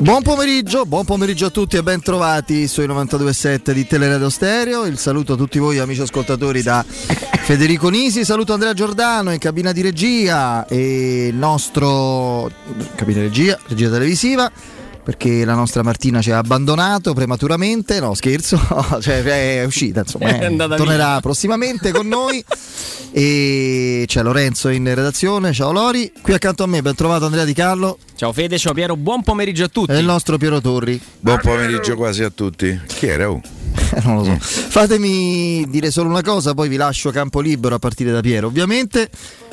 Buon pomeriggio a tutti e ben trovati sui 92.7 di Teleradio Stereo. Il saluto a tutti voi amici ascoltatori da Federico Nisi, saluto Andrea Giordano in cabina di regia e il nostro cabina regia, regia televisiva, perché la nostra Martina ci ha abbandonato prematuramente, no scherzo, cioè è uscita, insomma, tornerà via prossimamente con noi. E c'è Lorenzo in redazione, ciao Lori, qui accanto a me ben trovato Andrea Di Carlo. Ciao Fede, ciao Piero, buon pomeriggio a tutti. E il nostro Piero Torri. Buon pomeriggio quasi a tutti. Chi era? Non lo so. Fatemi dire solo una cosa, poi vi lascio campo libero a partire da Piero, ovviamente,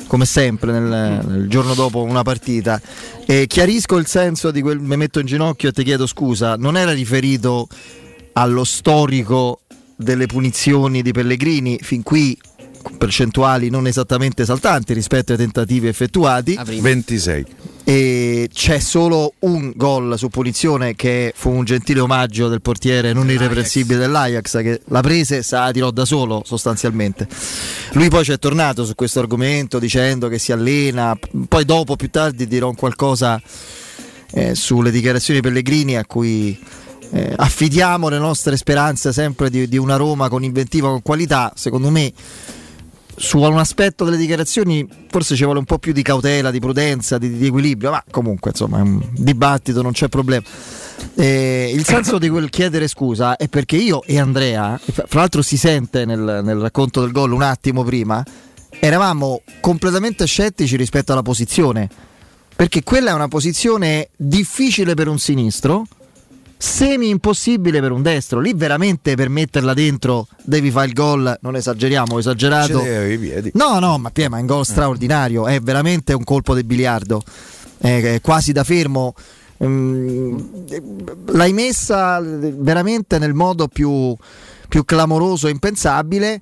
come sempre nel giorno dopo una partita, chiarisco il senso di quel "mi metto in ginocchio e ti chiedo scusa", non era riferito allo storico delle punizioni di Pellegrini, fin qui percentuali non esattamente esaltanti rispetto ai tentativi effettuati, 26, e c'è solo un gol su punizione che fu un gentile omaggio del portiere non irreprensibile dell'Ajax, che la prese e se la tirò da solo sostanzialmente. Lui poi ci è tornato su questo argomento dicendo che si allena, poi dopo più tardi dirò qualcosa sulle dichiarazioni di Pellegrini, a cui affidiamo le nostre speranze sempre di una Roma con inventiva, con qualità. Secondo me su un aspetto delle dichiarazioni forse ci vuole un po' più di cautela, di prudenza, di equilibrio, ma comunque insomma è un dibattito, non c'è problema. Il senso di quel chiedere scusa è perché io e Andrea, fra l'altro si sente nel racconto del gol un attimo prima, eravamo completamente scettici rispetto alla posizione, perché quella è una posizione difficile per un sinistro, semi impossibile per un destro. Lì veramente per metterla dentro devi fare il gol, non esageriamo, esagerato, i piedi. No, ma è un gol straordinario, è veramente un colpo del biliardo, è quasi da fermo, l'hai messa veramente nel modo più clamoroso e impensabile,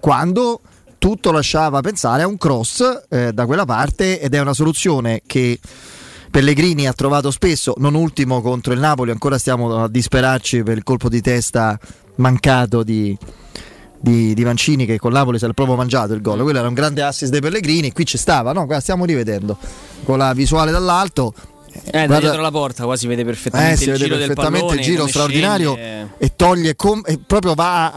quando tutto lasciava pensare a un cross da quella parte, ed è una soluzione che Pellegrini ha trovato spesso, non ultimo contro il Napoli. Ancora stiamo a disperarci per il colpo di testa mancato di Mancini, che con Napoli se l'è proprio mangiato il gol. Quello era un grande assist dei Pellegrini, qui ci stava, no? Qua stiamo rivedendo con la visuale dall'alto. Da dietro la porta quasi vede perfettamente, si vede il giro perfettamente del pallone, il giro straordinario, e toglie e proprio va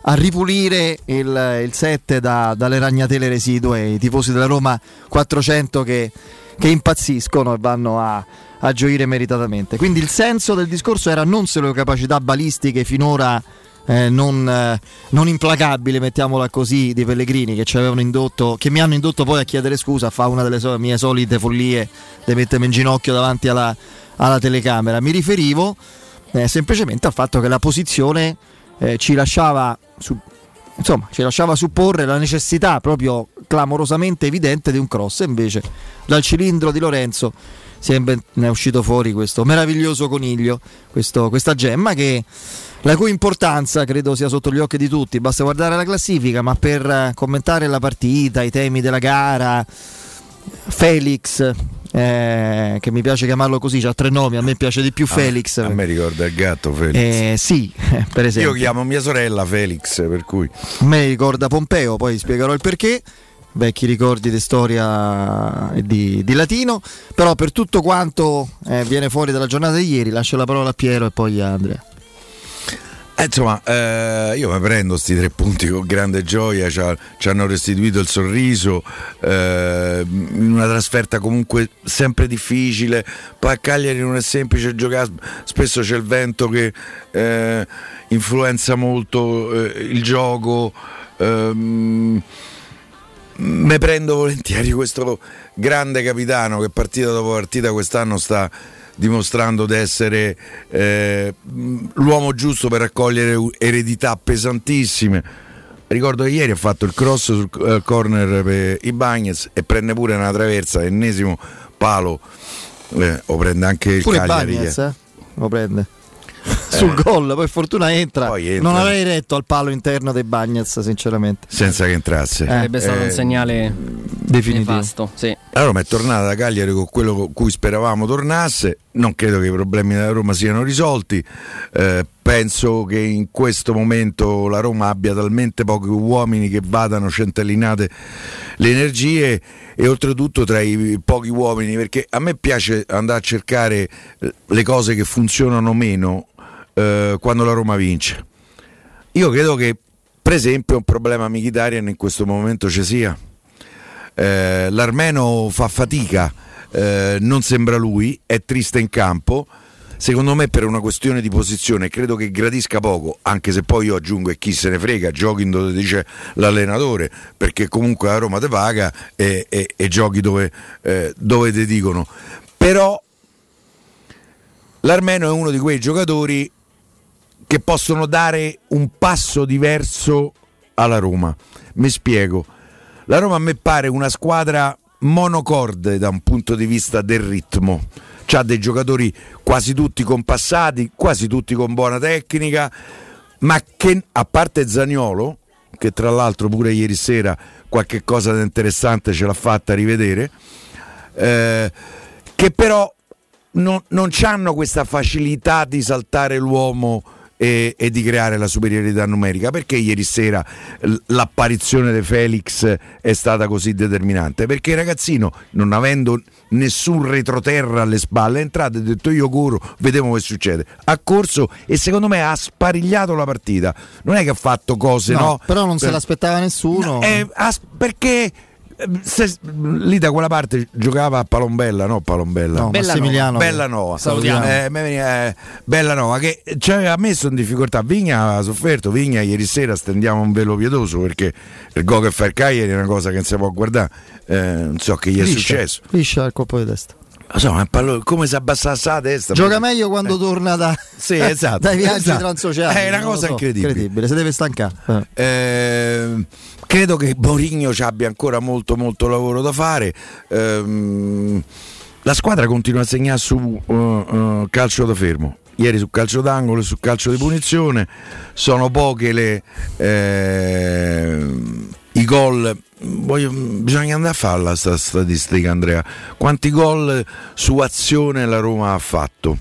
a ripulire il 7 dalle ragnatele residue. I tifosi della Roma 400 che impazziscono e vanno a gioire meritatamente. Quindi il senso del discorso era non solo le capacità balistiche finora non implacabili, mettiamola così, di Pellegrini, che mi hanno indotto poi a chiedere scusa, fa una delle mie solite follie di mettermi in ginocchio davanti alla telecamera. Mi riferivo semplicemente al fatto che la posizione ci lasciava supporre la necessità proprio clamorosamente evidente di un cross. Invece dal cilindro di Lorenzo ne è uscito fuori questo meraviglioso coniglio, questa gemma la cui importanza credo sia sotto gli occhi di tutti. Basta guardare la classifica, ma per commentare la partita, i temi della gara, Felix, che mi piace chiamarlo così, c'ha tre nomi, a me piace di più Felix. A me ricorda il gatto Felix. Sì, per esempio. Io chiamo mia sorella Felix, per cui. A me ricorda Pompeo, poi spiegherò il perché. Vecchi ricordi di storia e di latino. Però per tutto quanto viene fuori dalla giornata di ieri, lascio la parola a Piero e poi a Andrea. Io mi prendo questi 3 punti con grande gioia, ci hanno restituito il sorriso in una trasferta comunque sempre difficile. Poi a Cagliari non è semplice giocare, spesso c'è il vento che influenza molto il gioco. Me prendo volentieri questo grande capitano che partita dopo partita quest'anno sta dimostrando di essere l'uomo giusto per raccogliere eredità pesantissime. Ricordo che ieri ha fatto il cross sul corner per Ibañez e prende pure una traversa, ennesimo palo, o prende anche il pure Cagliari Ibañez, lo prende sul gol, poi fortuna entra. Non avrei retto al palo interno dei Bagnaz sinceramente, senza che entrasse sarebbe stato un segnale definitivo. Nefasto, sì. La Roma è tornata da Cagliari con quello con cui speravamo tornasse. Non credo che i problemi della Roma siano risolti. Penso che in questo momento la Roma abbia talmente pochi uomini che vadano centellinate le energie, e oltretutto tra i pochi uomini, perché a me piace andare a cercare le cose che funzionano meno quando la Roma vince. Io credo che per esempio un problema Mkhitaryan in questo momento ci sia. L'armeno fa fatica, non sembra lui, è triste in campo, secondo me per una questione di posizione, credo che gradisca poco, anche se poi io aggiungo e chi se ne frega, giochi dove dice l'allenatore, perché comunque la Roma te paga e giochi dove te dicono. Però l'armeno è uno di quei giocatori che possono dare un passo diverso alla Roma. Mi spiego, la Roma a me pare una squadra monocorde da un punto di vista del ritmo, c'ha dei giocatori quasi tutti compassati, quasi tutti con buona tecnica, ma che, a parte Zaniolo, che tra l'altro pure ieri sera qualche cosa di interessante ce l'ha fatta rivedere, che però non c'hanno questa facilità di saltare l'uomo e di creare la superiorità numerica, perché ieri sera l'apparizione di Felix è stata così determinante, perché il ragazzino, non avendo nessun retroterra alle spalle, è entrato e ha detto io corro, vediamo che succede, ha corso e secondo me ha sparigliato la partita. Non è che ha fatto cose però non se l'aspettava nessuno, perché lì da quella parte giocava Bellanova, che ha messo in difficoltà. Viña ha sofferto, Viña ieri sera stendiamo un velo pietoso, perché il gol che fa il Cagliari è una cosa che non si può guardare, non so che gli liscia, è successo, liscia al colpo di testa. Insomma, come si abbassasse la testa, gioca meglio quando torna dai viaggi transoceanici, è una cosa incredibile, si deve stancare. Credo che Mourinho ci abbia ancora molto molto lavoro da fare. La squadra continua a segnare su calcio da fermo, ieri su calcio d'angolo e su calcio di punizione. Sono poche i gol. Bisogna andare a fare la statistica, Andrea, quanti gol su azione la Roma ha fatto.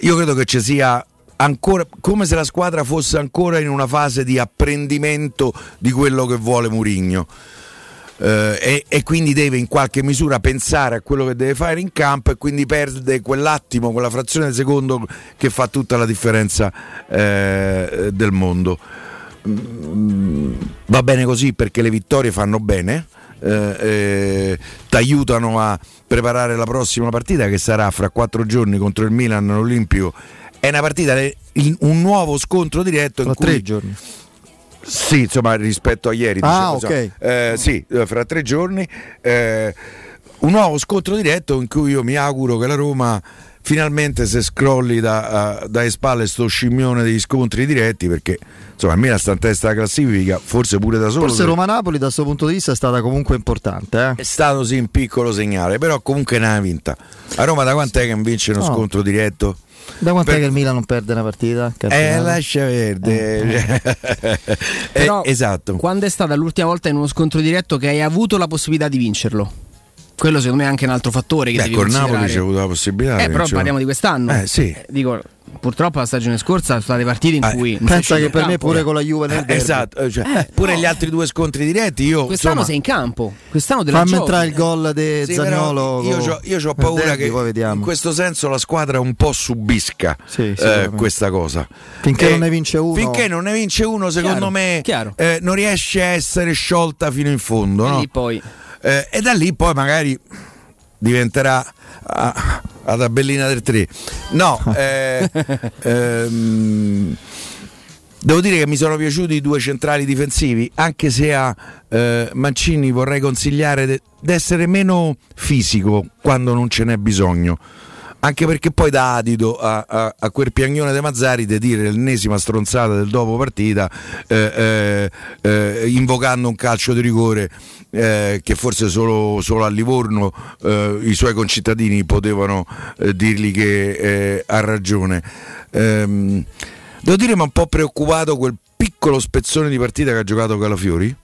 Io credo che ci sia ancora, come se la squadra fosse ancora in una fase di apprendimento di quello che vuole Mourinho, e quindi deve in qualche misura pensare a quello che deve fare in campo, e quindi perde quell'attimo, quella frazione di secondo che fa tutta la differenza del mondo. Va bene così, perché le vittorie fanno bene, ti aiutano a preparare la prossima partita, che sarà fra 4 giorni contro il Milan all'Olimpico. È una partita, un nuovo scontro diretto fra in cui... 3 giorni. Sì, insomma, rispetto a ieri. Okay. Sì, fra 3 giorni, un nuovo scontro diretto in cui io mi auguro che la Roma finalmente se scrolli dalle spalle sto scimmione degli scontri diretti, perché insomma a me la sta in testa la classifica, forse pure da solo. Forse Roma-Napoli da questo punto di vista è stata comunque importante. È stato sì un piccolo segnale, però comunque ne ha vinta. A Roma da quant'è che vince uno scontro diretto? Da quant'è che il Milan non perde una partita? Lascia perdere. Però, esatto. Quando è stata l'ultima volta in uno scontro diretto che hai avuto la possibilità di vincerlo? Quello secondo me è anche un altro fattore che devi considerare. Con Napoli c'è avuto la possibilità. Però parliamo di quest'anno. Sì. Dico, purtroppo la stagione scorsa sono state partite in cui pensa che per campo, me pure con la Juve nel derby. Esatto, pure gli altri 2 scontri diretti io quest'anno sei in campo. Quest'anno te la fammi entrare il gol di Zaniolo. Io ho paura derby, che in questo senso la squadra un po' subisca questa cosa. Finché non ne vince uno. Secondo me non riesce a essere sciolta fino in fondo, no? E da lì poi magari diventerà la tabellina del 3. Devo dire che mi sono piaciuti i 2 centrali difensivi, anche se a Mancini vorrei consigliare di essere meno fisico quando non ce n'è bisogno, anche perché poi dà adito a quel piagnone di Mazzarri di dire l'ennesima stronzata del dopo partita, invocando un calcio di rigore che forse solo a Livorno i suoi concittadini potevano dirgli che ha ragione. Devo dire, ma un po' preoccupato quel piccolo spezzone di partita che ha giocato Calafiori,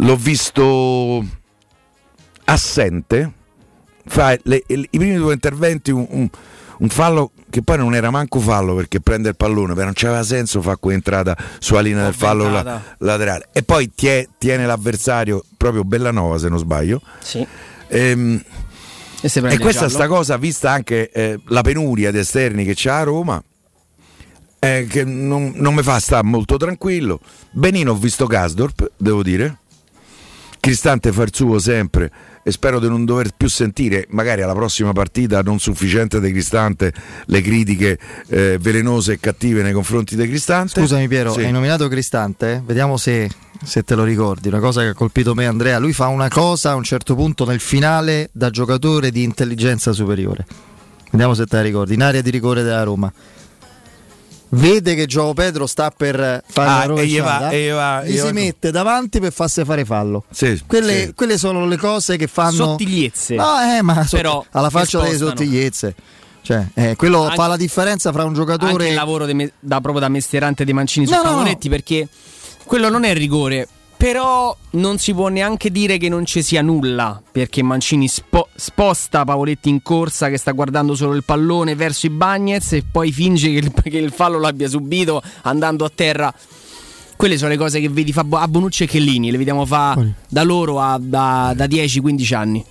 L'ho visto assente, fa i primi due interventi un fallo che poi non era manco fallo, perché prende il pallone, perché non c'aveva senso fa quell'entrata sulla linea del fallo laterale, e poi tiene l'avversario, proprio Bellanova se non sbaglio, sì. E questa sta cosa, vista anche la penuria di esterni che c'ha a Roma, che non mi fa sta molto tranquillo. Benino ho visto Gasdorp, devo dire, Cristante fa il suo sempre, e spero di non dover più sentire, magari alla prossima partita non sufficiente di Cristante, le critiche velenose e cattive nei confronti di Cristante. Scusami Piero, sì. Hai nominato Cristante? Vediamo se te lo ricordi, una cosa che ha colpito me, Andrea. Lui fa una cosa a un certo punto nel finale da giocatore di intelligenza superiore, vediamo se te la ricordi, in area di rigore della Roma. Vede che João Pedro sta per fare una rovesciata e si mette davanti per farsi fare fallo. Sì, quelle sono le cose che fanno sottigliezze. No, ma però alla faccia delle sottigliezze. Cioè, quello anche, fa la differenza fra un giocatore. Anche il lavoro proprio da mestierante di Mancini su Pavoletti, no. Perché quello non è rigore, però non si può neanche dire che non ci sia nulla, perché Mancini sposta Pavoletti in corsa, che sta guardando solo il pallone, verso Ibañez, e poi finge che il fallo l'abbia subito andando a terra. Quelle sono le cose che vedi fa a Bonucci e Chiellini, le vediamo fa da loro da 10-15 anni.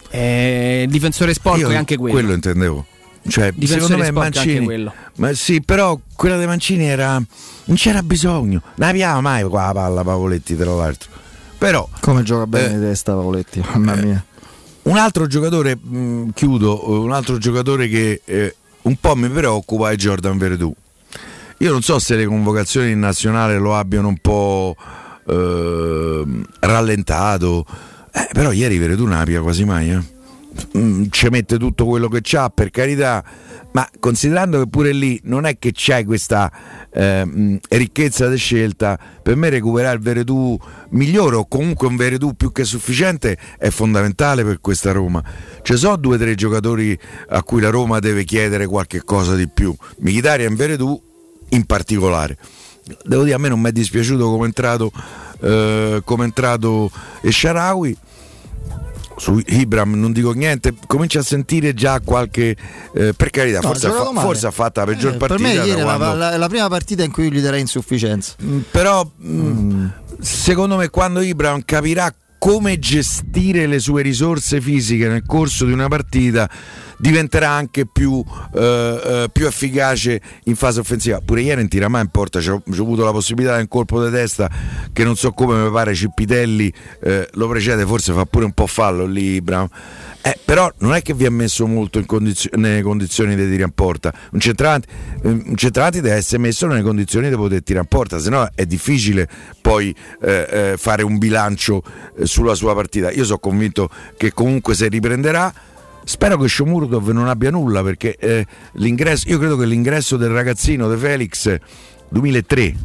Difensore sporco è anche quello intendevo. Cioè, secondo me Mancini, ma sì, però quella dei Mancini era, non c'era bisogno, non abbiamo mai qua la palla Pavoletti, tra l'altro. Però come gioca bene di testa Pavoletti, mamma mia. Un altro giocatore, chiudo, un altro giocatore che un po' mi preoccupa è Jordan Veretout. Io non so se le convocazioni in nazionale lo abbiano un po' rallentato, però ieri Veretout non la pia quasi mai, ci mette tutto quello che c'ha, per carità, ma considerando che pure lì non è che c'hai questa ricchezza di scelta, per me recuperare il Veretout migliore, o comunque un Veretout più che sufficiente, è fondamentale per questa Roma. Ci sono 2-3 giocatori a cui la Roma deve chiedere qualche cosa di più, Mkhitaryan, Veretout in particolare. Devo dire, a me non mi è dispiaciuto come è entrato El Shaarawy. Su Abraham non dico niente, comincia a sentire già qualche per carità, no, forse ha fatto la peggior partita. Per me ieri è la prima partita in cui gli darei insufficienza, però secondo me quando Abraham capirà come gestire le sue risorse fisiche nel corso di una partita, diventerà anche più efficace in fase offensiva. Pure ieri non tira mai in porta, c'ho avuto la possibilità di un colpo di testa che non so come, mi pare Cipitelli lo precede, forse fa pure un po' fallo lì Brown. Però non è che vi ha messo molto nelle condizioni di tirare in porta. Un centravanti deve essere messo nelle condizioni di poter tirare in porta, se no è difficile poi fare un bilancio sulla sua partita. Io sono convinto che comunque se riprenderà. Spero che Shomurodov non abbia nulla, perché io credo che l'ingresso del ragazzino De Felix 2003,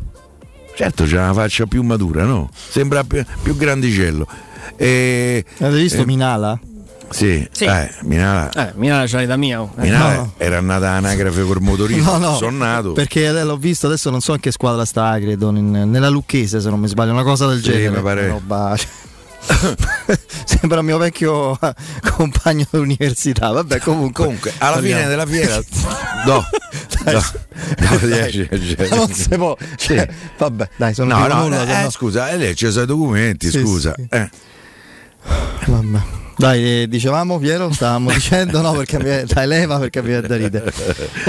certo c'ha una faccia più matura, no? Sembra più grandicello. Avete visto Minala? Sì. Minala c'ha l'età mia. Minala no. Era nata anagrafe col motorino. No. Sono nato. Perché l'ho visto adesso, non so in che squadra sta, credo nella Lucchese, se non mi sbaglio, una cosa del genere. Mi pare. Roba. Sembra mio vecchio compagno d'università. Vabbè, comunque alla fine della fiera non si può, cioè, sì. Vabbè, dai, sono no. Scusa, lei c'è i documenti, sì, scusa. Sì. Vabbè. Dai, dicevamo Piero, stavamo dicendo no, perché dai leva, perché mi è da ridere.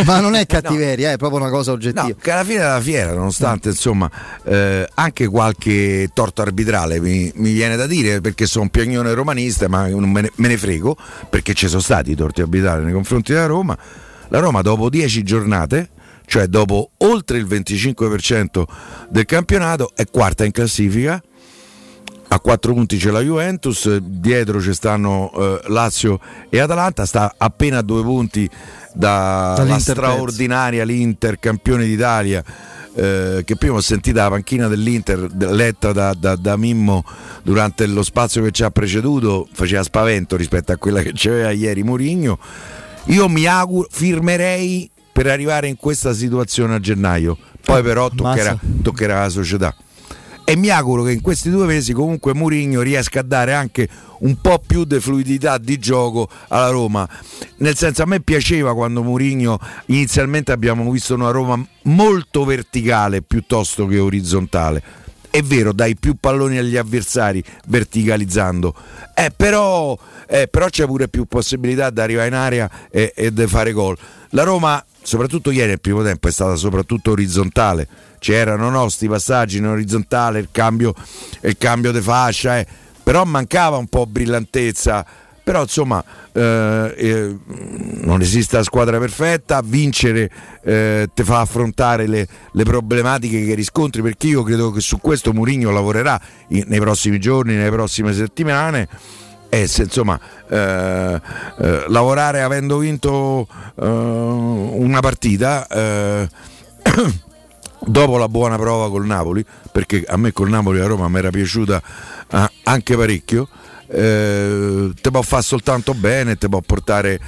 Ma non è cattiveria, è proprio una cosa oggettiva. No, che alla fine della fiera, nonostante insomma anche qualche torto arbitrale mi viene da dire, perché sono un piagnone romanista, ma non me ne frego, perché ci sono stati i torti arbitrali nei confronti della Roma. La Roma dopo 10 giornate, cioè dopo oltre il 25% del campionato, è quarta in classifica. A 4 punti c'è la Juventus, dietro ci stanno Lazio e Atalanta, sta appena a 2 punti dalla straordinaria l'Inter, campione d'Italia, che prima ho sentito la panchina dell'Inter letta da Mimmo durante lo spazio che ci ha preceduto, faceva spavento rispetto a quella che c'era ieri Mourinho. Io mi auguro, firmerei per arrivare in questa situazione a gennaio, poi però toccherà la società. e mi auguro che in questi 2 mesi comunque Mourinho riesca a dare anche un po' più di fluidità di gioco alla Roma, nel senso, a me piaceva quando Mourinho, inizialmente abbiamo visto una Roma molto verticale piuttosto che orizzontale. È vero, dai più palloni agli avversari verticalizzando, però c'è pure più possibilità di arrivare in area e di fare gol. La Roma, soprattutto ieri nel primo tempo, è stata soprattutto orizzontale, c'erano sti passaggi in orizzontale, il cambio di fascia, però mancava un po' brillantezza. Però insomma non esiste la squadra perfetta, vincere ti fa affrontare le problematiche che riscontri, perché io credo che su questo Mourinho lavorerà nei prossimi giorni, nelle prossime settimane, e se insomma lavorare avendo vinto una partita dopo la buona prova col Napoli, perché a me col Napoli la Roma mi era piaciuta anche parecchio. Te può fare soltanto bene, te può portare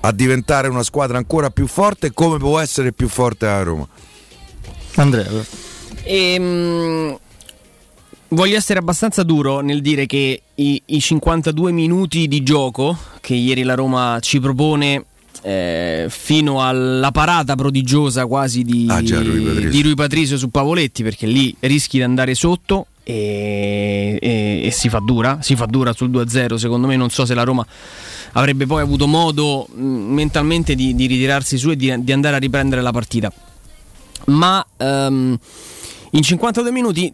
a diventare una squadra ancora più forte, come può essere più forte a Roma. Andrea, voglio essere abbastanza duro nel dire che i 52 minuti di gioco che ieri la Roma ci propone, fino alla parata prodigiosa quasi di Rui Patricio su Pavoletti, perché lì rischi di andare sotto e si fa dura sul 2-0. Secondo me non so se la Roma avrebbe poi avuto modo mentalmente di ritirarsi su e di andare a riprendere la partita, ma in 52 minuti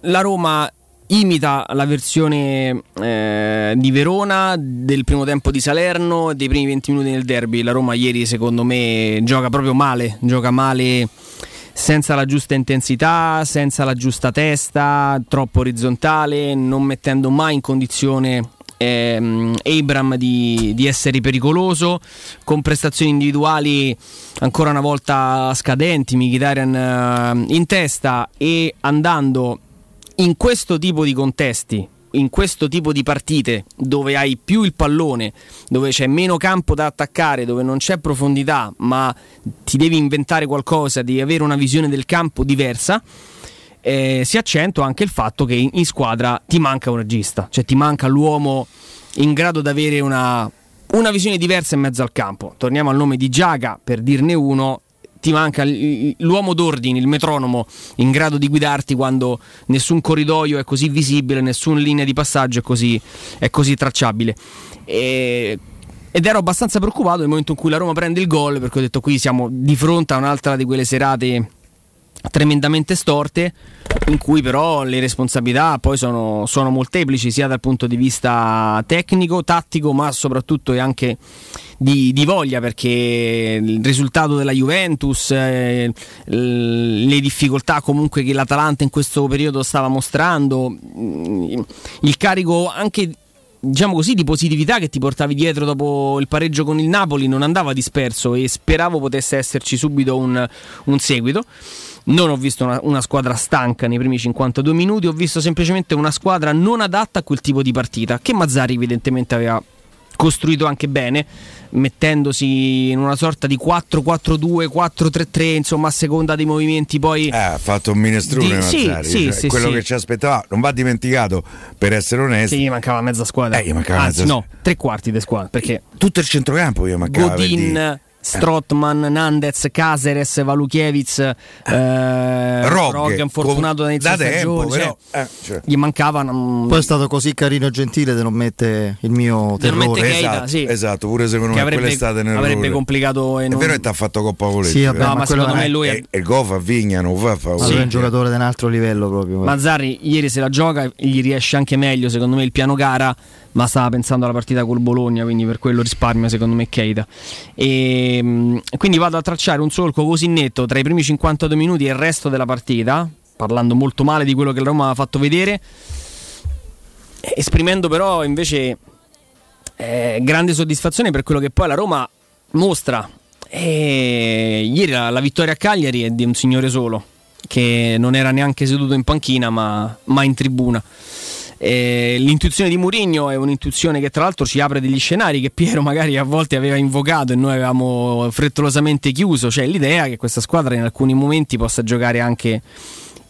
la Roma imita la versione di Verona, del primo tempo di Salerno e dei primi 20 minuti nel derby. La Roma ieri secondo me gioca proprio male, senza la giusta intensità, senza la giusta testa, troppo orizzontale, non mettendo mai in condizione Abraham di essere pericoloso, con prestazioni individuali ancora una volta scadenti, Mkhitaryan in testa, e andando in questo tipo di contesti, in questo tipo di partite dove hai più il pallone, dove c'è meno campo da attaccare, dove non c'è profondità, ma ti devi inventare qualcosa, devi avere una visione del campo diversa, si accentua anche il fatto che in squadra ti manca un regista, cioè ti manca l'uomo in grado di avere una visione diversa in mezzo al campo. Torniamo al nome di Xhaka, per dirne uno. Ti manca l'uomo d'ordine, il metronomo in grado di guidarti quando nessun corridoio è così visibile, nessuna linea di passaggio è così tracciabile. Ed ero abbastanza preoccupato nel momento in cui la Roma prende il gol, perché ho detto qui siamo di fronte a un'altra di quelle serate tremendamente storte, in cui però le responsabilità poi sono molteplici, sia dal punto di vista tecnico, tattico, ma soprattutto e anche di voglia, perché il risultato della Juventus, le difficoltà comunque che l'Atalanta in questo periodo stava mostrando, il carico anche, diciamo così, di positività che ti portavi dietro dopo il pareggio con il Napoli non andava disperso, e speravo potesse esserci subito un seguito. Non ho visto una squadra stanca nei primi 52 minuti, ho visto semplicemente una squadra non adatta a quel tipo di partita, che Mazzarri evidentemente aveva costruito anche bene, mettendosi in una sorta di 4-4-2, 4-3-3, insomma a seconda dei movimenti poi... Ha fatto un minestrone Mazzarri, quello che ci aspettava, non va dimenticato, per essere onesti. Sì, gli mancava mezza squadra. No, 3/4 di squadra, perché... Tutto il centrocampo gli mancava. Godin... Strootman, Nández, Caceres, Valukiewicz, Rog, infortunato da inizio stagione, gli mancava poi è stato così carino e gentile di non mette il mio terrore. Esatto, pure secondo me quell'estate avrebbe complicato. È vero che ti ha fatto Coppa Voletti, ma secondo me lui è il gol a Viña, non fa favore. Sì, è un giocatore di un altro livello proprio. Mazzarri ieri se la gioca, gli riesce anche meglio secondo me il piano gara, ma stava pensando alla partita col Bologna, quindi per quello risparmia secondo me Keita. E quindi vado a tracciare un solco così netto tra i primi 52 minuti e il resto della partita, parlando molto male di quello che la Roma ha fatto vedere, esprimendo però invece grande soddisfazione per quello che poi la Roma mostra. E ieri la vittoria a Cagliari è di un signore solo, che non era neanche seduto in panchina ma in tribuna. L'intuizione di Mourinho è un'intuizione che tra l'altro ci apre degli scenari che Piero magari a volte aveva invocato e noi avevamo frettolosamente chiuso, cioè l'idea che questa squadra in alcuni momenti possa giocare anche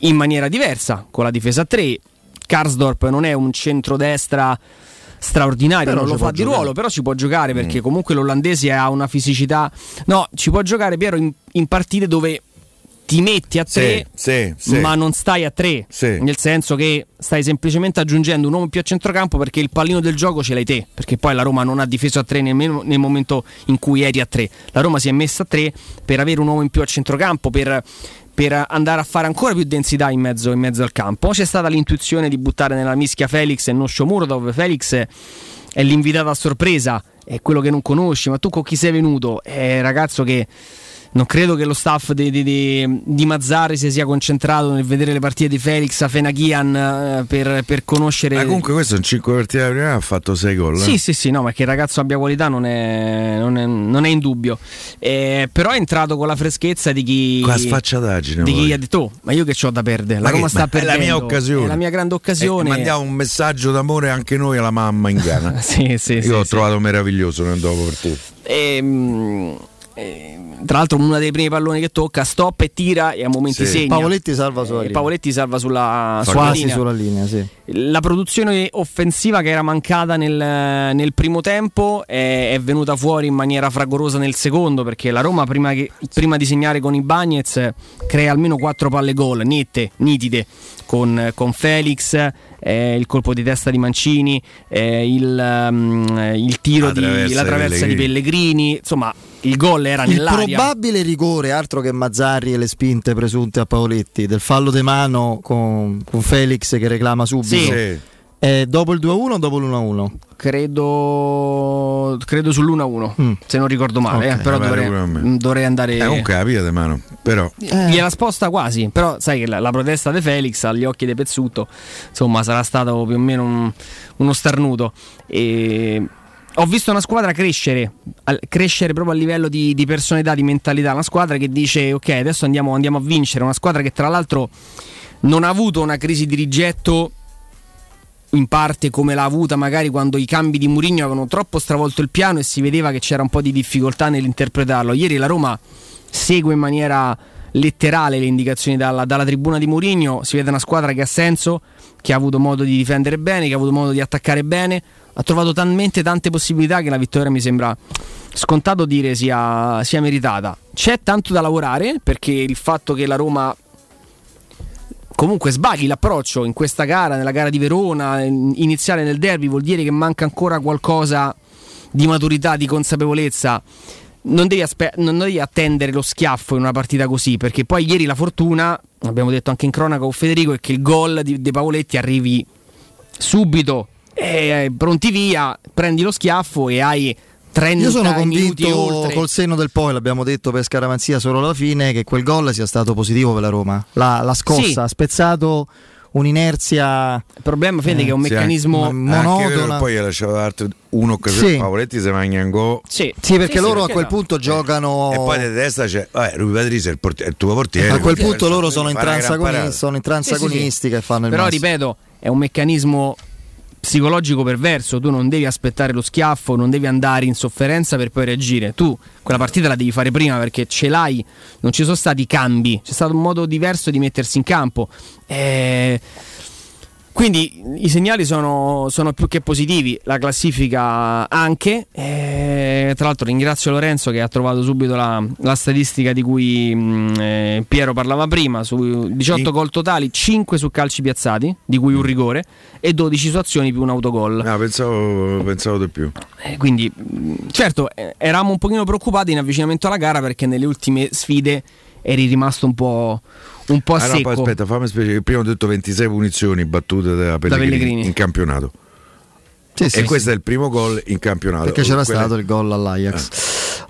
in maniera diversa con la difesa a 3. Karsdorp non è un centrodestra straordinario, però non lo fa di ruolo, però ci può giocare perché comunque l'olandese ha una fisicità. No, ci può giocare, Piero, in partite dove ti metti a tre, sì, ma non stai a tre, sì, nel senso che stai semplicemente aggiungendo un uomo più a centrocampo perché il pallino del gioco ce l'hai te, perché poi la Roma non ha difeso a tre nemmeno nel momento in cui eri a tre. La Roma si è messa a tre per avere un uomo in più a centrocampo, per andare a fare ancora più densità in mezzo al campo. C'è stata l'intuizione di buttare nella mischia Felix e non Shomurodov. Felix è l'invitato a sorpresa, è quello che non conosci, ma tu con chi sei venuto? È ragazzo che non credo che lo staff di Mazzarri si sia concentrato nel vedere le partite di Felix Afena-Gyan per conoscere. Ma comunque questo in 5 partite della prima ha fatto 6 gol. Sì, no, ma che il ragazzo abbia qualità non è in dubbio. Però è entrato con la freschezza di chi, con la sfacciataggine, di chi ha detto ma io che c'ho da perdere, la Roma sta perdendo, è la mia occasione, è la mia grande occasione. Mandiamo un messaggio d'amore anche noi alla mamma in Ghana. Io l'ho trovato meraviglioso nel dopo partita. Tra l'altro uno dei primi palloni che tocca stop e tira e a momenti segna. Pavoletti salva sulla linea, sì. La produzione offensiva che era mancata nel primo tempo è venuta fuori in maniera fragorosa nel secondo, perché la Roma prima di segnare con Ibañez crea almeno 4 palle gol nitide con Felix, il colpo di testa di Mancini, il tiro, la traversa di Pellegrini, insomma il gol era nell'aria. Il probabile rigore, altro che Mazzarri e le spinte presunte a Pavoletti, del fallo de mano con Felix che reclama subito. Sì. Dopo il 2-1 o dopo l'1-1? Credo sull'1-1, se non ricordo male, okay. Però dovrei andare. È un capito de mano, però gliela sposta quasi. Però sai che la protesta di Felix agli occhi di Pezzutto, insomma, sarà stato più o meno uno starnuto. Ho visto una squadra crescere proprio a livello di personalità, di mentalità, una squadra che dice ok, adesso andiamo a vincere, una squadra che tra l'altro non ha avuto una crisi di rigetto in parte come l'ha avuta magari quando i cambi di Mourinho avevano troppo stravolto il piano e si vedeva che c'era un po' di difficoltà nell'interpretarlo. Ieri la Roma segue in maniera letterale le indicazioni dalla tribuna di Mourinho, si vede una squadra che ha senso, che ha avuto modo di difendere bene, che ha avuto modo di attaccare bene, ha trovato talmente tante possibilità che la vittoria mi sembra scontato dire sia meritata. C'è tanto da lavorare, perché il fatto che la Roma comunque sbagli l'approccio in questa gara, nella gara di Verona iniziale nel derby, vuol dire che manca ancora qualcosa di maturità, di consapevolezza. Non devi attendere lo schiaffo in una partita così, perché poi ieri la fortuna, abbiamo detto anche in cronaca con Federico, è che il gol di Pavoletti arrivi subito, pronti via, prendi lo schiaffo e hai 30 minuti. Io sono convinto, oltre, col senno del poi, l'abbiamo detto per scaramanzia solo alla fine, che quel gol sia stato positivo per la Roma. La scossa ha spezzato un'inerzia. Il problema, Fede, che è un meccanismo monotono. Poi lasciava altri un'occasione, Pavoletti si mangia in go. Sì, perché loro perché a quel punto giocano. E poi di testa c'è Rui Patricio, è il tuo portiere. A quel punto loro sono in transagonistica e fanno il però massimo. Ripeto, è un meccanismo psicologico perverso, tu non devi aspettare lo schiaffo, non devi andare in sofferenza per poi reagire, tu quella partita la devi fare prima, perché ce l'hai, non ci sono stati cambi, c'è stato un modo diverso di mettersi in campo, quindi i segnali sono più che positivi, la classifica anche, tra l'altro ringrazio Lorenzo che ha trovato subito la statistica di cui Piero parlava prima, su 18 gol totali, 5 su calci piazzati, di cui un rigore, e 12 su azioni più un autogol. No, pensavo di più. Quindi certo, eravamo un pochino preoccupati in avvicinamento alla gara, perché nelle ultime sfide eri rimasto un po' secco. No, aspetta, fammi spiegare. Prima ho detto 26 punizioni battute da Pellegrini in campionato. Sì, e questo è il primo gol in campionato. Perché c'era stato il gol all'Ajax.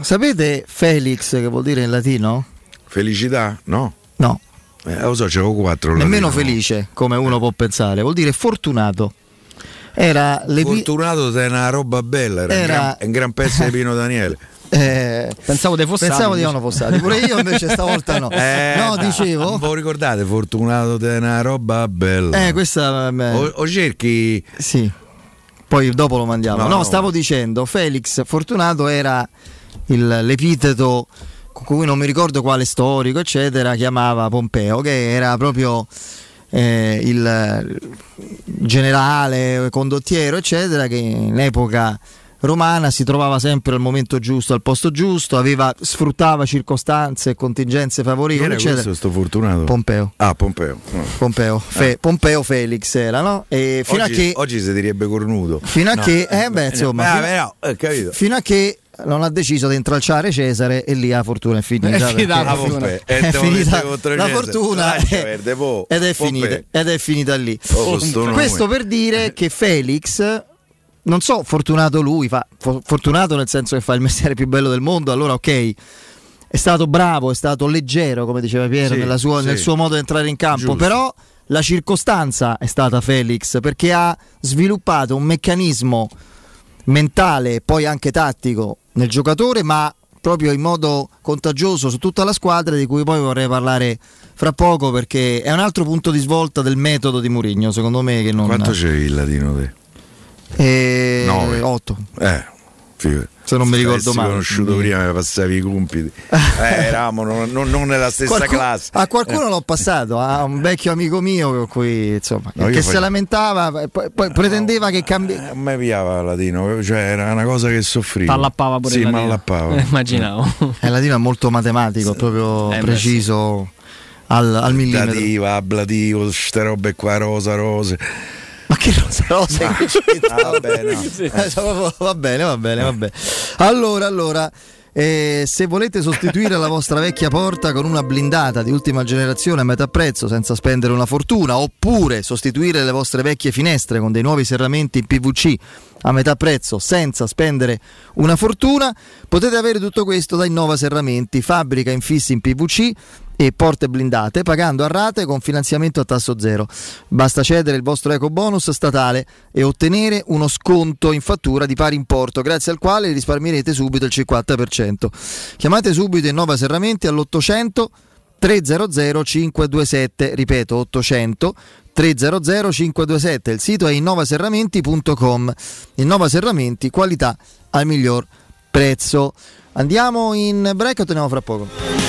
Sapete Felix che vuol dire in latino? Felicità? No. Lo so, c'avevo 4. Nemmeno latino, felice, come uno può pensare. Vuol dire fortunato. Era fortunato è una roba bella. Era un gran pezzo di Pino Daniele. Pensavo di uno Fossati, pure io invece stavolta no. No, dicevo. Voi ricordate fortunato è una roba bella. Questa o cerchi. Sì. Poi dopo lo mandiamo. No, stavo dicendo, Felix Fortunato era l'epiteto con cui non mi ricordo quale storico eccetera chiamava Pompeo, che era proprio il generale condottiero eccetera, che in epoca romana si trovava sempre al momento giusto, al posto giusto, sfruttava circostanze e contingenze favorevoli. Chi era questo, sto fortunato? Pompeo. Ah, Pompeo. No. Pompeo Felix era, no? E fino oggi, a che oggi si direbbe cornuto. Fino a no. che beh, insomma, no, capito. Fino a che non ha deciso di intralciare Cesare, e lì la fortuna è finita. È finita la fortuna ed è finita lì. Questo per dire che Felix, non so, fortunato lui, fortunato nel senso che fa il mestiere più bello del mondo, allora ok, è stato bravo, è stato leggero, come diceva Piero, nel suo modo di entrare in campo, giusto. Però la circostanza è stata Felix, perché ha sviluppato un meccanismo mentale e poi anche tattico nel giocatore, ma proprio in modo contagioso su tutta la squadra, di cui poi vorrei parlare fra poco, perché è un altro punto di svolta del metodo di Mourinho, secondo me, che non... Quanto c'è il latino te? 8 se non mi ricordo male, conosciuto prima che passavi i compiti, eravamo non nella stessa classe. A qualcuno l'ho passato, a un vecchio amico mio con cui, insomma, si lamentava, poi pretendeva che cambi. A me piava latino, cioè era una cosa che soffriva. Allappava pure. Sì, ma allappava. Immaginavo. Il latino è molto matematico, proprio preciso al millimetro. Ablativa, ablativo, queste robe qua, rosa. Ma che rosa va bene. Allora se volete sostituire la vostra vecchia porta con una blindata di ultima generazione a metà prezzo senza spendere una fortuna, oppure sostituire le vostre vecchie finestre con dei nuovi serramenti in PVC a metà prezzo senza spendere una fortuna, potete avere tutto questo da Innova Serramenti, fabbrica infissi in PVC e porte blindate, pagando a rate con finanziamento a tasso zero. Basta cedere il vostro ecobonus statale e ottenere uno sconto in fattura di pari importo, grazie al quale risparmierete subito il 50%. Chiamate subito Innova Serramenti all'800 300 527, ripeto 800 300 527, il sito è innovaserramenti.com. Innova Serramenti, qualità al miglior prezzo. Andiamo in break e torniamo fra poco.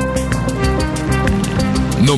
Non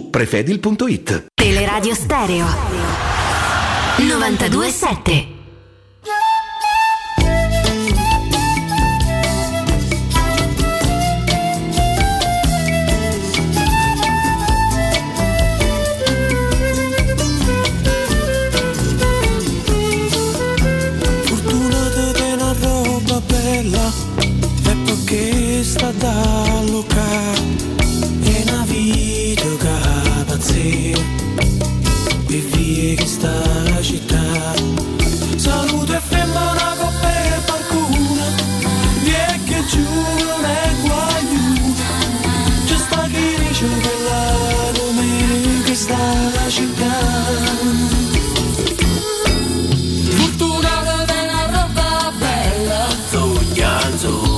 prefedil.it. Teleradio Stereo 92.7. Fortunata della roba bella, tempo che sta da locare. Vivi che sta la città. Saluto e ferma una coppia qualcuna, e che giù non è guaiuta. C'è sta chi dice quella domenica che sta la città. Fortunata della roba bella, sognanzo.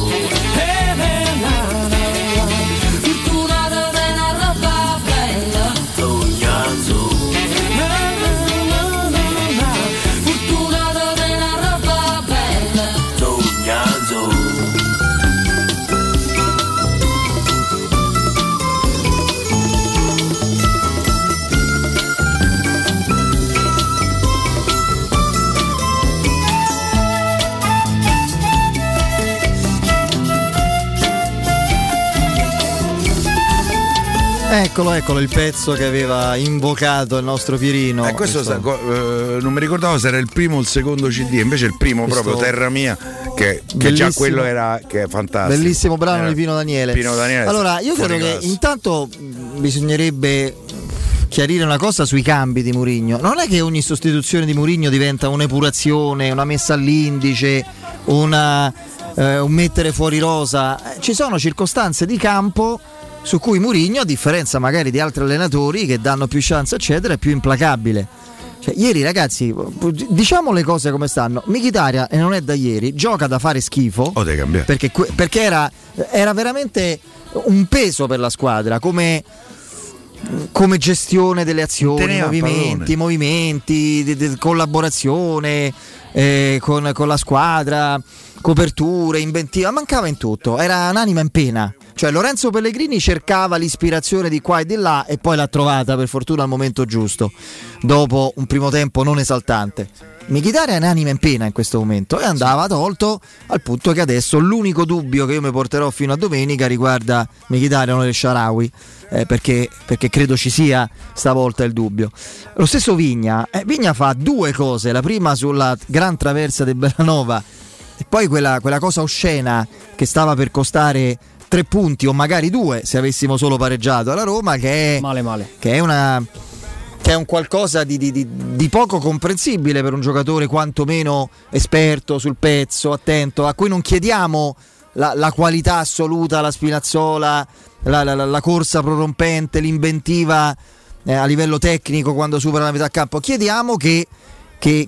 Eccolo il pezzo che aveva invocato il nostro Pierino. Non mi ricordavo se era il primo o il secondo CD, invece il primo, questo proprio Terra Mia, che già quello era, che è fantastico. Bellissimo brano di Pino Daniele. Allora, io credo che intanto bisognerebbe chiarire una cosa sui cambi di Mourinho. Non è che ogni sostituzione di Mourinho diventa un'epurazione, una messa all'indice, un mettere fuori rosa. Ci sono circostanze di campo su cui Mourinho, a differenza magari di altri allenatori che danno più chance eccetera, è più implacabile. Cioè, ieri, ragazzi, diciamo le cose come stanno. Mkhitaryan, e non è da ieri, gioca da fare schifo, perché era veramente un peso per la squadra come gestione delle azioni, movimenti di collaborazione con la squadra, coperture, inventiva, mancava in tutto, era un'anima in pena. Cioè, Lorenzo Pellegrini cercava l'ispirazione di qua e di là e poi l'ha trovata, per fortuna, al momento giusto, dopo un primo tempo non esaltante. Mkhitaryan è anima in pena in questo momento e andava tolto, al punto che adesso l'unico dubbio che io mi porterò fino a domenica riguarda Mkhitaryan o El Shaarawy, perché credo ci sia stavolta il dubbio. Lo stesso Viña, Viña fa due cose, la prima sulla gran traversa di Bellanova e poi quella cosa oscena che stava per costare 3 punti o magari 2 se avessimo solo pareggiato alla Roma, che è male. Che è un qualcosa di poco comprensibile per un giocatore quantomeno esperto, sul pezzo, attento, a cui non chiediamo la qualità assoluta, la Spinazzola, la corsa prorompente, l'inventiva a livello tecnico quando supera la metà campo. Chiediamo che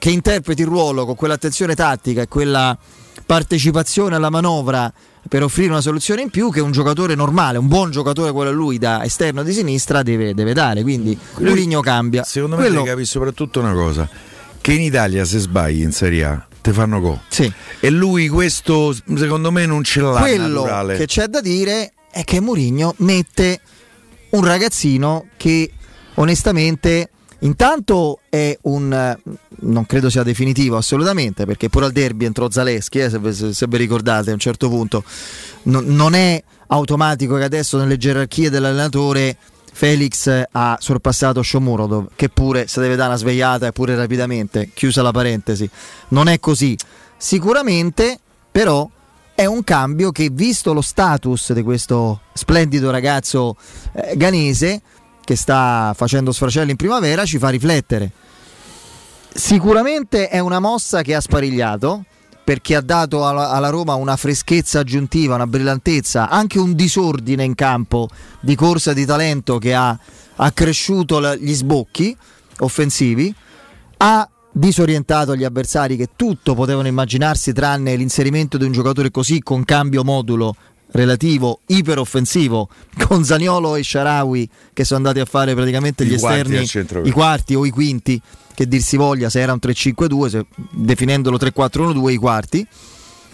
interpreti il ruolo con quell'attenzione tattica e quella partecipazione alla manovra per offrire una soluzione in più che un giocatore normale, un buon giocatore quello lui da esterno di sinistra deve dare. Quindi Mourinho cambia. Secondo me devi capire soprattutto una cosa, che in Italia se sbagli in Serie A te fanno gol. Sì. E lui questo secondo me non ce l'ha. Quello naturale che c'è da dire è che Mourinho mette un ragazzino che onestamente intanto è non credo sia definitivo assolutamente, perché pure al derby entrò Zaleschi, se vi ricordate, a un certo punto non è automatico che adesso nelle gerarchie dell'allenatore Felix ha sorpassato Shomurodov, che pure se deve dare una svegliata e pure rapidamente, chiusa la parentesi, non è così sicuramente, però è un cambio che, visto lo status di questo splendido ragazzo ghanese che sta facendo sfracelli in primavera, ci fa riflettere. Sicuramente è una mossa che ha sparigliato, perché ha dato alla Roma una freschezza aggiuntiva, una brillantezza, anche un disordine in campo di corsa di talento che ha accresciuto gli sbocchi offensivi, ha disorientato gli avversari che tutto potevano immaginarsi tranne l'inserimento di un giocatore così, con cambio modulo relativo iperoffensivo, con Zaniolo e Shaarawy che sono andati a fare praticamente gli esterni, i quarti o i quinti che dir si voglia, se era un 3-5-2, se, definendolo 3-4-1-2, i quarti.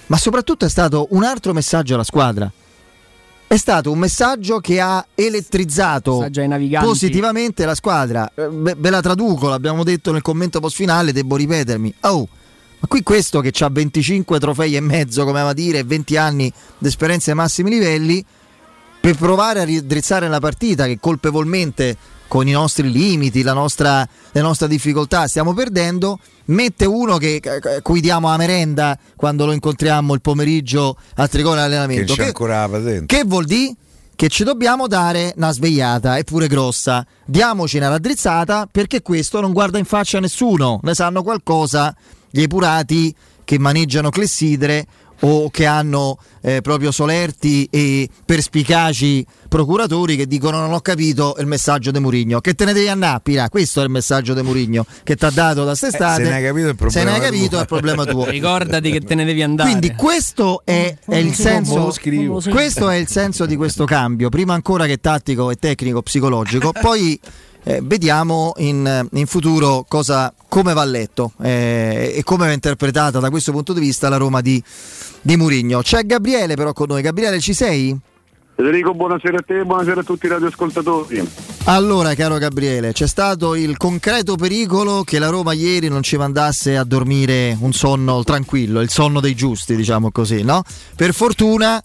Ma soprattutto è stato un altro messaggio alla squadra, è stato un messaggio che ha elettrizzato positivamente la squadra. Ve la traduco, l'abbiamo detto nel commento post finale, devo ripetermi. Ma qui questo che ha 25 trofei e mezzo, come va a dire, 20 anni di esperienza ai massimi livelli, per provare a ridrizzare la partita che colpevolmente, con i nostri limiti, le nostre difficoltà, stiamo perdendo, mette uno che cui diamo la merenda quando lo incontriamo il pomeriggio al Trigone allenamento, che vuol dire che ci dobbiamo dare una svegliata, eppure grossa. Diamoci una raddrizzata, perché questo non guarda in faccia a nessuno, ne sanno qualcosa gli epurati che maneggiano clessidre o che hanno proprio solerti e perspicaci procuratori che dicono: non ho capito il messaggio di Mourinho, che te ne devi andare, Pira. Questo è il messaggio di Mourinho che ti ha dato da quest'estate. Se ne hai capito è il problema tuo, ricordati che te ne devi andare. Quindi questo è il senso, questo è il senso di questo cambio, prima ancora che tattico e tecnico psicologico. Poi vediamo in futuro come va letto e come va interpretata da questo punto di vista la Roma di Mourinho. C'è Gabriele però con noi. Gabriele, ci sei? Federico, buonasera a te, buonasera a tutti i radioascoltatori. Allora, caro Gabriele, c'è stato il concreto pericolo che la Roma ieri non ci mandasse a dormire un sonno tranquillo, il sonno dei giusti, diciamo così, no? Per fortuna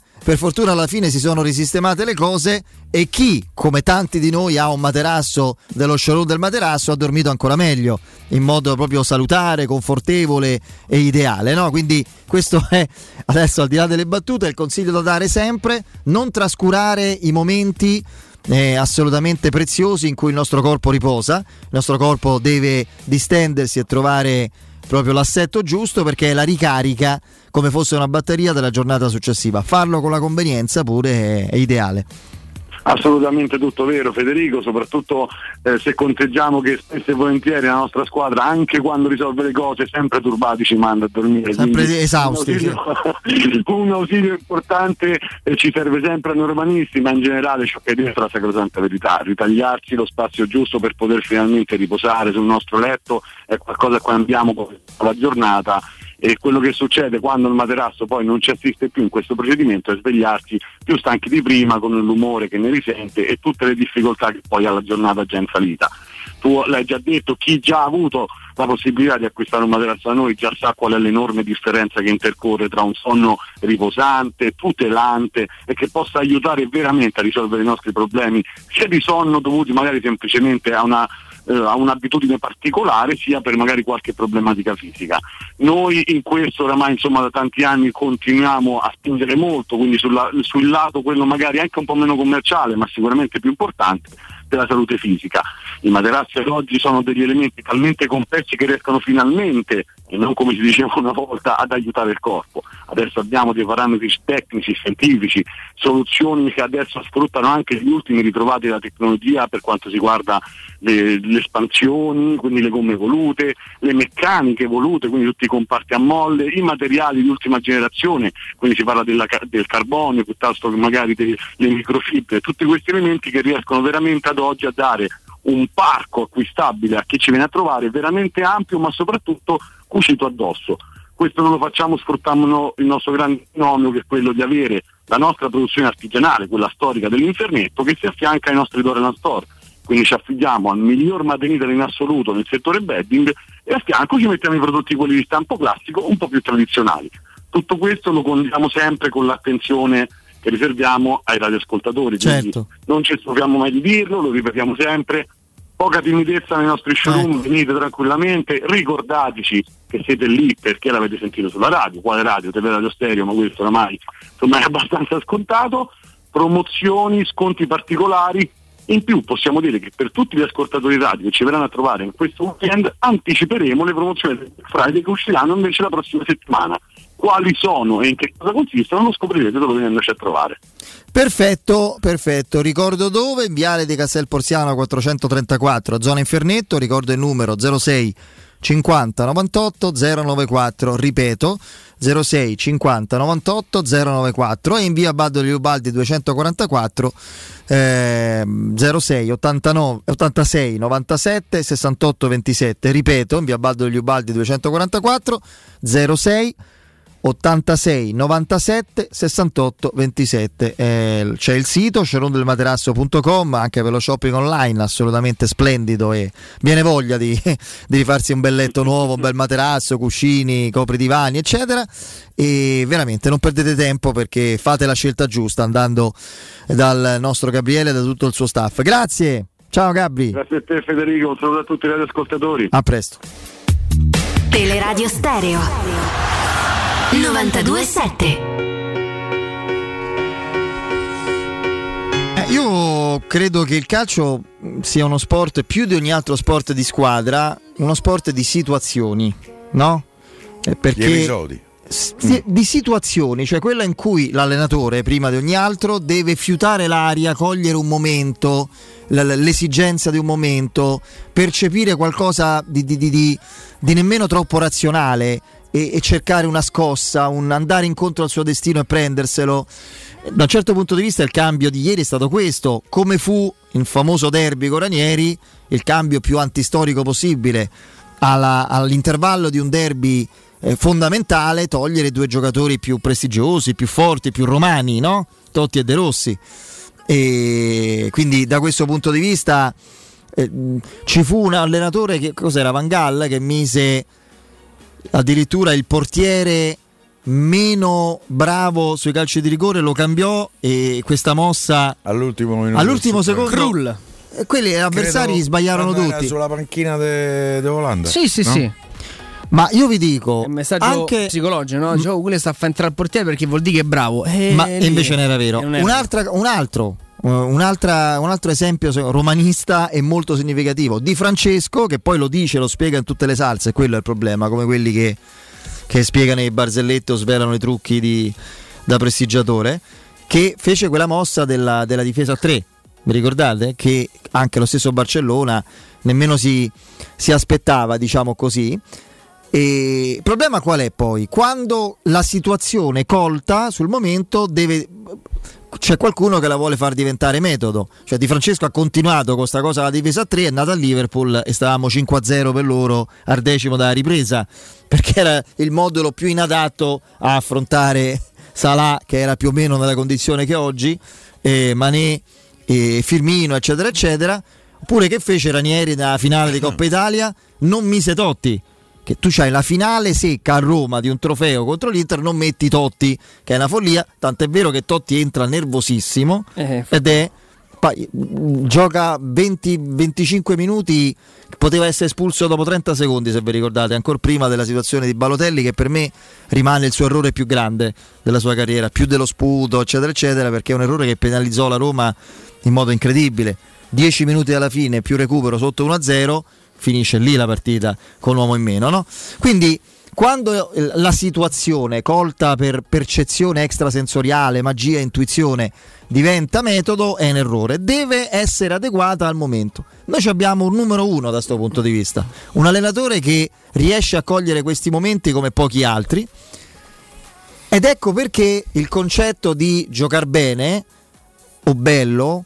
alla fine si sono risistemate le cose e chi, come tanti di noi, ha un materasso dello showroom del materasso ha dormito ancora meglio, in modo proprio salutare, confortevole e ideale, no? Quindi questo è, adesso al di là delle battute, il consiglio da dare sempre: non trascurare i momenti assolutamente preziosi in cui il nostro corpo riposa, il nostro corpo deve distendersi e trovare proprio l'assetto giusto, perché è la ricarica come fosse una batteria della giornata successiva. Farlo con la convenienza pure è ideale. Assolutamente, tutto vero Federico, soprattutto se conteggiamo che spesso e volentieri la nostra squadra, anche quando risolve le cose, sempre turbati ci manda a dormire, sempre esausti. Un ausilio importante ci serve sempre a noi romanisti, ma in generale ciò che è dentro la sacrosanta verità, ritagliarsi lo spazio giusto per poter finalmente riposare sul nostro letto è qualcosa a cui andiamo con la giornata. E quello che succede quando il materasso poi non ci assiste più in questo procedimento è svegliarsi più stanchi di prima, con l'umore che ne risente e tutte le difficoltà che poi alla giornata già in salita. Tu l'hai già detto, chi già ha avuto la possibilità di acquistare un materasso da noi, già sa qual è l'enorme differenza che intercorre tra un sonno riposante, tutelante e che possa aiutare veramente a risolvere i nostri problemi, sia di sonno dovuti magari semplicemente a un'abitudine particolare, sia per magari qualche problematica fisica. Noi in questo oramai insomma da tanti anni continuiamo a spingere molto, quindi sul lato quello magari anche un po' meno commerciale ma sicuramente più importante della salute fisica. I materassi ad oggi sono degli elementi talmente complessi che riescono finalmente, e non come si diceva una volta, ad aiutare il corpo. Adesso abbiamo dei parametri tecnici, scientifici, soluzioni che adesso sfruttano anche gli ultimi ritrovati della tecnologia per quanto riguarda le espansioni, quindi le gomme volute, le meccaniche volute, quindi tutti i comparti a molle, i materiali di ultima generazione, quindi si parla del carbonio piuttosto che magari delle microfibre, tutti questi elementi che riescono veramente ad oggi a dare un parco acquistabile a chi ci viene a trovare veramente ampio, ma soprattutto cucito addosso. Questo non lo facciamo sfruttando il nostro grande fenomeno, che è quello di avere la nostra produzione artigianale, quella storica dell'infernetto, che si affianca ai nostri Dorelan Store. Quindi ci affidiamo al miglior materiale in assoluto nel settore bedding e a fianco ci mettiamo i prodotti, quelli di stampo classico, un po' più tradizionali. Tutto questo lo condiamo sempre con l'attenzione che riserviamo ai radioascoltatori, certo. Quindi non ci stupiamo mai di dirlo, lo ripetiamo sempre, poca timidezza nei nostri showroom, venite tranquillamente, ricordateci che siete lì perché l'avete sentito sulla radio, quale radio? TV, radio stereo, ma questo oramai è abbastanza scontato. Promozioni, sconti particolari, in più possiamo dire che per tutti gli ascoltatori radio che ci verranno a trovare in questo weekend anticiperemo le promozioni del Friday che usciranno invece la prossima settimana. Quali sono e in che cosa consistono lo scoprirete dove venendoci a trovare. Perfetto, ricordo dove: Viale di Castel Porziano 434, zona Infernetto. Ricordo il numero 06 50 98 094, ripeto 06 50 98 094, e in via Baldo Liubaldi 244 06 89 86 97 68 27, ripeto in via Baldo Liubaldi 244 06 86 97 68 27. C'è il sito cerondelmaterasso.com anche per lo shopping online, assolutamente splendido, e viene voglia di rifarsi un bel letto nuovo, un bel materasso, cuscini, copridivani eccetera, e veramente non perdete tempo perché fate la scelta giusta andando dal nostro Gabriele e da tutto il suo staff. Grazie, ciao Gabri. Grazie a te Federico, un saluto a tutti i radioascoltatori, a presto. Teleradio Stereo 92.7. Io credo che il calcio sia uno sport più di ogni altro sport di squadra, uno sport di situazioni, no? Perché gli episodi. Di situazioni, cioè quella in cui l'allenatore prima di ogni altro deve fiutare l'aria, cogliere un momento, l'esigenza di un momento, percepire qualcosa di nemmeno troppo razionale e cercare una scossa, un andare incontro al suo destino e prenderselo. Da un certo punto di vista il cambio di ieri è stato questo, come fu il famoso derby con Ranieri, il cambio più antistorico possibile, all'intervallo di un derby fondamentale togliere due giocatori più prestigiosi, più forti, più romani, no? Totti e De Rossi. E quindi da questo punto di vista ci fu un allenatore che cos'era, Van Gaal, che mise addirittura il portiere meno bravo sui calci di rigore, lo cambiò, e questa mossa all'ultimo secondo Krull. Quelli avversari credo sbagliarono tutti sulla panchina dell'Olanda. Sì, no? Sì. Ma io vi dico, è un messaggio anche psicologico, no? Cioè, quello sta a far entrare il portiere perché vuol dire che è bravo. Ma invece non era vero. Un altro esempio romanista e molto significativo, Di Francesco, che poi lo dice, lo spiega in tutte le salse, quello è il problema, come quelli che spiegano i barzelletti o svelano i trucchi da prestigiatore, che fece quella mossa della difesa a 3, vi ricordate? Che anche lo stesso Barcellona nemmeno si aspettava, diciamo così. Il problema qual è poi? Quando la situazione colta sul momento c'è qualcuno che la vuole far diventare metodo. Cioè Di Francesco ha continuato con questa cosa, la difesa a 3 è nata a Liverpool e stavamo 5-0 per loro al decimo dalla ripresa, perché era il modulo più inadatto a affrontare Salah, che era più o meno nella condizione che oggi, Mané, Firmino eccetera eccetera. Oppure che fece Ranieri da finale di Coppa Italia? Non mise Totti. Che tu c'hai la finale secca a Roma di un trofeo contro l'Inter, non metti Totti, che è una follia. Tant'è vero che Totti entra nervosissimo ed è gioca 20-25 minuti, poteva essere espulso dopo 30 secondi, se vi ricordate, ancora prima della situazione di Balotelli, che per me rimane il suo errore più grande della sua carriera, più dello sputo eccetera eccetera, perché è un errore che penalizzò la Roma in modo incredibile. 10 minuti alla fine più recupero sotto 1-0, finisce lì la partita con uomo in meno, no? Quindi quando la situazione colta per percezione extrasensoriale, magia, intuizione diventa metodo, è un errore, deve essere adeguata al momento. Noi abbiamo un numero uno da questo punto di vista, un allenatore che riesce a cogliere questi momenti come pochi altri, ed ecco perché il concetto di giocare bene o bello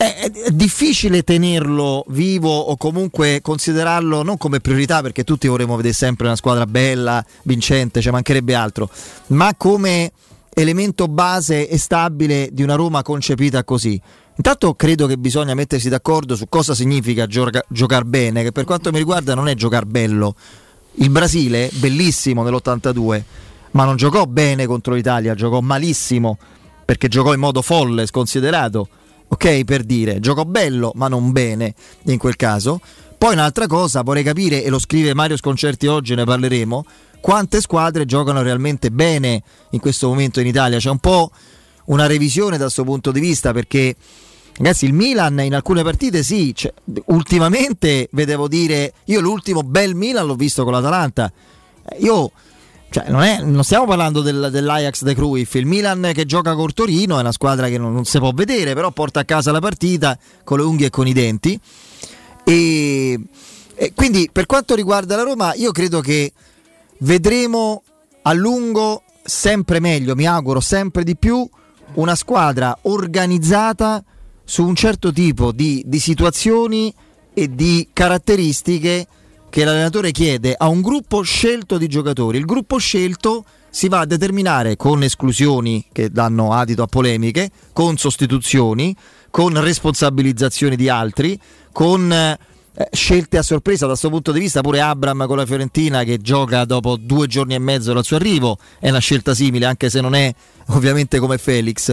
è difficile tenerlo vivo, o comunque considerarlo non come priorità, perché tutti vorremmo vedere sempre una squadra bella, vincente, cioè mancherebbe altro, ma come elemento base e stabile di una Roma concepita così. Intanto credo che bisogna mettersi d'accordo su cosa significa giocare bene, che per quanto mi riguarda non è giocare bello. Il Brasile, bellissimo nell'82, ma non giocò bene contro l'Italia, giocò malissimo, perché giocò in modo folle, sconsiderato. Ok, per dire, gioco bello ma non bene in quel caso. Poi un'altra cosa, vorrei capire, e lo scrive Mario Sconcerti oggi, ne parleremo, quante squadre giocano realmente bene in questo momento in Italia. C'è un po' una revisione da questo punto di vista, perché ragazzi il Milan in alcune partite sì, cioè, ultimamente vedevo dire, io l'ultimo bel Milan l'ho visto con l'Atalanta, cioè, non stiamo parlando dell'Ajax de Cruyff. Il Milan che gioca col Torino è una squadra che non si può vedere, però porta a casa la partita con le unghie e con i denti. E quindi per quanto riguarda la Roma, io credo che vedremo a lungo sempre meglio, mi auguro sempre di più, una squadra organizzata su un certo tipo di situazioni e di caratteristiche che l'allenatore chiede a un gruppo scelto di giocatori. Il gruppo scelto si va a determinare con esclusioni che danno adito a polemiche, con sostituzioni, con responsabilizzazioni di altri, con scelte a sorpresa. Da questo punto di vista pure Abraham con la Fiorentina, che gioca dopo 2 giorni e mezzo dal suo arrivo, è una scelta simile, anche se non è ovviamente come Felix,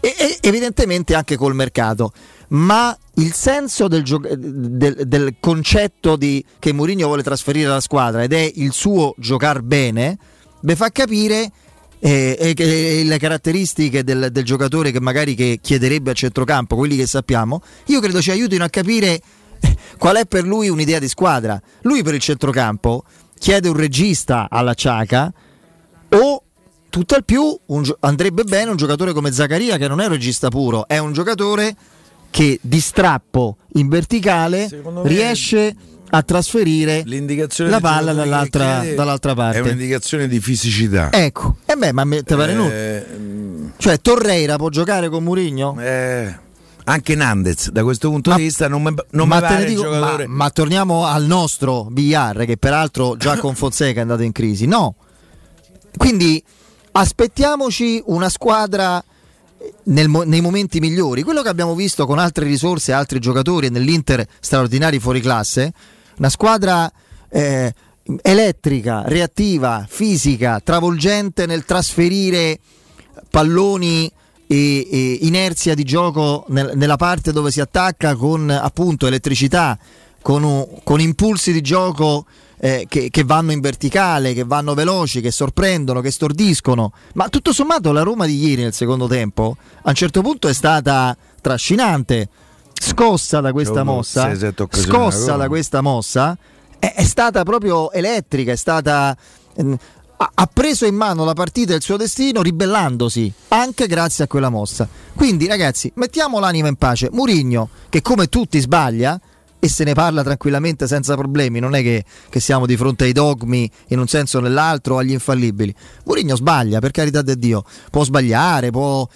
e evidentemente anche col mercato. Ma il senso del concetto che Mourinho vuole trasferire alla squadra, ed è il suo giocar bene, vi fa capire le caratteristiche del giocatore che magari che chiederebbe a centrocampo, quelli che sappiamo. Io credo ci aiutino a capire qual è per lui un'idea di squadra. Lui per il centrocampo chiede un regista alla Xhaka, o tutt'al più andrebbe bene un giocatore come Zaccaria, che non è un regista puro, è un giocatore che di strappo in verticale riesce a trasferire la palla dall'altra parte. È un'indicazione di fisicità. Ecco, ma te pare nulla. Cioè Torreira può giocare con Mourinho? Anche Nández da questo punto di vista non mi pare giocatore. Ma torniamo al nostro Villar, che peraltro già con Fonseca è andato in crisi. No. Quindi aspettiamoci una squadra nei momenti migliori, quello che abbiamo visto con altre risorse, altri giocatori, e nell'Inter straordinari fuoriclasse, una squadra elettrica, reattiva, fisica, travolgente nel trasferire palloni e inerzia di gioco nella parte dove si attacca, con appunto elettricità, con impulsi di gioco che vanno in verticale, che vanno veloci, che sorprendono, che stordiscono. Ma tutto sommato la Roma di ieri nel secondo tempo a un certo punto è stata trascinante, scossa da questa mossa, è stata proprio elettrica, ha preso in mano la partita e il suo destino, ribellandosi anche grazie a quella mossa. Quindi ragazzi, mettiamo l'anima in pace. Mourinho, che come tutti sbaglia e se ne parla tranquillamente senza problemi, non è che siamo di fronte ai dogmi in un senso o nell'altro, agli infallibili. Mourinho sbaglia, per carità di Dio, può sbagliare, Bodo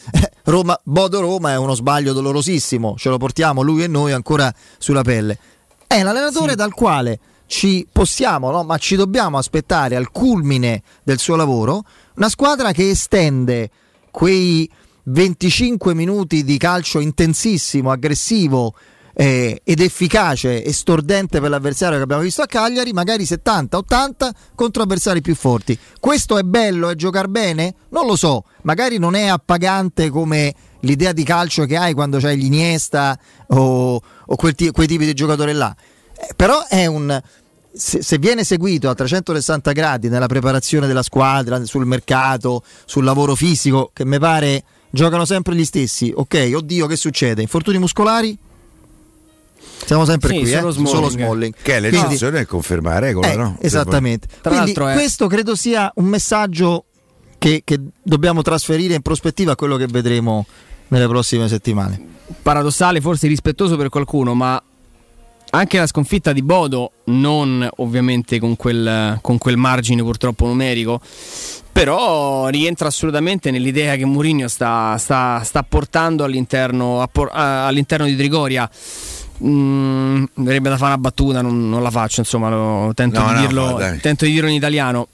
Roma è uno sbaglio dolorosissimo, ce lo portiamo lui e noi ancora sulla pelle. È un allenatore dal quale ci possiamo, ma ci dobbiamo aspettare al culmine del suo lavoro una squadra che estende quei 25 minuti di calcio intensissimo, aggressivo, ed efficace e stordente per l'avversario che abbiamo visto a Cagliari, magari 70-80 contro avversari più forti. Questo è bello, è giocare bene? Non lo so, magari non è appagante come l'idea di calcio che hai quando c'hai l'Iniesta o quei tipi di giocatore là, però è un... Se viene seguito a 360 gradi nella preparazione della squadra, sul mercato, sul lavoro fisico, che mi pare giocano sempre gli stessi. Ok, oddio, che succede? Infortuni muscolari? Siamo sempre qui, solo Smalling. Che è l'eccezione, è conferma regola, no? Esattamente. Tra quindi l'altro questo credo sia un messaggio che dobbiamo trasferire in prospettiva a quello che vedremo nelle prossime settimane. Paradossale, forse rispettoso per qualcuno, ma anche la sconfitta di Bodo, non ovviamente con quel margine purtroppo numerico, però rientra assolutamente nell'idea che Mourinho sta portando all'interno di Trigoria. Verrebbe da fare una battuta, non la faccio, insomma, tento di dirlo in italiano.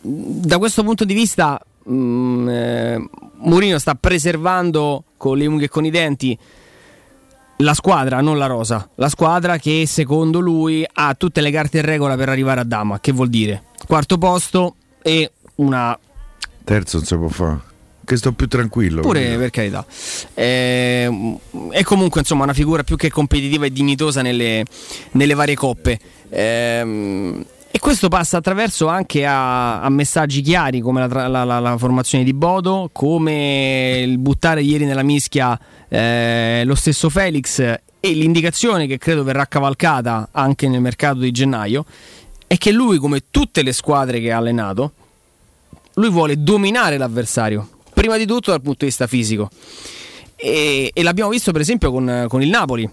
Da questo punto di vista Mourinho sta preservando con le unghie e con i denti la squadra, non la rosa, la squadra che secondo lui ha tutte le carte in regola per arrivare a Dama, che vuol dire quarto posto e una terzo non si può fare, che sto più tranquillo pure quindi. Per carità è comunque insomma una figura più che competitiva e dignitosa nelle varie coppe, e questo passa attraverso anche a messaggi chiari come la formazione di Bodo, come il buttare ieri nella mischia lo stesso Felix, e l'indicazione che credo verrà cavalcata anche nel mercato di gennaio è che lui, come tutte le squadre che ha allenato, lui vuole dominare l'avversario, prima di tutto dal punto di vista fisico, e l'abbiamo visto per esempio con il Napoli.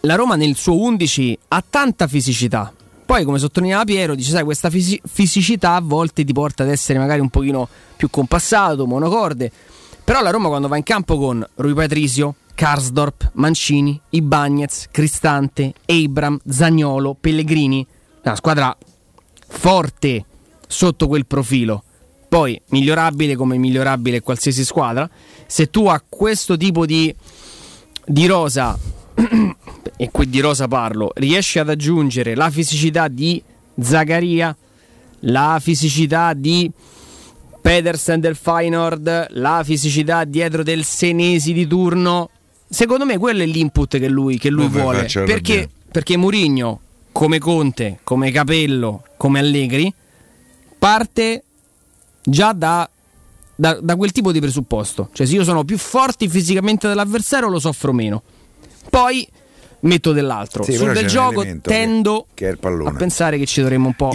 La Roma nel suo 11 ha tanta fisicità. Poi, come sottolineava Piero, dice, sai, questa fisicità a volte ti porta ad essere magari un pochino più compassato, monocorde. Però la Roma quando va in campo con Rui Patricio, Karsdorp, Mancini, Ibañez, Cristante, Abraham, Zaniolo, Pellegrini, una squadra forte sotto quel profilo. Poi migliorabile come migliorabile qualsiasi squadra. Se tu a questo tipo di rosa e qui di rosa parlo, riesce ad aggiungere la fisicità di Zagaria, la fisicità di Pedersen del Feyenoord, la fisicità dietro del Senesi di turno, secondo me quello è l'input che lui vuole, perché Mourinho, come Conte, come Capello, come Allegri, parte già da quel tipo di presupposto, cioè se io sono più forte fisicamente dell'avversario lo soffro meno, poi metto dell'altro. Sì, sul del gioco tendo a pensare che ci dovremmo un po'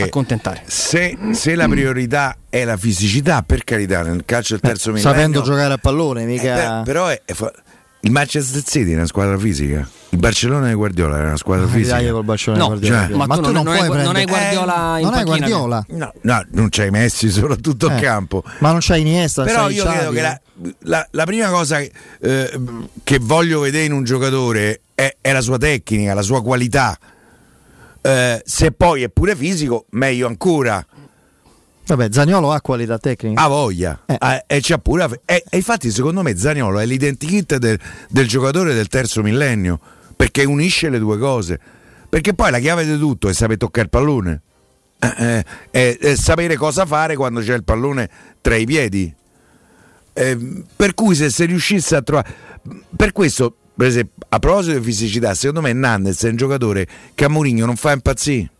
accontentare. Se la priorità è la fisicità, per carità, nel calcio del terzo millennio, sapendo giocare a pallone, mica. Però il Manchester City è una squadra fisica. Il Barcellone di Guardiola è una squadra fisica. No, cioè, ma tu non puoi prendere. Non hai Guardiola in panchina. Guardiola. No, non c'hai Messi soprattutto a campo. Ma non c'hai Iniesta. Però io credo che la prima cosa che voglio vedere in un giocatore è la sua tecnica, la sua qualità. Se poi è pure fisico, meglio ancora. Vabbè, Zaniolo ha qualità tecnica. Ha voglia. C'ha pure. E infatti, secondo me, Zaniolo è l'identikit del giocatore del terzo millennio, perché unisce le due cose. Perché poi la chiave di tutto è sapere toccare il pallone, è sapere cosa fare quando c'è il pallone tra i piedi. Per cui se riuscisse a trovare. Per questo, per esempio, a proposito di fisicità, secondo me Nández è un giocatore che a Mourinho non fa impazzire,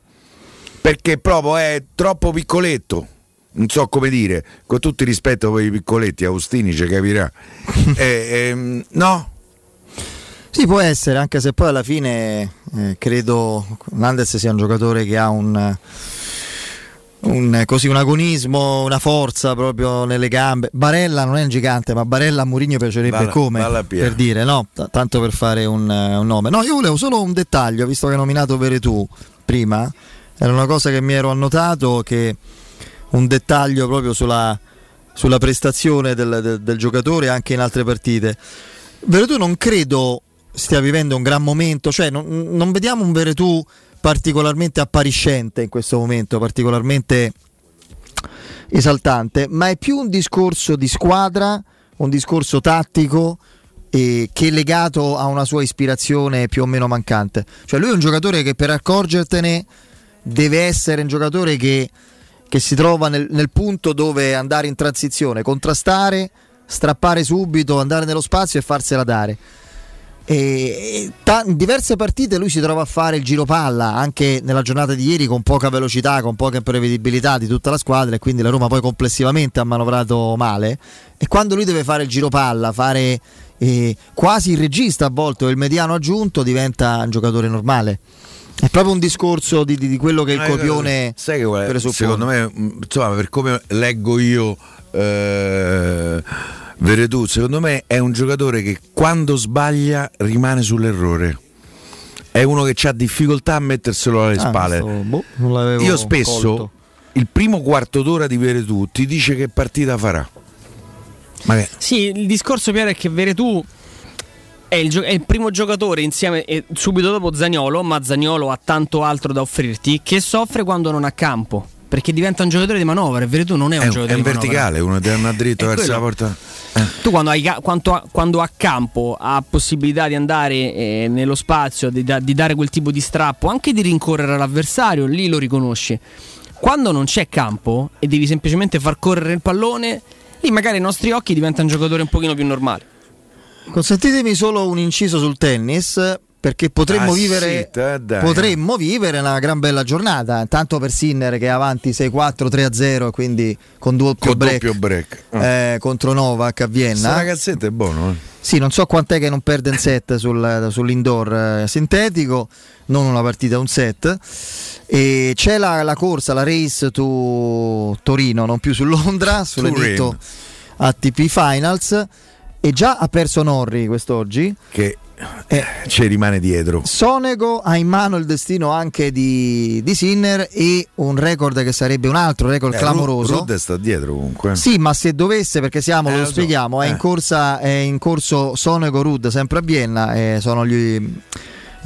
perché proprio è troppo piccoletto, non so come dire, con tutto il rispetto per i piccoletti, Agostini ci capirà. No? Sì, può essere, anche se poi alla fine credo Nández sia un giocatore che ha un agonismo, una forza proprio nelle gambe. Barella non è un gigante, ma Barella a Mourinho piacerebbe come per dire, no? Tanto per fare un nome. No, io volevo solo un dettaglio, visto che hai nominato Veretout prima, era una cosa che mi ero annotato, che un dettaglio proprio sulla prestazione del giocatore anche in altre partite. Veretout non credo stia vivendo un gran momento, cioè non vediamo un Veretout particolarmente appariscente in questo momento, particolarmente esaltante, ma è più un discorso di squadra, un discorso tattico, e che è legato a una sua ispirazione più o meno mancante. Cioè lui è un giocatore che, per accorgertene, deve essere un giocatore che si trova nel punto dove andare in transizione, contrastare, strappare subito, andare nello spazio e farsela dare. In diverse partite lui si trova a fare il giro palla, anche nella giornata di ieri, con poca velocità, con poca imprevedibilità di tutta la squadra, e quindi la Roma poi complessivamente ha manovrato male. E quando lui deve fare il giro palla, fare quasi il regista a volte o il mediano aggiunto, diventa un giocatore normale. È proprio un discorso di quello che il copione, sai che presuppone. Secondo me, insomma, per come leggo io Veretout, secondo me è un giocatore che quando sbaglia rimane sull'errore. È uno che ha difficoltà a metterselo alle spalle. Io spesso colto. Il primo quarto d'ora di Veretout ti dice che partita farà. Magari. Sì, il discorso, Piero, è che Veretout è il primo giocatore, insieme e subito dopo Zaniolo, ma Zaniolo ha tanto altro da offrirti, che soffre quando non ha campo, perché diventa un giocatore di manovra. Veretout non è un giocatore di manovra, è verticale, uno deve andare dritto verso quello. La porta. Tu quando a campo ha possibilità di andare nello spazio, di dare quel tipo di strappo, anche di rincorrere l'avversario, lì lo riconosci. Quando non c'è campo e devi semplicemente far correre il pallone, lì magari ai nostri occhi diventa un giocatore un pochino più normale. Consentitemi solo un inciso sul tennis, perché potremmo vivere una gran bella giornata, tanto per Sinner che è avanti 6-4, 3-0, quindi con doppio break. Contro Novak a Vienna. Questa ragazzetta è buono, eh. Sì, non so quant'è che non perde un set sull'indoor sintetico, non una partita, un set. E c'è la corsa, la race to Torino, non più su Londra, sull'evento ATP Finals, e già ha perso Norri quest'oggi, che ci rimane dietro. Sonego ha in mano il destino anche di Sinner, e un record che sarebbe un altro record clamoroso. Rudd sta dietro comunque. Sì, ma se dovesse, perché siamo, lo spieghiamo, è in corso Sonego Rudd, sempre a Vienna, sono gli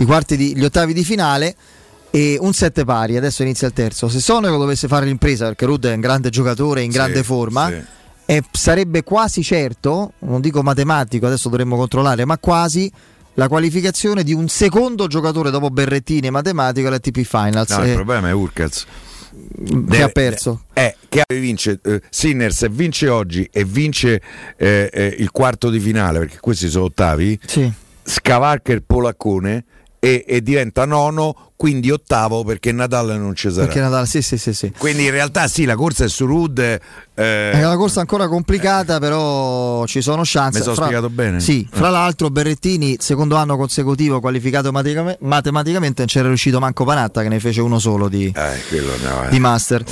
ottavi di finale, e un 7 pari, adesso inizia il terzo. Se Sonego dovesse fare l'impresa, perché Rudd è un grande giocatore in grande forma, sarebbe quasi certo, non dico matematico, adesso dovremmo controllare, ma quasi la qualificazione di un secondo giocatore dopo Berrettini e matematico all'ATP Finals. No, il problema è Urkaz, che ha perso. Che vince Sinner, se vince oggi e vince il quarto di finale, perché questi sono ottavi, sì, scavalca il polaccone e diventa nono, quindi ottavo, perché Nadal non ci sarà. Perché Nadal, sì. Quindi in realtà sì, la corsa è su Rudd. È una corsa ancora complicata, però ci sono chance. Mi sono spiegato bene? Sì, fra l'altro Berrettini, secondo anno consecutivo qualificato matematicamente, non c'era riuscito manco Panatta, che ne fece uno solo di Master.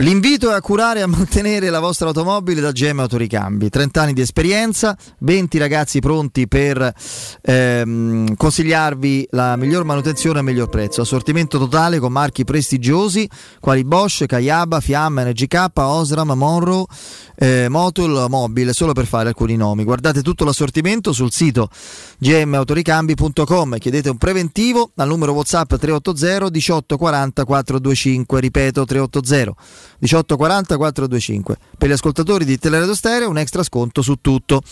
L'invito è a curare e a mantenere la vostra automobile da GM Autoricambi. 30 anni di esperienza, 20 ragazzi pronti per consigliarvi la miglior manutenzione a miglior prezzo. Assortimento totale con marchi prestigiosi quali Bosch, Kayaba, Fiamma, NGK, Osram, Monroe, Motul, Mobile, solo per fare alcuni nomi. Guardate tutto l'assortimento sul sito gmautoricambi.com. Chiedete un preventivo al numero WhatsApp 380 1840 425. Ripeto, 380 1840 425. Per gli ascoltatori di Teleradio Stereo un extra sconto su tutto.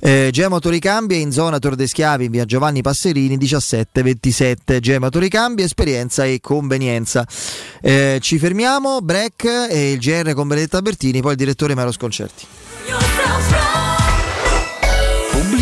GM Autoricambi è in zona Tor dei Schiavi, in via Giovanni Passerini 1727. GM Autoricambi, esperienza e convenienza. Ci fermiamo, break, e il GR con Benedetta Bertini, poi il direttore Mario Sconcerti.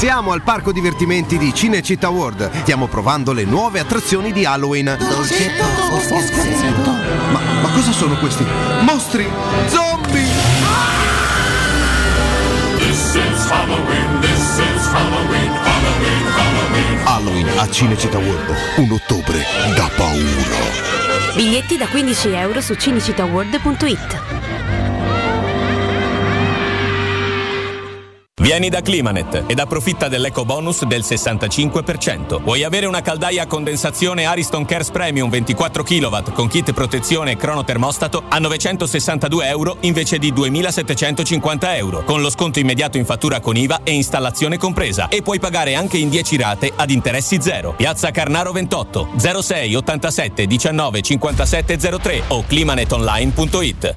Siamo al parco divertimenti di Cinecittà World. Stiamo provando le nuove attrazioni di Halloween. Dolcetto, dolcetto. Ma cosa sono questi? Mostri? Zombie? This is Halloween, this is Halloween, Halloween, Halloween. Halloween a Cinecittà World, un ottobre da paura. Biglietti da €15 su cinecittàworld.it. Vieni da Climanet ed approfitta dell'eco bonus del 65%. Vuoi avere una caldaia a condensazione Ariston Kers Premium 24 kW con kit protezione e cronotermostato a €962 invece di €2.750 con lo sconto immediato in fattura con IVA e installazione compresa, e puoi pagare anche in 10 rate ad interessi zero. Piazza Carnaro 28 06 87 19 57 03 o climanetonline.it.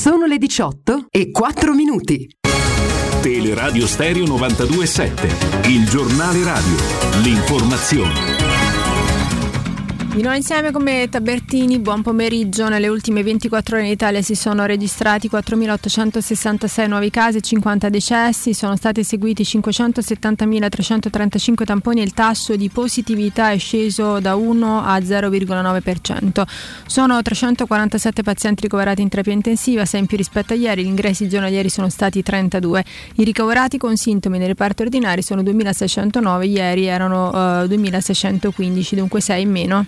Sono le 18:04. Teleradio Stereo 92.7, il giornale radio, l'informazione. Di noi insieme come Tabertini, buon pomeriggio. Nelle ultime 24 ore in Italia si sono registrati 4.866 nuovi casi e 50 decessi, sono stati eseguiti 570.335 tamponi e il tasso di positività è sceso da 1 a 0,9%. Sono 347 pazienti ricoverati in terapia intensiva, 6 in più rispetto a ieri, gli ingressi giornalieri sono stati 32. I ricoverati con sintomi nei reparti ordinari sono 2.609, ieri erano 2.615, dunque 6 in meno.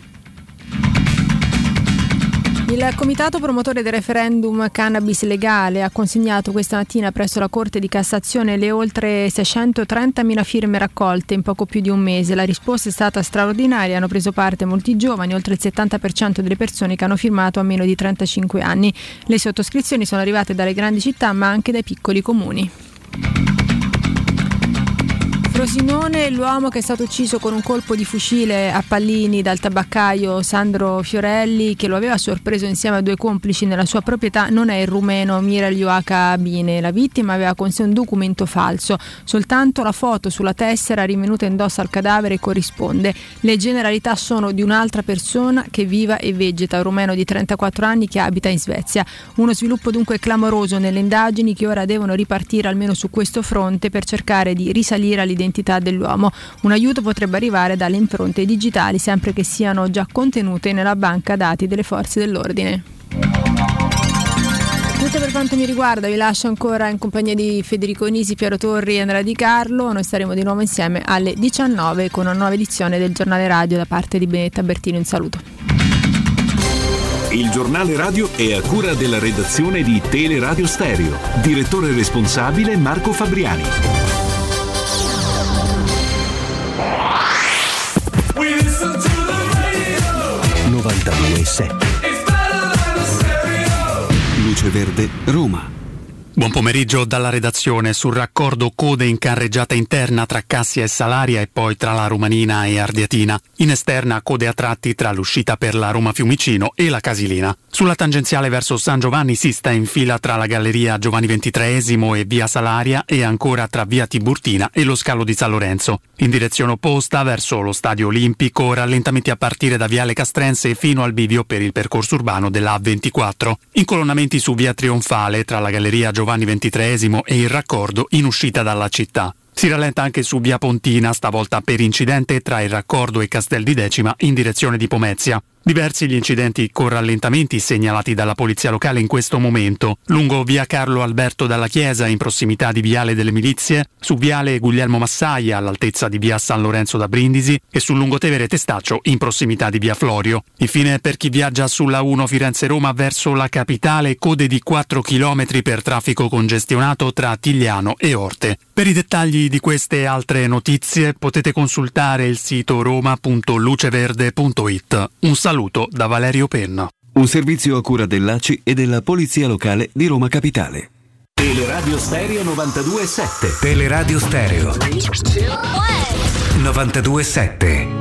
Il comitato promotore del referendum cannabis legale ha consegnato questa mattina presso la Corte di Cassazione le oltre 630.000 firme raccolte in poco più di un mese. La risposta è stata straordinaria, hanno preso parte molti giovani, oltre il 70% delle persone che hanno firmato a meno di 35 anni. Le sottoscrizioni sono arrivate dalle grandi città ma anche dai piccoli comuni. Frosinone, l'uomo che è stato ucciso con un colpo di fucile a pallini dal tabaccaio Sandro Fiorelli, che lo aveva sorpreso insieme a due complici nella sua proprietà, non è il rumeno Miraglioaca Bine. La vittima aveva con sé un documento falso, soltanto la foto sulla tessera rinvenuta indosso al cadavere corrisponde. Le generalità sono di un'altra persona che viva e vegeta, un rumeno di 34 anni che abita in Svezia. Uno sviluppo dunque clamoroso nelle indagini, che ora devono ripartire almeno su questo fronte per cercare di risalire all'identità dell'uomo. Un aiuto potrebbe arrivare dalle impronte digitali, sempre che siano già contenute nella banca dati delle forze dell'ordine. tutto per quanto mi riguarda, vi lascio ancora in compagnia di Federico Nisi, Piero Torri e Andrea Di Carlo. Noi saremo di nuovo insieme alle 19 con una nuova edizione del Giornale Radio da parte di Benedetta Bertini. Un saluto. Il Giornale Radio è a cura della redazione di Teleradio Stereo. Direttore responsabile Marco Fabriani. We listen to the radio. 92.7 Luce Verde, Roma. Buon pomeriggio dalla redazione. Sul raccordo code in carreggiata interna tra Cassia e Salaria e poi tra la Romanina e Ardiatina. In esterna code a tratti tra l'uscita per la Roma Fiumicino e la Casilina. Sulla tangenziale verso San Giovanni si sta in fila tra la Galleria Giovanni XXIII e via Salaria e ancora tra via Tiburtina e lo scalo di San Lorenzo. In direzione opposta verso lo Stadio Olimpico rallentamenti a partire da Viale Castrense fino al bivio per il percorso urbano della A24. Incolonnamenti su via Trionfale tra la Galleria Giovanni XXIII e il raccordo in uscita dalla città. Si rallenta anche su via Pontina, stavolta per incidente tra il raccordo e Castel di Decima in direzione di Pomezia. Diversi gli incidenti con rallentamenti segnalati dalla polizia locale in questo momento. Lungo via Carlo Alberto Dalla Chiesa, in prossimità di Viale delle Milizie, su viale Guglielmo Massaia, all'altezza di via San Lorenzo da Brindisi, e sul lungotevere Testaccio, in prossimità di via Florio. Infine, per chi viaggia sulla 1 Firenze-Roma verso la capitale, code di 4 km per traffico congestionato tra Tigliano e Orte. Per i dettagli di queste altre notizie potete consultare il sito roma.luceverde.it. Un saluto da Valerio Penna. Un servizio a cura dell'ACI e della Polizia Locale di Roma Capitale. Teleradio Stereo 92.7. Teleradio Stereo 92.7.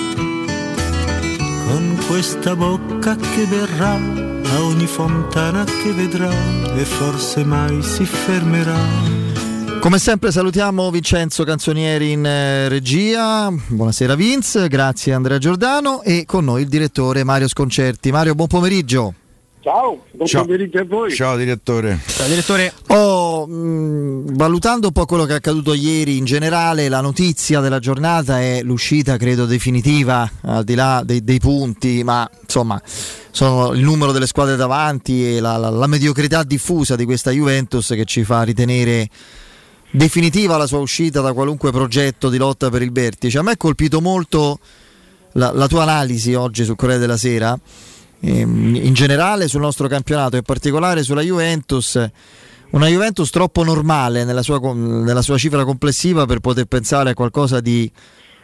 Con questa bocca che berrà a ogni fontana che vedrà e forse mai si fermerà. Come sempre salutiamo Vincenzo Canzonieri in regia. Buonasera Vince, grazie Andrea Giordano e con noi il direttore Mario Sconcerti. Mario, buon pomeriggio. Ciao, buon pomeriggio a voi. Ciao direttore. Ciao direttore. Valutando un po' quello che è accaduto ieri in generale, la notizia della giornata è l'uscita, credo, definitiva, al di là dei punti, ma insomma sono il numero delle squadre davanti e la mediocrità diffusa di questa Juventus che ci fa ritenere definitiva la sua uscita da qualunque progetto di lotta per il vertice. A me è colpito molto la tua analisi oggi sul Corriere della Sera, in generale sul nostro campionato, in particolare sulla Juventus. Una Juventus troppo normale nella sua cifra complessiva per poter pensare a qualcosa di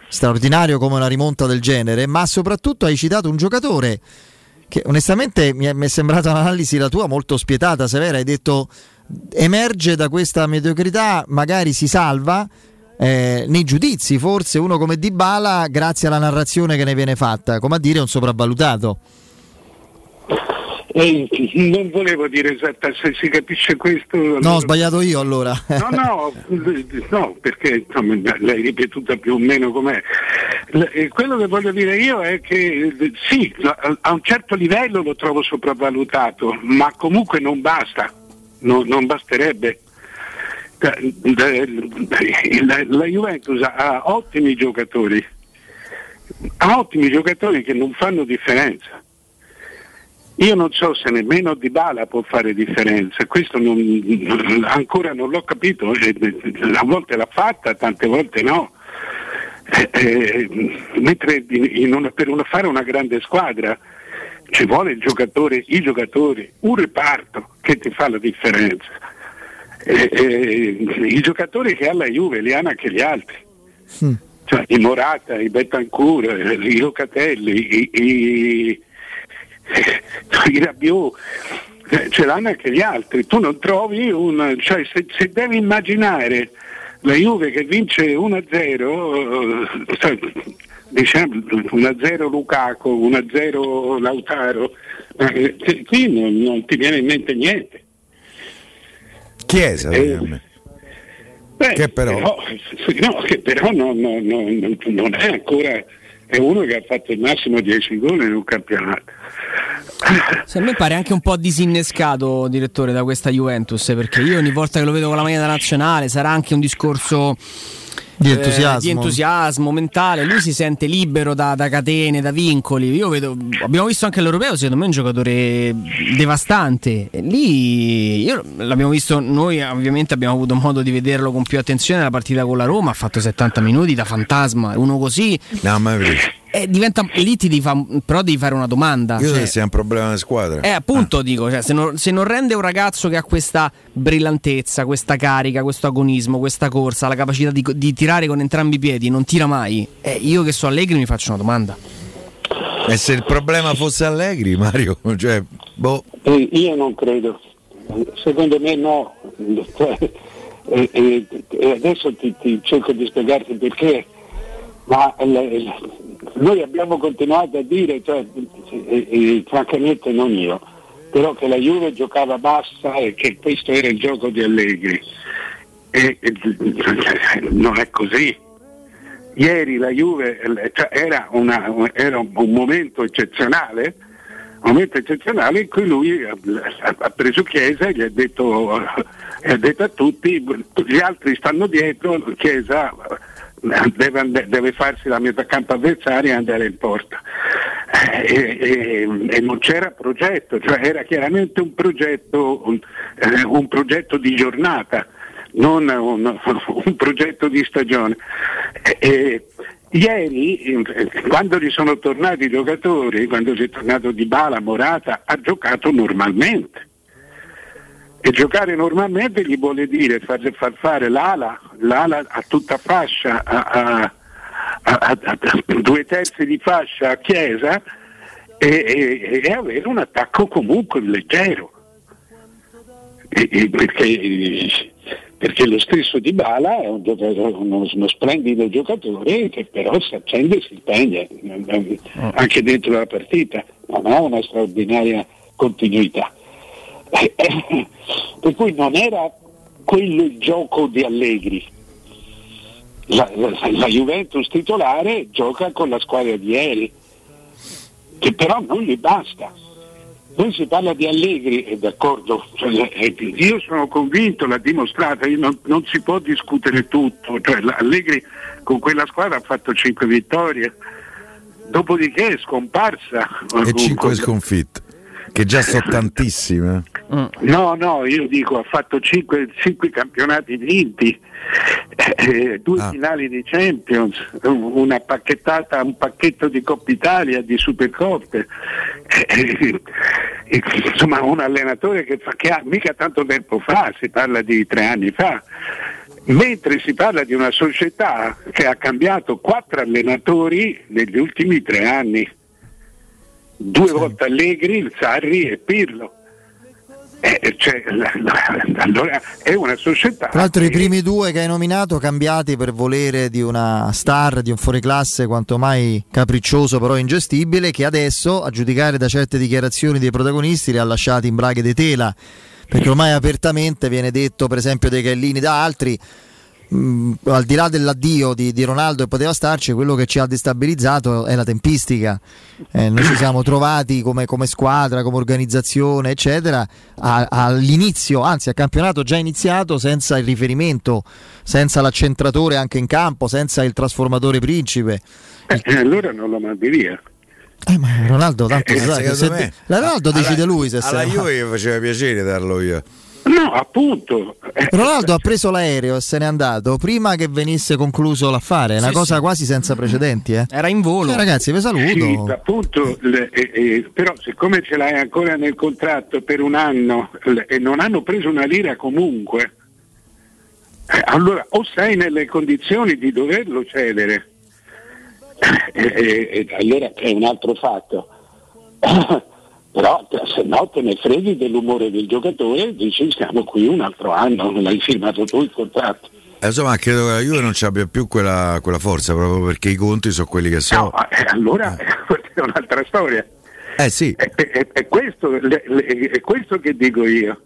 straordinario come una rimonta del genere, ma soprattutto hai citato un giocatore che onestamente mi è sembrata un'analisi la tua molto spietata, severa. Hai detto emerge da questa mediocrità, magari si salva nei giudizi forse uno come Dybala grazie alla narrazione che ne viene fatta, come a dire un sopravvalutato. Non volevo dire esatta, se si capisce questo... Allora... No, ho sbagliato io allora. No, perché l'hai ripetuta più o meno com'è. Quello che voglio dire io è che sì, a un certo livello lo trovo sopravvalutato, ma comunque non basta, non basterebbe. La Juventus ha ottimi giocatori che non fanno differenza. Io non so se nemmeno Dybala può fare differenza, questo ancora non l'ho capito, a volte l'ha fatta, tante volte no, mentre per fare una grande squadra ci vuole i giocatori, un reparto che ti fa la differenza, i giocatori che ha la Juve li hanno anche gli altri. Sì. Cioè, i Morata, i Bentancur, i Locatelli, i Rabiot, ce l'hanno anche gli altri. Tu non trovi se devi immaginare la Juve che vince 1-0, diciamo 1-0 Lukaku, 1-0 Lautaro, qui non ti viene in mente niente. Chiesa che però non è ancora, è uno che ha fatto il massimo 10 gol in un campionato. Se a me pare anche un po' disinnescato, direttore, da questa Juventus, perché io ogni volta che lo vedo con la maglia nazionale, sarà anche un discorso di entusiasmo mentale, lui si sente libero da catene, da vincoli. Io vedo, abbiamo visto anche l'Europeo, secondo me è un giocatore devastante, e lì l'abbiamo visto noi, ovviamente abbiamo avuto modo di vederlo con più attenzione la partita con la Roma, ha fatto 70 minuti da fantasma, uno così no, ma diventa, lì però devi fare una domanda. Io se sia un problema di squadra. Appunto dico, cioè, se non rende un ragazzo che ha questa brillantezza, questa carica, questo agonismo, questa corsa, la capacità di tirare con entrambi i piedi, non tira mai. Io che so Allegri mi faccio una domanda. E se il problema fosse Allegri, Mario, cioè, boh. Io non credo. Secondo me no. E adesso ti cerco di spiegarti perché. Ma noi abbiamo continuato a dire, cioè, francamente non io, però che la Juve giocava bassa e che questo era il gioco di Allegri. Non è così. Ieri la Juve era un momento eccezionale, in cui lui ha preso Chiesa e gli ha detto a tutti, gli altri stanno dietro, Chiesa deve farsi la metà campo avversaria e andare in porta, e non c'era progetto, cioè era chiaramente un progetto di giornata, non un progetto di stagione. Ieri, quando gli sono tornati i giocatori, quando si è tornato Dybala, Morata, ha giocato normalmente. E giocare normalmente gli vuole dire far fare l'ala a tutta fascia, a 2/3 di fascia a Chiesa, e avere un attacco comunque leggero, perché lo stesso Dybala è uno splendido giocatore che però si accende e si impegna anche dentro la partita, non ha una straordinaria continuità. Per cui non era quello il gioco di Allegri. La Juventus titolare gioca con la squadra di ieri, che però non gli basta. Poi si parla di Allegri, è d'accordo, cioè, io sono convinto, l'ha dimostrato, non si può discutere tutto, cioè, Allegri con quella squadra ha fatto 5 vittorie, dopodiché è scomparsa e 5 sconfitte, che già sono tantissime. No, io dico, ha fatto 5 campionati vinti, 2 finali di Champions, una pacchettata, un pacchetto di Coppa Italia, di Supercoppe, insomma un allenatore che ha mica tanto tempo fa, si parla di 3 anni fa, mentre si parla di una società che ha cambiato 4 allenatori negli ultimi 3 anni. 2 volte Allegri, Sarri e Pirlo. Allora è una società. Tra l'altro i primi 2 che hai nominato cambiati per volere di una star, di un fuoriclasse quanto mai capriccioso però ingestibile, che adesso, a giudicare da certe dichiarazioni dei protagonisti, li ha lasciati in braghe di tela, perché ormai apertamente viene detto, per esempio dei Chiellini, da altri, al di là dell'addio di Ronaldo che poteva starci, quello che ci ha destabilizzato è la tempistica. Noi ci siamo trovati come squadra, come organizzazione eccetera, all'inizio, anzi al campionato già iniziato, senza il riferimento, senza l'accentratore anche in campo, senza il trasformatore principe, e allora non lo mandi via. Ma Ronaldo tanto Ronaldo decide lui se alla Juve gli faceva piacere darlo io. No, appunto. Ronaldo ha preso l'aereo e se n'è andato prima che venisse concluso l'affare, è una cosa quasi senza precedenti. Era in volo. Ragazzi, vi saluto. Sì, appunto, però siccome ce l'hai ancora nel contratto per 1 anno e non hanno preso una lira comunque, allora o sei nelle condizioni di doverlo cedere, allora è un altro fatto. Però se no te ne freghi dell'umore del giocatore e dici stiamo qui un altro anno, non hai firmato tu il contratto. Insomma, credo che la Juve non ci abbia più quella forza, proprio perché i conti sono quelli che sono. No, allora è un'altra storia. Sì. È questo che dico io.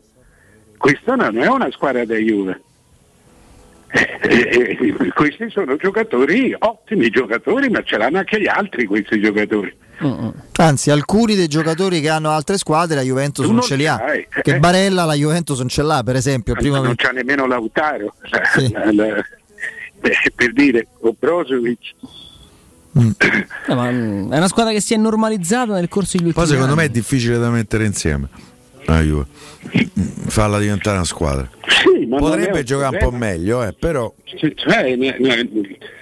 Questa non è una squadra da Juve. Questi sono giocatori, ottimi giocatori, ma ce l'hanno anche gli altri questi giocatori. Anzi, alcuni dei giocatori che hanno altre squadre la Juventus non ce li ha. Che Barella la Juventus non ce l'ha, per esempio. Prima non c'ha nemmeno Lautaro, sì. Per dire, o Brozovic. È una squadra che si è normalizzata nel corso degli ultimi anni. Poi secondo me è difficile da mettere insieme la Juve, farla diventare una squadra. Sì, ma potrebbe giocare un po' meglio, però.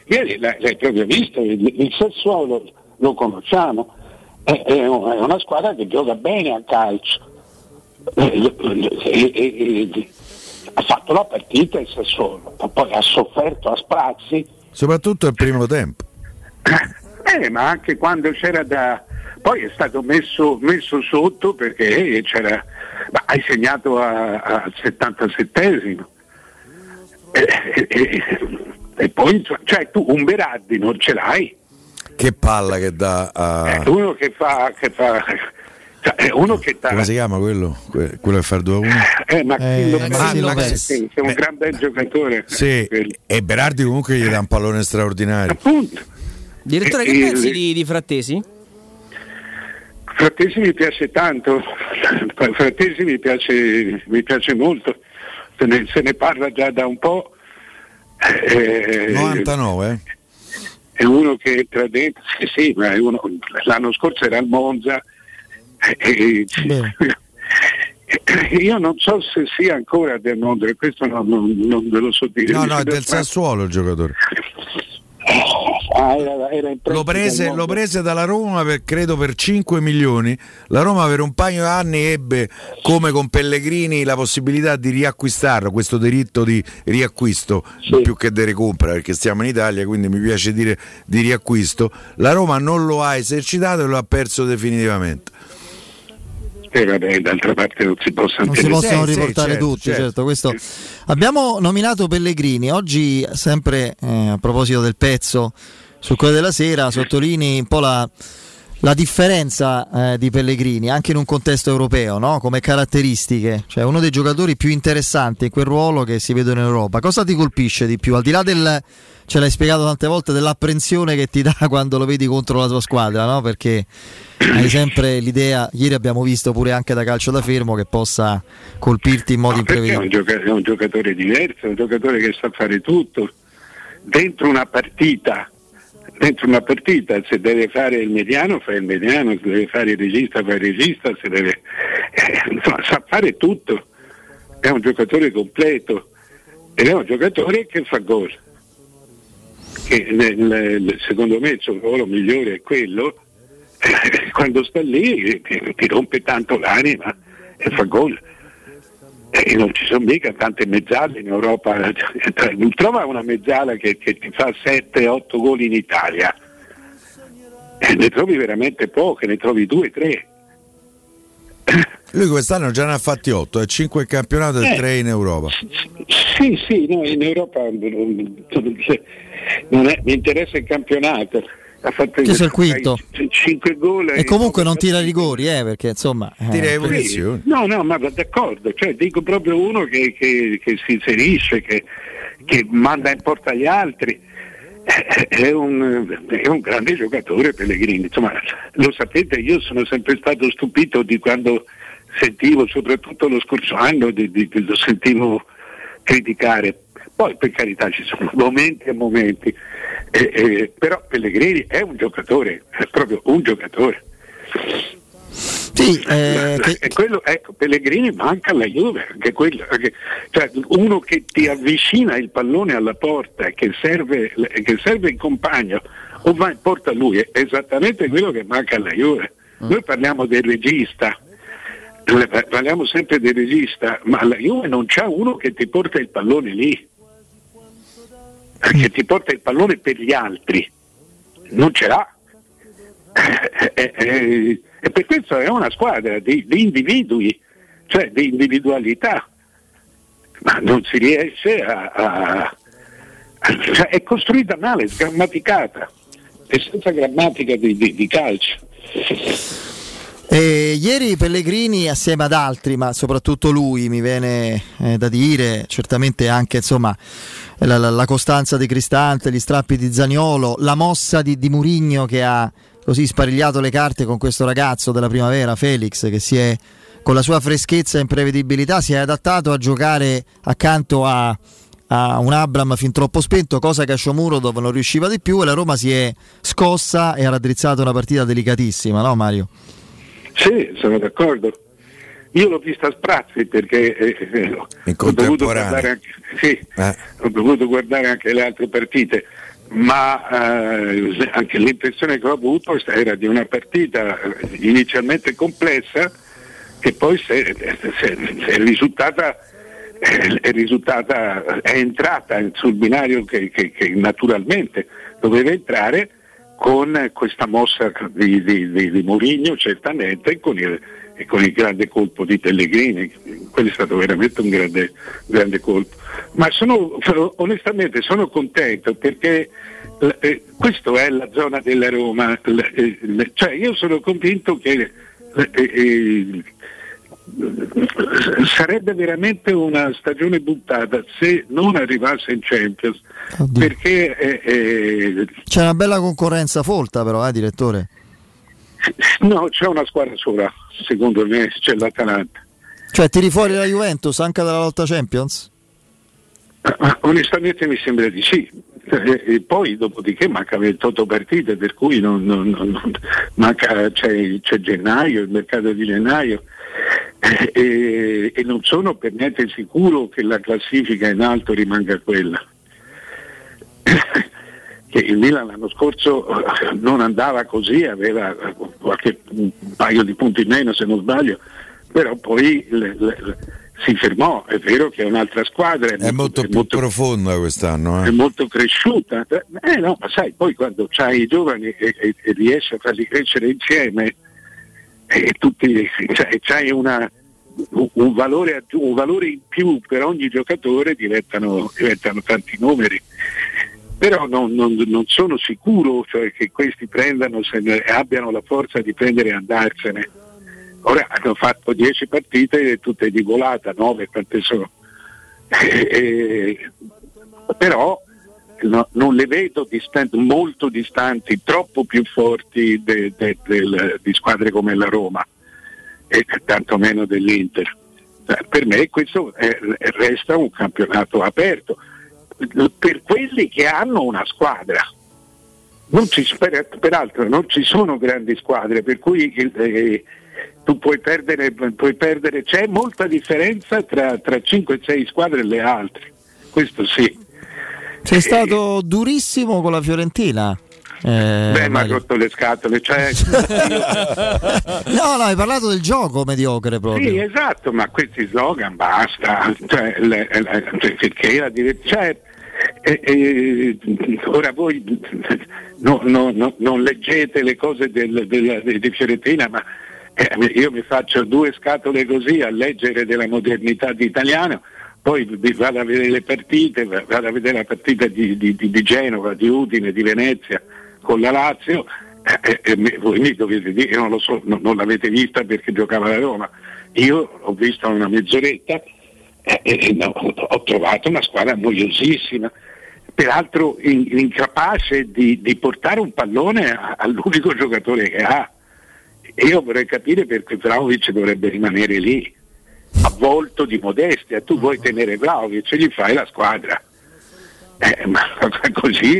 Ieri l'hai proprio visto, il Sassuolo lo conosciamo, è una squadra che gioca bene a calcio, ha fatto la partita il Sassuolo, poi ha sofferto a sprazzi soprattutto al primo tempo, ma anche quando c'era da, poi è stato messo sotto perché c'era, hai segnato al 77esimo e poi, cioè, tu un Berardi non ce l'hai. Che palla che dà a... uno che fa... Cioè, uno che dà... Come si chiama quello? Quello che fa il 2-1? Maxi Lopez. È un gran bel giocatore. Sì, e Berardi comunque gli dà un pallone straordinario. Appunto. Direttore, che pensi di Frattesi? Frattesi mi piace tanto. Frattesi mi piace molto. Se ne parla già da un po'. 99, È uno che tra dentro, sì, ma è uno, l'anno scorso era al Monza. Io non so se sia ancora del Monza, questo non ve lo so dire. No, è del Sassuolo il giocatore. Era lo prese dalla Roma per 5 milioni. La Roma per un paio di anni ebbe, come con Pellegrini, la possibilità di riacquistarlo, questo diritto di riacquisto, sì, più che di recompra, perché stiamo in Italia, quindi mi piace dire di riacquisto. La Roma non lo ha esercitato e lo ha perso definitivamente. Vabbè, d'altra parte non si possono riportare tutti, certo. Questo. Abbiamo nominato Pellegrini oggi, sempre a proposito del pezzo su Corriere della Sera, sottolinei un po' la differenza di Pellegrini anche in un contesto europeo, no? Come caratteristiche, cioè uno dei giocatori più interessanti in quel ruolo che si vedono in Europa. Cosa ti colpisce di più, al di là del, ce l'hai spiegato tante volte, dell'apprensione che ti dà quando lo vedi contro la tua squadra, no? Perché hai sempre l'idea, ieri abbiamo visto pure anche da calcio da fermo, che possa colpirti in modo imprevedibile. È un giocatore diverso, è un giocatore che sa fare tutto dentro una partita. Se deve fare il mediano fa il mediano, se deve fare il regista fa il regista, se deve, insomma, sa fare tutto. È un giocatore completo ed è un giocatore che fa gol, che secondo me il suo ruolo migliore è quello, quando sta lì ti rompe tanto l'anima e fa gol, e non ci sono mica tante mezzale in Europa, non trova una mezzala che ti fa 7-8 gol in Italia, ne trovi veramente poche, ne trovi 2-3. Lui quest'anno già ne ha fatti 8, 5 in campionato e 3 in Europa. Sì, no, in Europa non è, mi interessa il campionato. Ha fatto il quinto, 5 gol e comunque non tira rigori, perché insomma tira evoluzione. No, ma d'accordo, cioè dico proprio uno che si inserisce, che manda in porta agli altri. È un grande giocatore Pellegrini, insomma, lo sapete, io sono sempre stato stupito di quando sentivo, soprattutto lo scorso anno, lo sentivo criticare. Poi, per carità, ci sono momenti e momenti, però Pellegrini è un giocatore, è proprio un giocatore. Sì, quello, ecco, Pellegrini manca alla Juve, anche quello, cioè uno che ti avvicina il pallone alla porta, che serve in compagno o va in porta lui, è esattamente quello che manca alla Juve. Noi parliamo del regista. Parliamo sempre del regista, ma la Juve non c'ha uno che ti porta il pallone lì, perché ti porta il pallone per gli altri, non ce l'ha, e per questo è una squadra di individui, cioè di individualità, ma non si riesce a è costruita male, sgrammaticata, è senza grammatica di calcio. Ieri Pellegrini, assieme ad altri, ma soprattutto lui, mi viene da dire, certamente anche insomma la costanza di Cristante, gli strappi di Zaniolo, la mossa di Mourinho che ha così sparigliato le carte con questo ragazzo della primavera, Felix, che si è, con la sua freschezza e imprevedibilità, si è adattato a giocare accanto a un Abraham fin troppo spento, cosa che a Shomurodov non riusciva di più, e la Roma si è scossa e ha raddrizzato una partita delicatissima, no Mario? Sì, sono d'accordo. Io l'ho vista a sprazzi perché ho dovuto guardare anche le altre partite, ma anche l'impressione che ho avuto era di una partita inizialmente complessa che poi è entrata sul binario che naturalmente doveva entrare, con questa mossa di Mourinho certamente, e con il grande colpo di Pellegrini. Quello è stato veramente un grande colpo, ma onestamente sono contento perché questa è la zona della Roma, cioè io sono convinto che sarebbe veramente una stagione buttata se non arrivasse in Champions. Oddio. Perché c'è una bella concorrenza folta, però direttore? No, c'è una squadra sola, secondo me, c'è l'Atalanta. Cioè tiri fuori la Juventus anche dalla lotta Champions? Onestamente mi sembra di sì. E poi dopodiché manca 28 partite, per cui manca, c'è gennaio, il mercato di gennaio, e non sono per niente sicuro che la classifica in alto rimanga quella. Che il Milan l'anno scorso non andava così, aveva qualche paio di punti in meno se non sbaglio, però poi si fermò. È vero che è un'altra squadra, è molto profonda quest'anno, è molto cresciuta, no, ma sai, poi quando c'hai i giovani e riesci a farli crescere insieme, e tutti, c'hai un valore in più per ogni giocatore, diventano tanti numeri. Però non sono sicuro, cioè, che questi abbiano la forza di prendere e andarsene. Ora hanno fatto 10 partite tutte di volata, 9 quante sono, però non le vedo molto distanti, troppo più forti di squadre come la Roma e tantomeno dell'Inter. Per me questo resta un campionato aperto per quelli che hanno una squadra. Peraltro non ci sono grandi squadre, per cui tu puoi perdere, c'è molta differenza tra 5 e 6 squadre e le altre, questo sì. Sei stato durissimo con la Fiorentina. Ma ha rotto le scatole, cioè... No, hai parlato del gioco mediocre proprio. Sì, esatto, ma questi slogan basta, cioè, perché la direzione... ora voi non leggete le cose di Fiorentina, ma io mi faccio 2 scatole così a leggere della modernità d'italiano, poi vado a vedere le partite, vado a vedere la partita di Genova, di Udine, di Venezia con la Lazio, voi mi dovete dire, non lo so, non l'avete vista perché giocava la Roma, io ho visto una mezz'oretta ho trovato una squadra noiosissima, peraltro incapace di portare un pallone all'unico giocatore che ha. Io vorrei capire perché Vlahovic dovrebbe rimanere lì, avvolto di modestia. Tu vuoi tenere Vlahovic e gli fai la squadra, ma così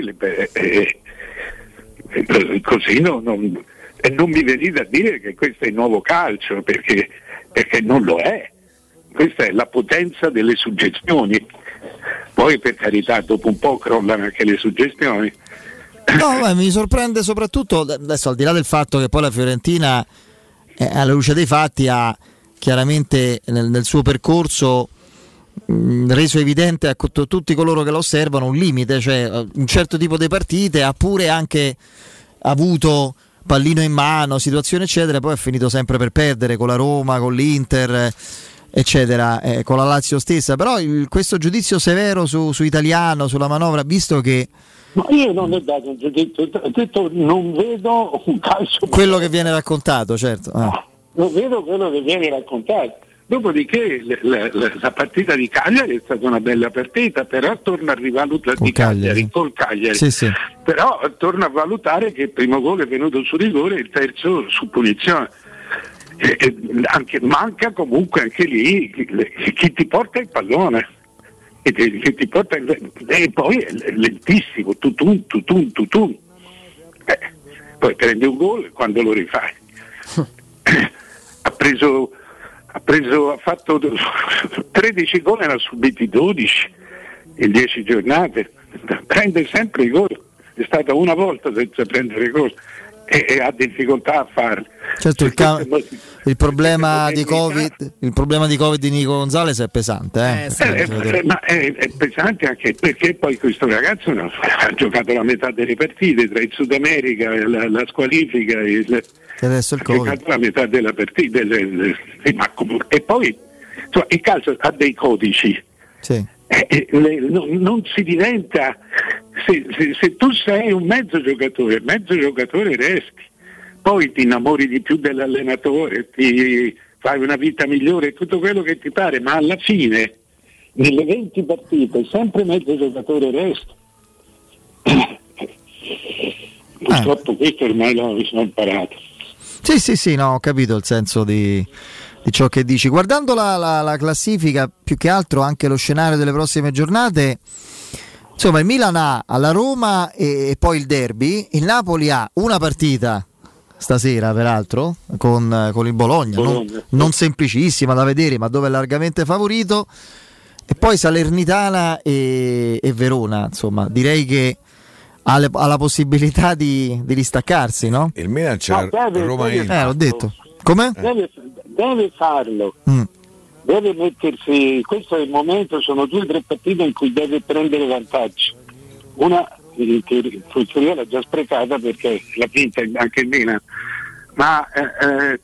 non mi venite a dire che questo è il nuovo calcio, perché non lo è. Questa è la potenza delle suggestioni, poi per carità dopo un po' crollano anche le suggestioni. No, mi sorprende soprattutto adesso, al di là del fatto che poi la Fiorentina alla luce dei fatti ha chiaramente nel suo percorso reso evidente a tutti coloro che lo osservano un limite, cioè un certo tipo di partite, ha pure anche avuto pallino in mano, situazione eccetera, poi ha finito sempre per perdere con la Roma, con l'Inter, eccetera, con la Lazio stessa. Però questo giudizio severo su Italiano, sulla manovra, visto che... Ma io non ho dato un giudizio, ho detto non vedo un calcio... Quello che viene raccontato, certo. Ah. Non vedo quello che viene raccontato. Dopodiché la partita di Cagliari è stata una bella partita, però torno a rivalutare col Cagliari. Sì, sì. Però torno a valutare che il primo gol è venuto su rigore e il terzo su punizione. Anche, manca comunque anche lì chi ti porta il pallone. Che ti porta il, e poi è lentissimo, tutun. Poi prendi un gol quando lo rifai. Ha fatto 13 gol e ne ha subiti 12 in 10 giornate. Prende sempre i gol, è stata una volta senza prendere i gol e ha difficoltà a farli. Certo, il problema di Covid di Nico Gonzalez è pesante, ma è pesante anche perché poi questo ragazzo ha giocato la metà delle partite tra il Sud America, la squalifica, adesso il Covid, ha giocato la metà della partita e poi insomma, il calcio ha dei codici, sì. Non si diventa se tu sei un mezzo giocatore resti, poi ti innamori di più dell'allenatore, ti fai una vita migliore, tutto quello che ti pare, ma alla fine nelle 20 partite sempre mezzo giocatore resti. Purtroppo questo ormai mi sono imparato. Sì, no, ho capito il senso di ciò che dici. Guardando la classifica, più che altro anche lo scenario delle prossime giornate, insomma il Milan ha alla Roma e poi il derby, il Napoli ha una partita stasera peraltro con il Bologna. Non semplicissima da vedere, ma dove è largamente favorito, e poi Salernitana e Verona, insomma direi che ha la possibilità di distaccarsi, no? Il Milan c'è Roma l'ho detto. Com'è? Deve farlo. Deve mettersi, questo è il momento, sono 2 o 3 partite in cui deve prendere vantaggio. Una che Futuriola l'ha già sprecata perché l'ha vinta anche il Milan, ma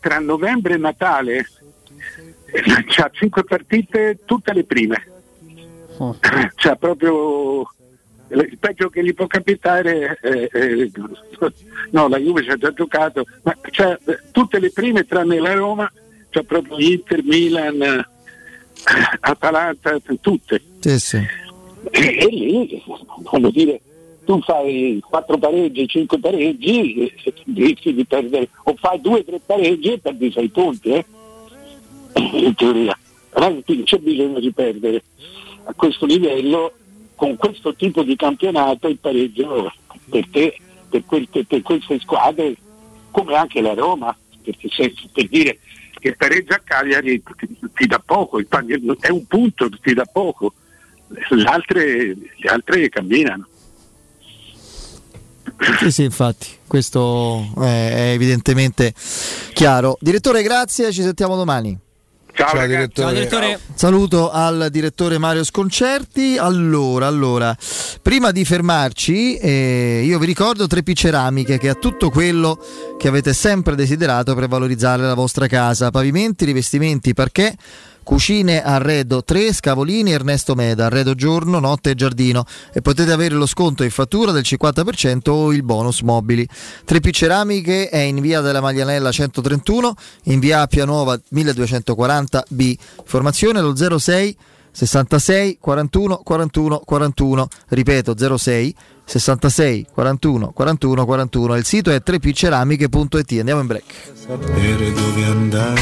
tra novembre e Natale c'ha 5 partite, tutte le prime. C'ha proprio il peggio che gli può capitare, no, la Juve ci ha già giocato, ma c'ha tutte le prime tranne la Roma, c'ha proprio Inter, Milan, Atalanta, tutte. Sì, sì. E lì, voglio dire, tu fai 4 pareggi, 5 pareggi e rischi di perdere, o fai 2 o 3 pareggi e perdi 6 punti, in teoria. Non c'è bisogno di perdere a questo livello, con questo tipo di campionato. Il pareggio per queste squadre, come anche la Roma, perché per dire che il pareggio a Cagliari ti dà poco, è un punto, ti dà poco, le altre camminano. Sì, infatti, questo è evidentemente chiaro. Direttore, grazie, ci sentiamo domani. Ciao, direttore. Ciao, direttore. Saluto al direttore Mario Sconcerti. Allora, prima di fermarci, io vi ricordo 3P Ceramiche, che ha tutto quello che avete sempre desiderato per valorizzare la vostra casa: pavimenti, rivestimenti, parquet, cucine, arredo 3, Scavolini, Ernesto Meda, arredo giorno, notte e giardino, e potete avere lo sconto in fattura del 50% o il bonus mobili. 3P Ceramiche è in via della Maglianella 131, in via Appia Nuova 1240B, informazione allo 06 66 41 41 41, ripeto 06 66 41 41 41. Il sito è 3pceramiche.it. andiamo in break. Sapere dove andare.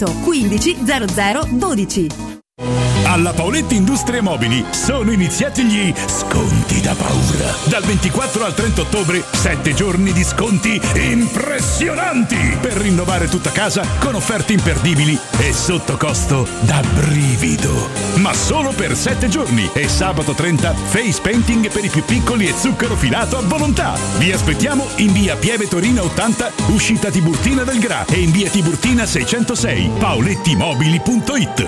15 00 12. Alla Pavoletti Industria Mobili sono iniziati gli sconti da paura. Dal 24 al 30 ottobre, 7 giorni di sconti impressionanti per rinnovare tutta casa con offerte imperdibili e sotto costo da brivido. Ma solo per 7 giorni e sabato 30 face painting per i più piccoli e zucchero filato a volontà. Vi aspettiamo in via Pieve Torina 80, uscita Tiburtina del Gra, e in via Tiburtina 606. paolettimobili.it.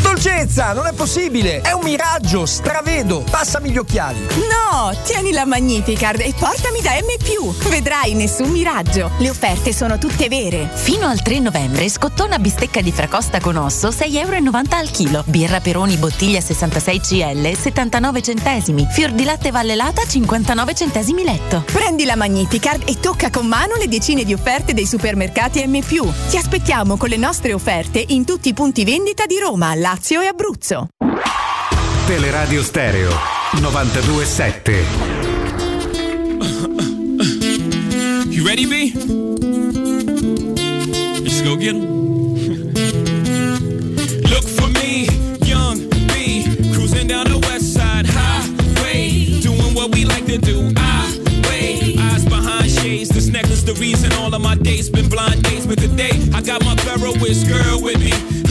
Dolcezza, non è possibile, è un miraggio, stravedo, passami gli occhiali. No, tieni la Magnificard e portami da M+, vedrai nessun miraggio. Le offerte sono tutte vere. Fino al 3 novembre scottona bistecca di fracosta con osso €6,90 al chilo, birra Peroni bottiglia 66 CL 79 centesimi, fior di latte Vallelata 59 centesimi letto. Prendi la Magnificard e tocca con mano le decine di offerte dei supermercati M+. Ti aspettiamo con le nostre offerte in tutti i punti vendita di Roma, Lazio e Abruzzo. Teleradio Stereo 92.7. You ready, B? Let's go get 'em. Look for me, young B, cruising down the west side highway, doing what we like to do. I wait, eyes behind shades. This necklace, the reason all of my dates been blind dates, but today I got my Ferroist girl with me.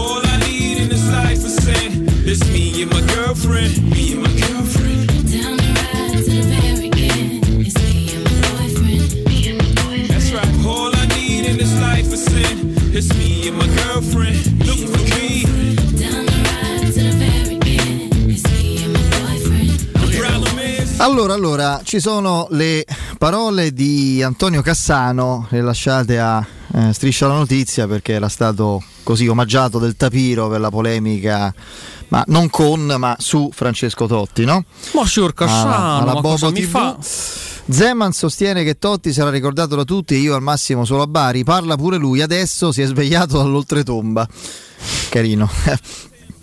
All I need in this life is sin. It's me and my girlfriend. Me and my girlfriend. Down the ride to the very end. It's me and my boyfriend. Me and my boyfriend. That's right. All I need in this life is sin. It's me and my girlfriend. Look for me. Down the ride to the very end. It's me and my boyfriend. The problem is. Allora, ci sono le parole di Antonio Cassano, le lasciate a Striscia la Notizia perché era stato così omaggiato del tapiro per la polemica, ma non con, ma su Francesco Totti, no? Ma sure, alla ma cosa mi fa? Zeman sostiene che Totti sarà ricordato da tutti e io al massimo solo a Bari. Parla pure lui, adesso si è svegliato dall'oltretomba. Carino.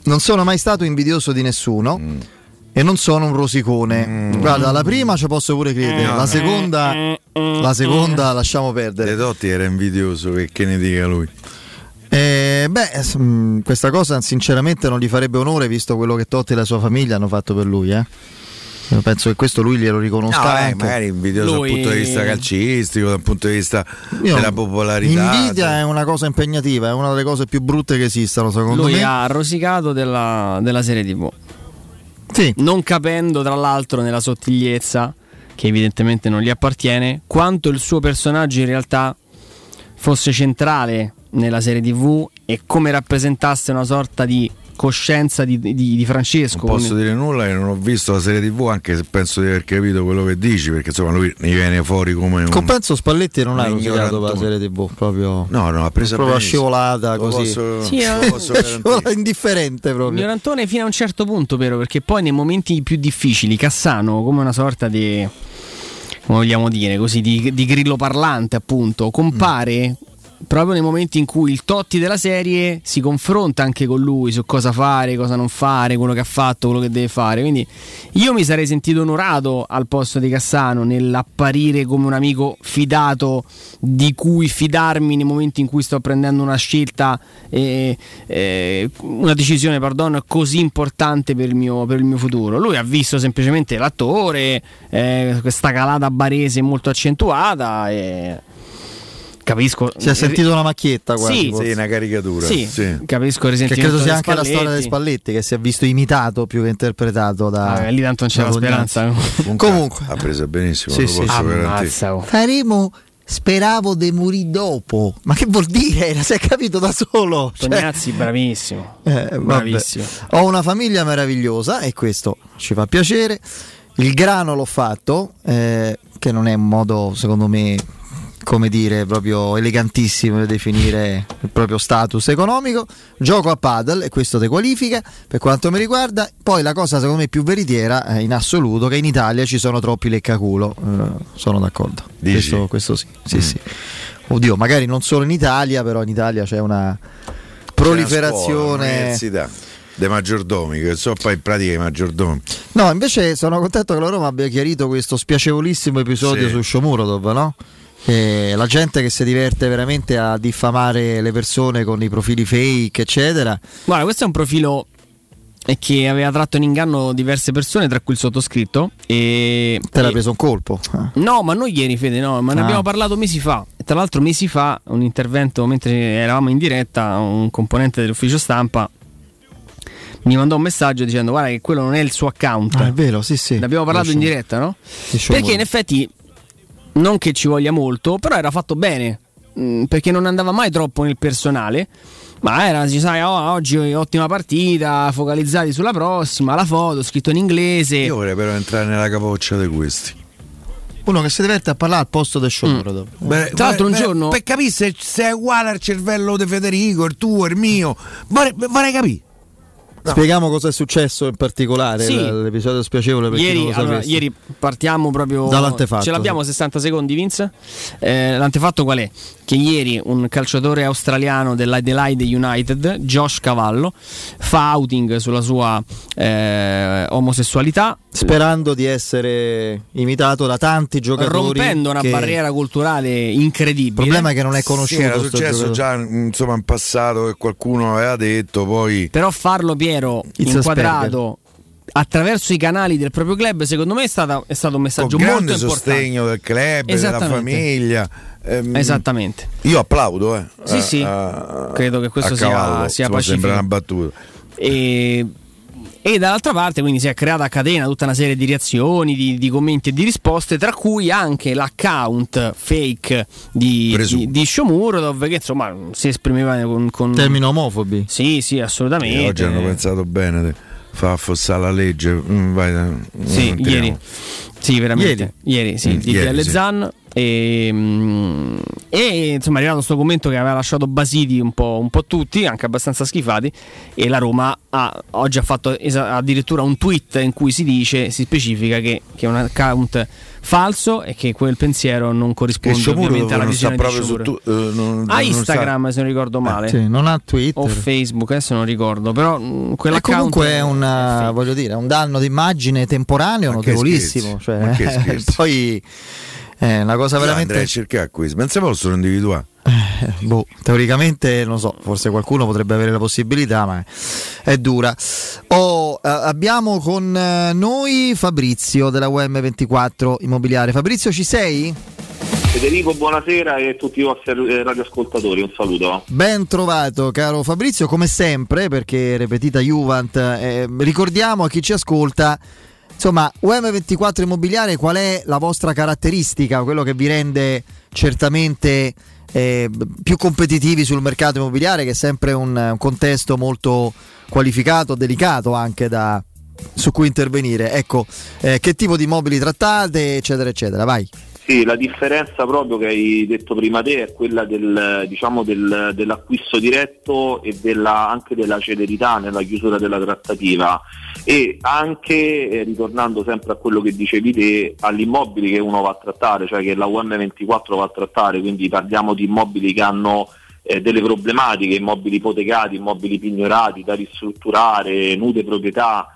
Non sono mai stato invidioso di nessuno e non sono un rosicone. Guarda, la prima ci posso pure credere, la seconda lasciamo perdere. De Totti era invidioso, che ne dica lui. Beh, questa cosa sinceramente non gli farebbe onore, visto quello che Totti e la sua famiglia hanno fatto per lui, eh. Io penso che questo lui glielo riconosca, no, anche. Magari invidioso lui... dal punto di vista calcistico, dal punto di vista della popolarità. L'invidia è una cosa impegnativa, è una delle cose più brutte che esistano, secondo lui me. Lui ha rosicato della serie TV, sì. Non capendo tra l'altro nella sottigliezza, che evidentemente non gli appartiene, quanto il suo personaggio in realtà fosse centrale nella serie TV e come rappresentasse una sorta di coscienza di Francesco. Non posso dire nulla, e non ho visto la serie TV, anche se penso di aver capito quello che dici, perché insomma lui ne viene fuori come un compenso. Spalletti non ha ignorato la serie TV, proprio no, ha preso proprio la scivolata così, posso indifferente proprio. Ignorantone fino a un certo punto, però, perché poi nei momenti più difficili Cassano come una sorta di, come vogliamo dire, così di grillo parlante, appunto, compare proprio nei momenti in cui il Totti della serie si confronta anche con lui su cosa fare, cosa non fare, quello che ha fatto, quello che deve fare. Quindi io mi sarei sentito onorato al posto di Cassano nell'apparire come un amico fidato, di cui fidarmi nei momenti in cui sto prendendo una scelta, una decisione, perdono, così importante per il mio futuro. Lui ha visto semplicemente l'attore, questa calata barese molto accentuata, capisco, si è sentito una macchietta quasi, sì, una caricatura, sì. Capisco il risentimento, che credo sia anche la storia dei Spalletti, che si è visto imitato più che interpretato da lì tanto non c'è la speranza. Comunque ha preso benissimo, sì. Posso faremo speravo de morì dopo, ma che vuol dire? Si è capito da solo, cioè... Tognazzi bravissimo. Ho una famiglia meravigliosa e questo ci fa piacere. Il grano l'ho fatto, che non è un modo, secondo me, come dire, proprio elegantissimo per definire il proprio status economico. Gioco a padel e questo te qualifica per quanto mi riguarda. Poi la cosa secondo me più veritiera è in assoluto che in Italia ci sono troppi leccaculo, sono d'accordo. Questo sì. Oddio, magari non solo in Italia, però in Italia c'è una proliferazione, dei maggiordomi, che so, poi in pratica i maggiordomi. No, invece sono contento che la Roma abbia chiarito questo spiacevolissimo episodio su Shomurodov, no? La gente che si diverte veramente a diffamare le persone con i profili fake, eccetera. Guarda, questo è un profilo che aveva tratto in inganno diverse persone, tra cui il sottoscritto. E te l'ha preso un colpo? No, ma noi ieri, Fede, ne abbiamo parlato mesi fa. E tra l'altro mesi fa un intervento, mentre eravamo in diretta, un componente dell'ufficio stampa mi mandò un messaggio dicendo: guarda che quello non è il suo account. È vero, sì. Ne abbiamo parlato in diretta, no? Perché in effetti, non che ci voglia molto, però era fatto bene, perché non andava mai troppo nel personale, ma era, si sa, oggi ottima partita, focalizzati sulla prossima, la foto, scritto in inglese. Io vorrei però entrare nella capoccia di questi. Uno che si diverte a parlare al posto del Shomurodov. Tra l'altro un giorno... Per capire se è uguale al cervello di Federico, il tuo, il mio, vorrei capire. No. Spieghiamo cosa è successo in particolare, l'episodio spiacevole per ieri, chi non lo sapesse. Ieri partiamo proprio dall'antefatto. Ce l'abbiamo 60 secondi, Vince? L'antefatto qual è? Che ieri un calciatore australiano dell'Adelaide United, Josh Cavallo, fa outing sulla sua omosessualità, sperando di essere imitato da tanti giocatori, rompendo una barriera culturale incredibile. Il problema è che non è conosciuto. Era successo già in passato, che qualcuno aveva detto, poi però farlo Piero inquadrato attraverso i canali del proprio club, secondo me è stato un messaggio molto importante. Con grande sostegno del club, della famiglia. Esattamente. Io applaudo, sì. Credo che questo sia pacifico. Sembra una battuta. E dall'altra parte quindi si è creata a catena tutta una serie di reazioni, di commenti e di risposte, tra cui anche l'account fake di Shomurodov, che insomma si esprimeva con termini omofobi. Sì, assolutamente. Oggi hanno pensato bene fa affossare la legge. Ieri veramente. Ieri, di Zan. E insomma è arrivato questo commento che aveva lasciato basiti un po' tutti, anche abbastanza schifati. E la Roma oggi ha fatto addirittura un tweet in cui si specifica che è un account falso e che quel pensiero non corrisponde ovviamente alla visione di Shomurodov. A Instagram non sta... se non ricordo male, sì, non ha Twitter o Facebook, adesso non ricordo, però quell'account comunque è una, voglio dire, un danno d'immagine temporaneo notevolissimo, cioè, poi è una cosa veramente. Andrei a cercare questo, non si possono individuare. Teoricamente non so, forse qualcuno potrebbe avere la possibilità, ma è dura. Abbiamo con noi Fabrizio della UM24 Immobiliare. Fabrizio, ci sei? Federico, buonasera, e tutti i vostri radioascoltatori un saluto. Ben trovato caro Fabrizio, come sempre, perché repetita Juvent, ricordiamo a chi ci ascolta, insomma, UM24 Immobiliare, qual è la vostra caratteristica, quello che vi rende certamente più competitivi sul mercato immobiliare, che è sempre un contesto molto qualificato, delicato anche su cui intervenire. Ecco, che tipo di immobili trattate, eccetera, eccetera. Vai. Sì, la differenza proprio che hai detto prima te è quella dell'acquisto diretto e anche della celerità nella chiusura della trattativa, e anche ritornando sempre a quello che dicevi te, agli immobili che uno va a trattare, cioè che la UM24 va a trattare, quindi parliamo di immobili che hanno delle problematiche, immobili ipotecati, immobili pignorati da ristrutturare, nude proprietà,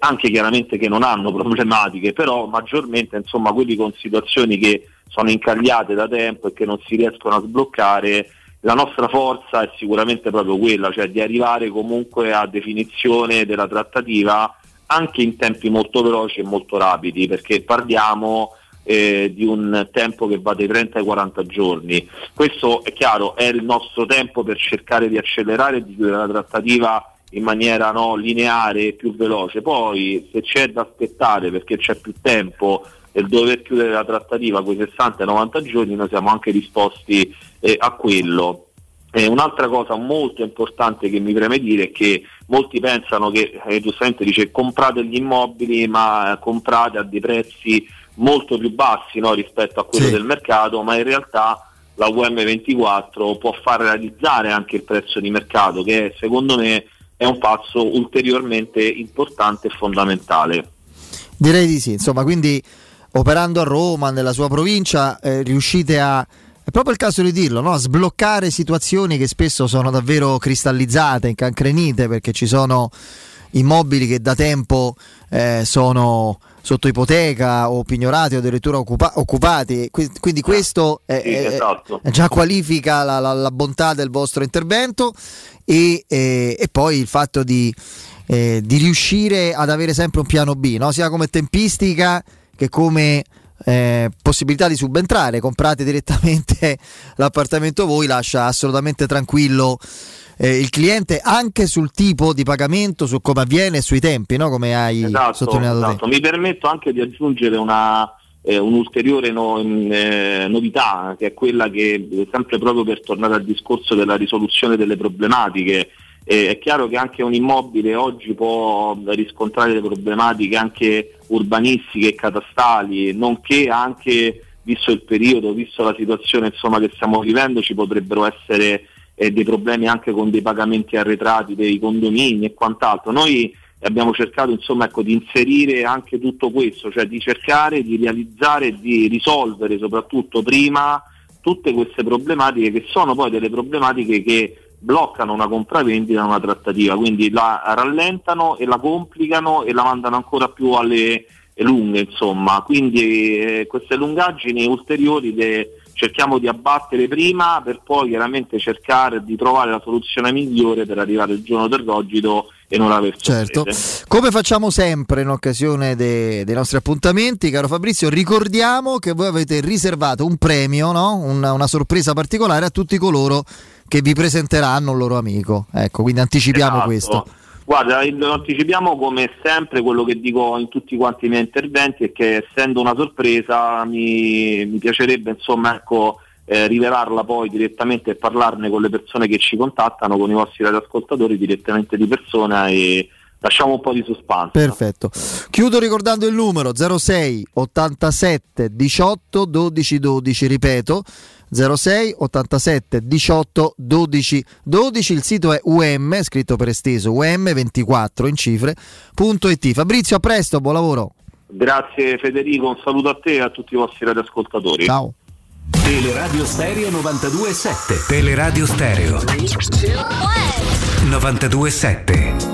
anche chiaramente che non hanno problematiche, però maggiormente insomma quelli con situazioni che sono incagliate da tempo e che non si riescono a sbloccare. La nostra forza è sicuramente proprio quella, cioè di arrivare comunque a definizione della trattativa anche in tempi molto veloci e molto rapidi, perché parliamo di un tempo che va dai 30 ai 40 giorni. Questo è chiaro, è il nostro tempo per cercare di accelerare e di chiudere la trattativa in maniera lineare e più veloce. Poi se c'è da aspettare perché c'è più tempo e dover chiudere la trattativa con i 60-90 giorni, noi siamo anche disposti a quello. Un'altra cosa molto importante che mi preme dire è che molti pensano che, giustamente dice, comprate gli immobili ma comprate a dei prezzi molto più bassi, no, rispetto a quello del mercato, ma in realtà la UM24 può far realizzare anche il prezzo di mercato, che secondo me è un passo ulteriormente importante e fondamentale. Direi di sì, insomma, quindi operando a Roma, nella sua provincia, riuscite a, è proprio il caso di dirlo, no? A sbloccare situazioni che spesso sono davvero cristallizzate, incancrenite, perché ci sono immobili che da tempo sono sotto ipoteca o pignorati o addirittura occupati, quindi questo già qualifica la bontà del vostro intervento, e poi il fatto di riuscire ad avere sempre un piano B, no? Sia come tempistica che come possibilità di subentrare. Comprate direttamente l'appartamento voi, lascia assolutamente tranquillo il cliente anche sul tipo di pagamento, su come avviene e sui tempi, no? Come hai sottolineato. Esatto. Mi permetto anche di aggiungere un'ulteriore novità, che è quella che, sempre proprio per tornare al discorso della risoluzione delle problematiche, è chiaro che anche un immobile oggi può riscontrare le problematiche anche urbanistiche e catastali, nonché anche, visto il periodo, visto la situazione insomma che stiamo vivendo, ci potrebbero essere dei problemi anche con dei pagamenti arretrati dei condomini e quant'altro. Noi abbiamo cercato insomma di inserire anche tutto questo, cioè di cercare di realizzare e di risolvere soprattutto prima tutte queste problematiche, che sono poi delle problematiche che bloccano una compravendita, una trattativa, quindi la rallentano e la complicano e la mandano ancora più alle lunghe, insomma. Quindi queste lungaggini ulteriori cerchiamo di abbattere prima, per poi chiaramente cercare di trovare la soluzione migliore per arrivare il giorno del rogito e non aver sorprese. Certo, come facciamo sempre in occasione dei nostri appuntamenti, caro Fabrizio, ricordiamo che voi avete riservato un premio, no? Una sorpresa particolare a tutti coloro che vi presenteranno un loro amico. Ecco, quindi anticipiamo questo. Guarda, lo anticipiamo come sempre, quello che dico in tutti quanti i miei interventi è che, essendo una sorpresa, mi piacerebbe insomma rivelarla poi direttamente e parlarne con le persone che ci contattano, con i vostri radioascoltatori direttamente di persona, e lasciamo un po' di suspense. Perfetto. Chiudo ricordando il numero 06 87 18 12 12, ripeto 06 87 18 12 12. Il sito è UM, scritto per esteso, UM24 in cifre.it. Fabrizio, a presto, buon lavoro. Grazie Federico, un saluto a te e a tutti i vostri radioascoltatori. Ciao. Teleradio Stereo 92.7. Teleradio Stereo 92.7.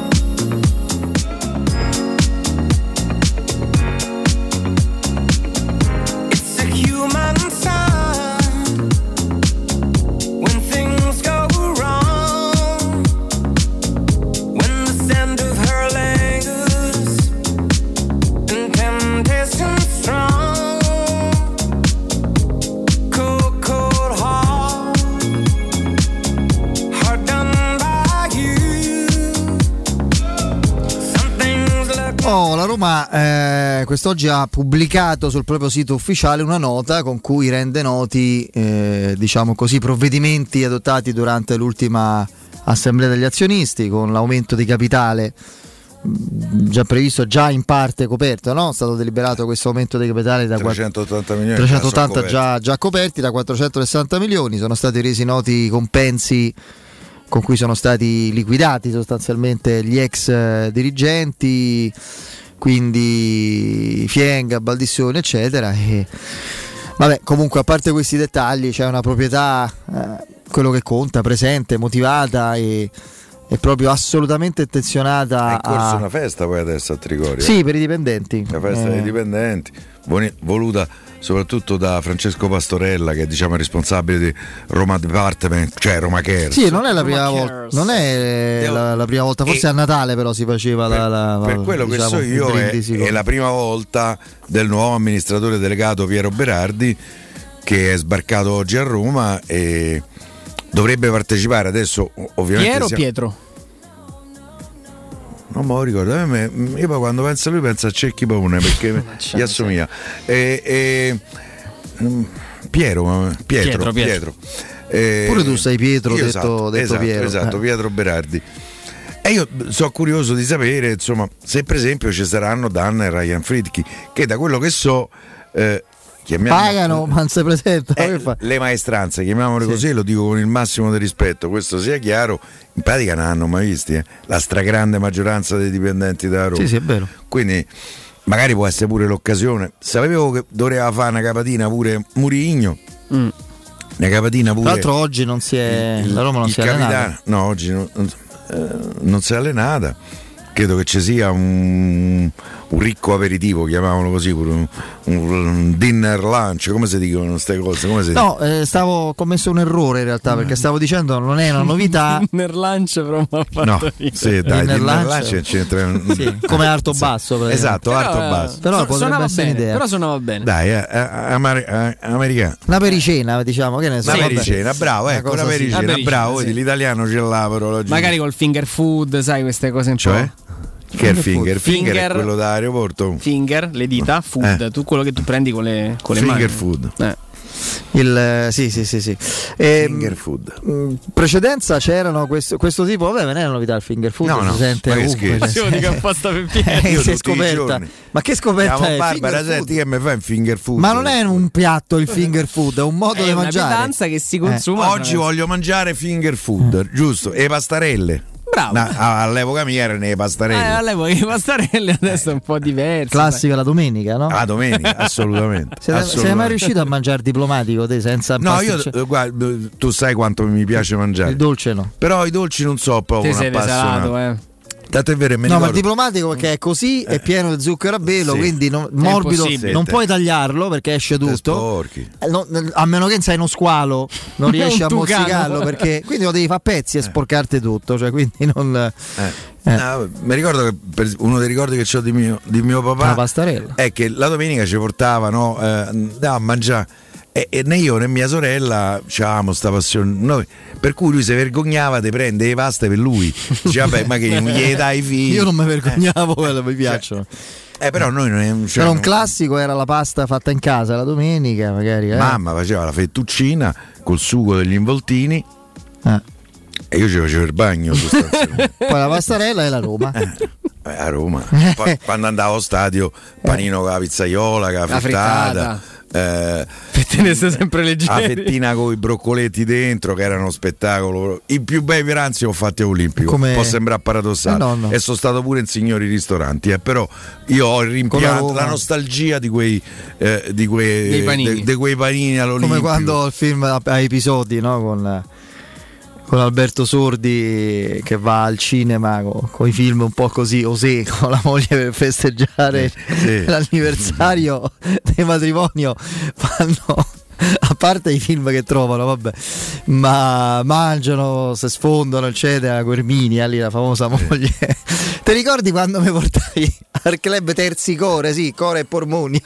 Oh, la Roma quest'oggi ha pubblicato sul proprio sito ufficiale una nota con cui rende noti diciamo così, provvedimenti adottati durante l'ultima assemblea degli azionisti, con l'aumento di capitale già previsto, già in parte coperto, no? È stato deliberato questo aumento di capitale da 380 milioni, 380 già coperti, da 460 milioni sono stati resi noti i compensi con cui sono stati liquidati sostanzialmente gli ex dirigenti, quindi Fienga, Baldissione eccetera. E vabbè, comunque, a parte questi dettagli, c'è una proprietà, quello che conta, presente, motivata e proprio assolutamente attenzionata. È in corso una festa poi adesso a Trigoria. Sì, per i dipendenti. La festa dei dipendenti, voluta soprattutto da Francesco Pastorella, che è, diciamo, responsabile di Roma Department, cioè Roma Cares. Sì, non è la prima volta, non è la prima volta, forse a Natale però si faceva per quello, diciamo, che so io è la prima volta del nuovo amministratore delegato Piero Berardi, che è sbarcato oggi a Roma e dovrebbe partecipare adesso, ovviamente. Pietro? Non me lo ricordo, io poi quando penso a lui penso a Cecchi Paone, perché gli assomiglia. Pietro. Pure tu sei Pietro, Pietro. Esatto, Pietro Berardi. E io sono curioso di sapere, insomma, se per esempio ci saranno Dan e Ryan Friedkin, che da quello che so pagano, ma non si presenta, le maestranze, chiamiamole così, lo dico con il massimo del rispetto, questo sia chiaro, in pratica non hanno mai visti, la stragrande maggioranza dei dipendenti da Roma. Sì, è vero. Quindi magari può essere pure l'occasione. Sapevo che doveva fare una capatina pure Mourinho. Una capatina pure. Tra l'altro oggi non si è la Roma non si è allenata. No, oggi non si è allenata. Credo che ci sia un ricco aperitivo, chiamavano così, un dinner lunch, come si dicono queste cose? Stavo commesso un errore in realtà, perché stavo dicendo non è una novità. Dinner lunch però mi ha fatto dinner lunch c'entra. Sì, come arto basso. Esatto, arto basso. Però suonava bene, un'idea. Però suonava bene. Dai, americano. Una pericena, diciamo, che ne so. Una pericena, bravo, ecco, una pericena, bravo, l'italiano ce l'ha però. Magari col finger food, sai, queste cose in po'. Che è finger è quello da aeroporto. Finger, le dita, food, tu quello che tu prendi con le mani. Finger food. Sì. Finger food. In precedenza c'erano questo tipo, vabbè, non è una novità il finger food, no, si sente io si è scoperta. Ma che scoperta è? Barbara, senti che mi fai un finger food? Ma non è un piatto il finger food, è un modo di mangiare. È una pietanza che si consuma. Oggi voglio mangiare finger food, giusto? E pastarelle. Bravo. No, all'epoca mia erano le pastarelle. All'epoca le pastarelle, adesso è un po' diverso. Classica la domenica, no? La domenica, assolutamente. Sei mai riuscito a mangiare diplomatico te senza pasticcio? No, io guarda, tu sai quanto mi piace mangiare. Il dolce no. Però i dolci non so proprio un appassionato. Tanto è vero, ma il diplomatico, perché è così, è pieno di zucchero a velo, quindi morbido, non puoi tagliarlo perché esce tutto. A meno che sei uno squalo, non riesci a mozzicarlo, perché quindi lo devi fare a pezzi e sporcarti tutto, cioè, quindi non. No, mi ricordo che uno dei ricordi che ho di mio papà è che la domenica ci portavano a mangiare. E né io né mia sorella avevamo sta passione, per cui lui si vergognava di prendere le paste per lui. Diceva, vabbè, ma che non gli dai figli? Io non mi vergognavo, mi piacciono. Però noi non c'era un classico, era la pasta fatta in casa la domenica, magari. Mamma faceva la fettuccina col sugo degli involtini. E io ci facevo il bagno sostanzialmente. Poi la pastarella e la Roma. a Roma quando andavo allo stadio panino con la pizzaiola, con la frittata, fettine sempre leggere, la fettina con i broccoletti dentro, che era uno spettacolo. I più bei pranzi ho fatti a Olimpico. Come... può sembrare paradossale, no. E sono stato pure in signori ristoranti, però io ho rimpianto la nostalgia di quei panini all'Olimpico. Come quando il film ha episodi, no? Con Alberto Sordi che va al cinema con i film un po' così osè, con la moglie per festeggiare l'anniversario del matrimonio, fanno, a parte i film che trovano, vabbè, ma mangiano, si sfondano, eccetera. Guerminia lì, la famosa moglie. Ti ricordi quando mi portai al club Terzicore? Sì, Core e Pormoni.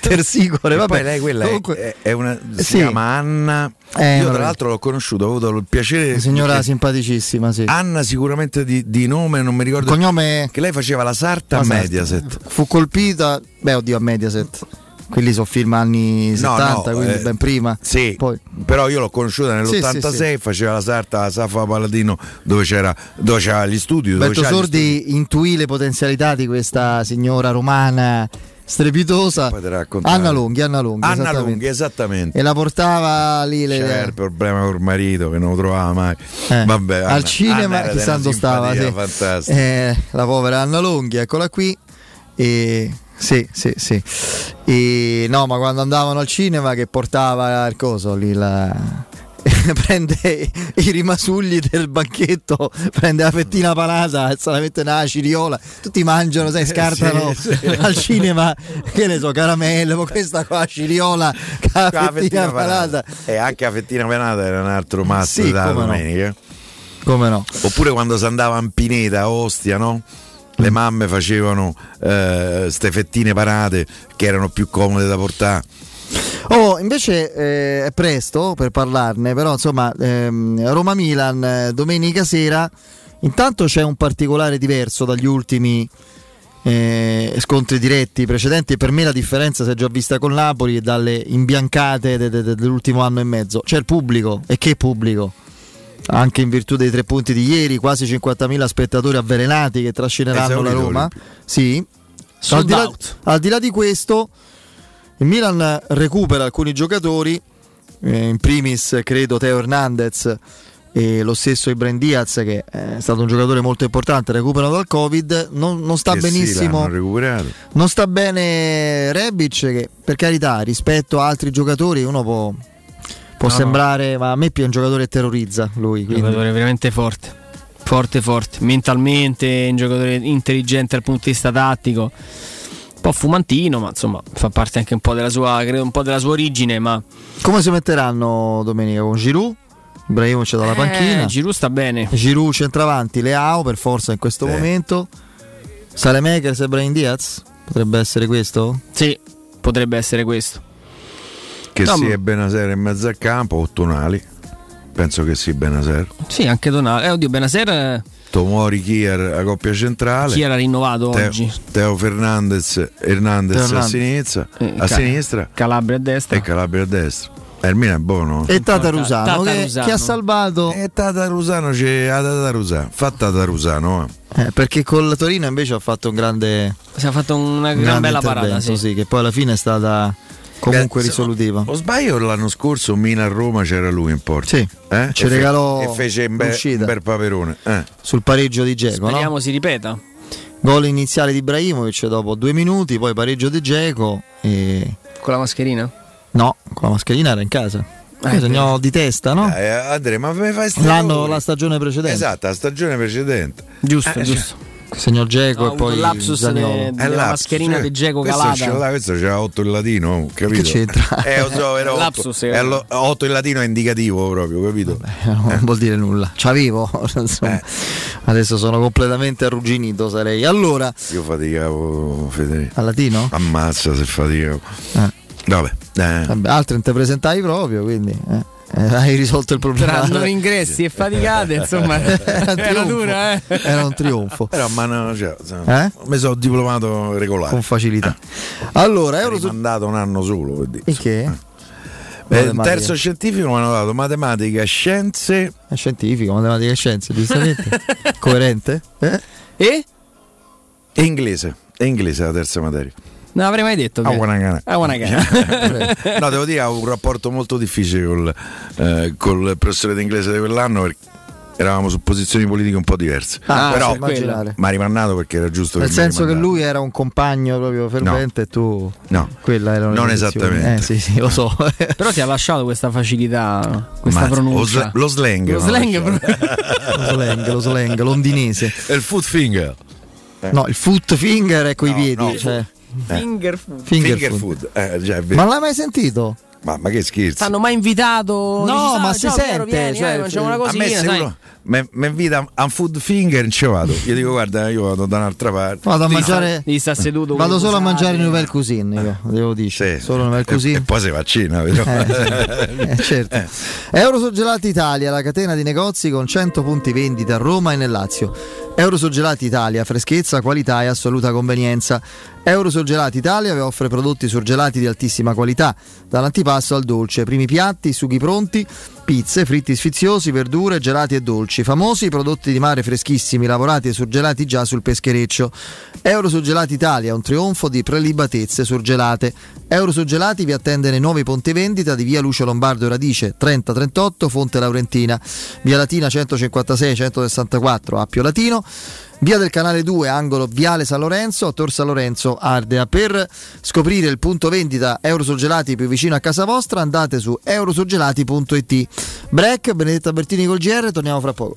Terzicore, vabbè, lei quella comunque... è una, si chiama Anna. Io tra l'altro l'ho conosciuta, ho avuto il piacere. Una signora simpaticissima, sì. Anna sicuramente di nome, non mi ricordo. Cognome. Che lei faceva la sarta a Mediaset. Fu colpita, a Mediaset. Quelli sono film anni 70, quindi ben prima. Sì. Poi. Però io l'ho conosciuta nell'86, faceva la sarta a Safa Paladino, dove c'era gli studi. Alberto Sordi intuì le potenzialità di questa signora romana strepitosa, Anna Lunghi, esattamente, e la portava lì. C'era il problema col marito che non lo trovava mai. Vabbè, al cinema chissà dove stava, sì. La povera Anna Lunghi, eccola qui. E sì. E no, ma quando andavano al cinema che portava il coso lì, prende i rimasugli del banchetto, prende la fettina panata e se la mette nella ciriola, tutti mangiano, sai, scartano al cinema, che ne so, caramelle, questa qua ciriola, la fettina panata. E anche la fettina panata era un altro mazzo da domenica. Come no? Oppure quando si andava in Pineta a Ostia, no? Le mamme facevano ste fettine parate che erano più comode da portare. Invece è presto per parlarne, però insomma Roma-Milan domenica sera. Intanto c'è un particolare diverso dagli ultimi scontri diretti precedenti. Per me la differenza si è già vista con Napoli e dalle imbiancate dell'ultimo anno e mezzo. C'è il pubblico, e che pubblico! Anche in virtù dei 3 punti di ieri, quasi 50.000 spettatori avvelenati che trascineranno la Roma. Sì. Al di là di questo, il Milan recupera alcuni giocatori, in primis credo Theo Hernandez e lo stesso Ibrahim Diaz, che è stato un giocatore molto importante, recuperato dal Covid. Non sta benissimo, non sta bene Rebic, che per carità rispetto a altri giocatori uno può sembrare, ma a me più è un giocatore che terrorizza lui, quindi. Un giocatore veramente forte mentalmente, un giocatore intelligente dal punto di vista tattico, un po' fumantino, ma insomma fa parte anche un po' della sua, credo, un po' della sua origine. Ma come si metteranno domenica con Giroud? Ibrahimovic dalla panchina. Giroud sta bene. Giroud centravanti, Leao per forza in questo momento. Saelemaekers e Brahim Diaz? Potrebbe essere questo? Sì, potrebbe essere questo. Che sia Benacer in mezzo al campo o Tonali. Penso che sì, Benacer. Sì, anche Tonali. Benacer. Tomori, Kier a coppia centrale. Kier ha rinnovato oggi. Teo Hernandez a sinistra. Calabria a destra. Ermina è buono. E Tatarusano che ha salvato. E Tatarusano c'è a Tatarusano. Fa Tatarusano. Perché col Torino invece ha fatto un grande. Si è fatto una gran bella parata. Sì, che poi alla fine è stata comunque risolutiva. O sbaglio, l'anno scorso Milan-Roma c'era lui in porta. Sì. Ci regalò e fece un bel paperone sul pareggio di Dzeko. Speriamo si ripeta. Gol iniziale di Ibrahimovic dopo 2 minuti, poi pareggio di Dzeko e... Con la mascherina? No, con la mascherina era in casa. Segnò di testa, no? Andrea, ma me fai la stagione precedente. Esatto, la stagione precedente. Giusto. Segnò Dzeko e poi lapsus della mascherina di Dzeko calata. Questo c'era 8 in latino, capito? Che c'entra? 8 in latino è indicativo proprio, capito? Non vuol dire nulla. C'avevo, insomma. Adesso sono completamente arrugginito, sarei. Allora, io faticavo, Federico. Al latino? Ammazza se faticavo. Vabbè, altri non te presentavi proprio, quindi hai risolto il problema. Tra non ingressi e faticate, insomma, era dura, era un trionfo. Però mi sono diplomato regolare con facilità. Allora, sono andato un anno solo per dire. E che? Terzo scientifico mi hanno dato matematica, scienze. Scientifico, matematica e scienze, giustamente. Coerente? E? È inglese la terza materia. Non avrei mai detto. No, devo dire, ha un rapporto molto difficile col professore d'inglese di quell'anno, perché eravamo su posizioni politiche un po' diverse. Però mi ha rimannato perché era giusto. Nel senso che lui era un compagno proprio fervente, e tu quella era una non relazione. Esattamente. Sì, lo so. Però ti ha lasciato questa facilità, questa pronuncia. Lo slang. Lo slang londinese. E il foot finger. No, il foot finger è coi piedi. Finger food. Già, ma non l'hai mai sentito? Ma che scherzo! T'hanno mai invitato? No, ma si sente. Vieni, facciamo una cosina, mi invita a un food finger, non ci vado. Io dico, guarda, io vado da un'altra parte. Vado a mangiare. Sta seduto, vado solo a mangiare nouvelle cuisine. Io devo dire, solo nouvelle cuisine. E poi si vaccina, vero? Certo. Eurosorgelati Italia, la catena di negozi con 100 punti vendita a Roma e nel Lazio. Eurosorgelati Italia, freschezza, qualità e assoluta convenienza. Eurosorgelati Italia vi offre prodotti sorgelati di altissima qualità, dall'antipasto al dolce, primi piatti, sughi pronti, pizze, fritti sfiziosi, verdure, gelati e dolci, famosi prodotti di mare freschissimi, lavorati e sorgelati già sul peschereccio. Eurosorgelati Italia, un trionfo di prelibatezze sorgelate. Eurosorgelati vi attende nei nuovi ponti vendita di via Lucio Lombardo Radice 3038 Fonte Laurentina, via Latina 156-164 Appio Latino, via del Canale 2 angolo viale San Lorenzo a Tor San Lorenzo Ardea. Per scoprire il punto vendita Eurosorgelati più vicino a casa vostra andate su eurosorgelati.it. break, Benedetta Bertini col GR, torniamo fra poco.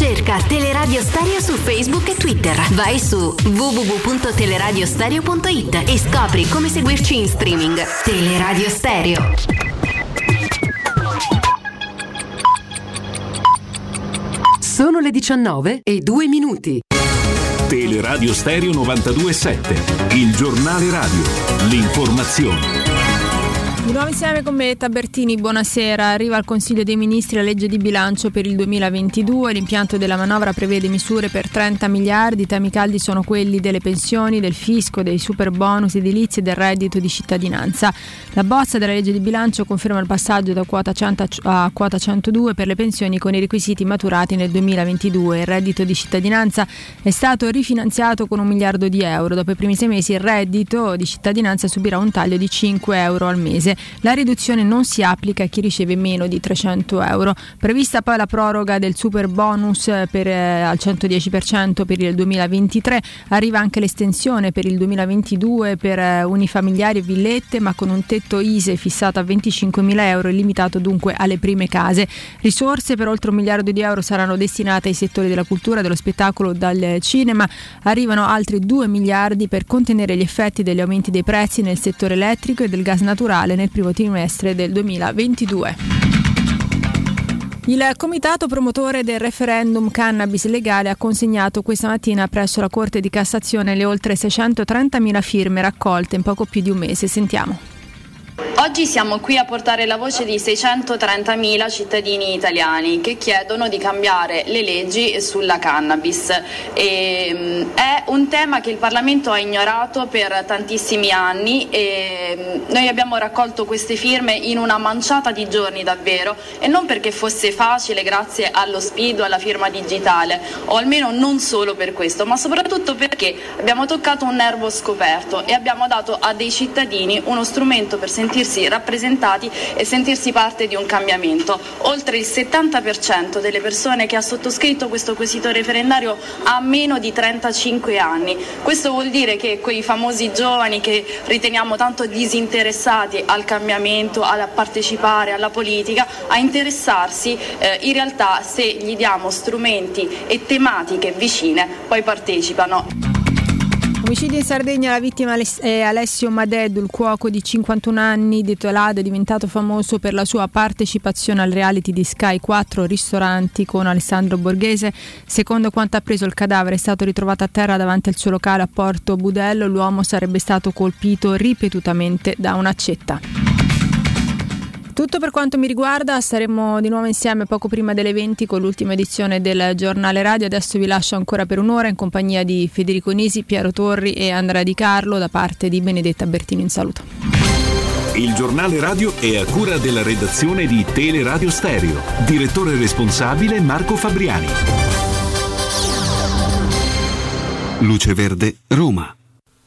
Cerca Teleradio Stereo su Facebook e Twitter. Vai su www.teleradiostereo.it e scopri come seguirci in streaming. Teleradio Stereo. Sono le 19:02. Teleradio Stereo 92.7. Il giornale radio. L'informazione. Di nuovo insieme con me Tabertini, buonasera. Arriva al Consiglio dei Ministri la legge di bilancio per il 2022. L'impianto della manovra prevede misure per 30 miliardi. I temi caldi sono quelli delle pensioni, del fisco, dei super bonus edilizi e del reddito di cittadinanza. La bozza della legge di bilancio conferma il passaggio da quota 100 a quota 102 per le pensioni con i requisiti maturati nel 2022. Il reddito di cittadinanza è stato rifinanziato con 1 miliardo di euro. Dopo i primi 6 mesi il reddito di cittadinanza subirà un taglio di 5 euro al mese. La riduzione non si applica a chi riceve meno di 300 euro. Prevista poi la proroga del super bonus al 110% per il 2023. Arriva anche l'estensione per il 2022 per unifamiliari e villette, ma con un tetto ISEE fissato a 25.000 euro e limitato dunque alle prime case. Risorse per oltre 1 miliardo di euro saranno destinate ai settori della cultura, dello spettacolo, dal cinema. Arrivano altri 2 miliardi per contenere gli effetti degli aumenti dei prezzi nel settore elettrico e del gas naturale nel primo trimestre del 2022. Il comitato promotore del referendum cannabis legale ha consegnato questa mattina presso la Corte di Cassazione le oltre 630.000 firme raccolte in poco più di un mese. Sentiamo. Oggi siamo qui a portare la voce di 630.000 cittadini italiani che chiedono di cambiare le leggi sulla cannabis. È un tema che il Parlamento ha ignorato per tantissimi anni e noi abbiamo raccolto queste firme in una manciata di giorni davvero, e non perché fosse facile grazie allo SPID o alla firma digitale, o almeno non solo per questo, ma soprattutto perché abbiamo toccato un nervo scoperto e abbiamo dato a dei cittadini uno strumento per sentirsi rappresentati e sentirsi parte di un cambiamento. Oltre il 70% delle persone che ha sottoscritto questo quesito referendario ha meno di 35 anni. Questo vuol dire che quei famosi giovani che riteniamo tanto disinteressati al cambiamento, a partecipare alla politica, a interessarsi, in realtà se gli diamo strumenti e tematiche vicine poi partecipano. Omicidio in Sardegna, la vittima è Alessio Madeddu, il cuoco di 51 anni di Tolado, diventato famoso per la sua partecipazione al reality di Sky 4 Ristoranti con Alessandro Borghese. Secondo quanto appreso, il cadavere è stato ritrovato a terra davanti al suo locale a Porto Budello. L'uomo sarebbe stato colpito ripetutamente da un'accetta. Tutto per quanto mi riguarda, saremo di nuovo insieme poco prima delle 20 con l'ultima edizione del giornale radio. Adesso vi lascio ancora per un'ora in compagnia di Federico Nisi, Piero Torri e Andrea Di Carlo. Da parte di Benedetta Bertini un saluto. Il giornale radio è a cura della redazione di Teleradio Stereo. Direttore responsabile Marco Fabriani. Luce Verde, Roma.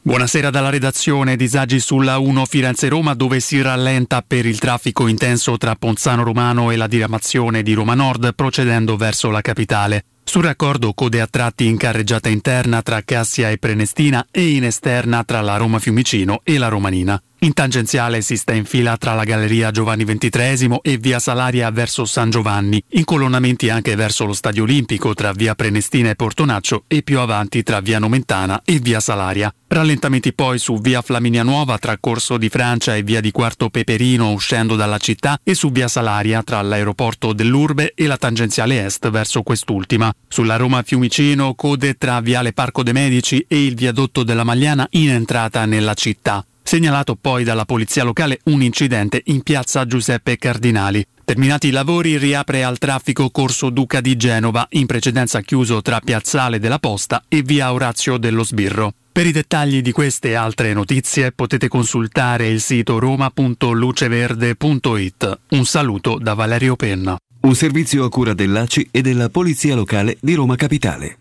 Buonasera dalla redazione. Disagi sulla 1 Firenze-Roma, dove si rallenta per il traffico intenso tra Ponzano Romano e la diramazione di Roma Nord procedendo verso la capitale. Sul raccordo code a tratti in carreggiata interna tra Cassia e Prenestina e in esterna tra la Roma Fiumicino e la Romanina. In tangenziale si sta in fila tra la Galleria Giovanni XXIII e via Salaria verso San Giovanni, in colonnamenti anche verso lo Stadio Olimpico tra via Prenestina e Portonaccio e più avanti tra via Nomentana e via Salaria. Rallentamenti poi su via Flaminia Nuova tra Corso di Francia e via di Quarto Peperino uscendo dalla città e su via Salaria tra l'aeroporto dell'Urbe e la tangenziale est verso quest'ultima. Sulla Roma Fiumicino code tra viale Parco dei Medici e il viadotto della Magliana in entrata nella città. Segnalato poi dalla polizia locale un incidente in piazza Giuseppe Cardinali. Terminati i lavori riapre al traffico Corso Duca di Genova, in precedenza chiuso tra Piazzale della Posta e via Orazio dello Sbirro. Per i dettagli di queste e altre notizie potete consultare il sito roma.luceverde.it. Un saluto da Valerio Penna. Un servizio a cura dell'ACI e della Polizia Locale di Roma Capitale.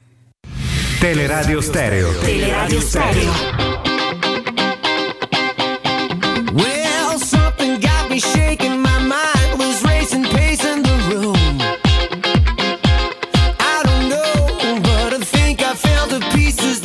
Teleradio Stereo. Teleradio Stereo. Well, something got me shaking, my mind was racing, pacing the room. I don't know, but I think I found the pieces.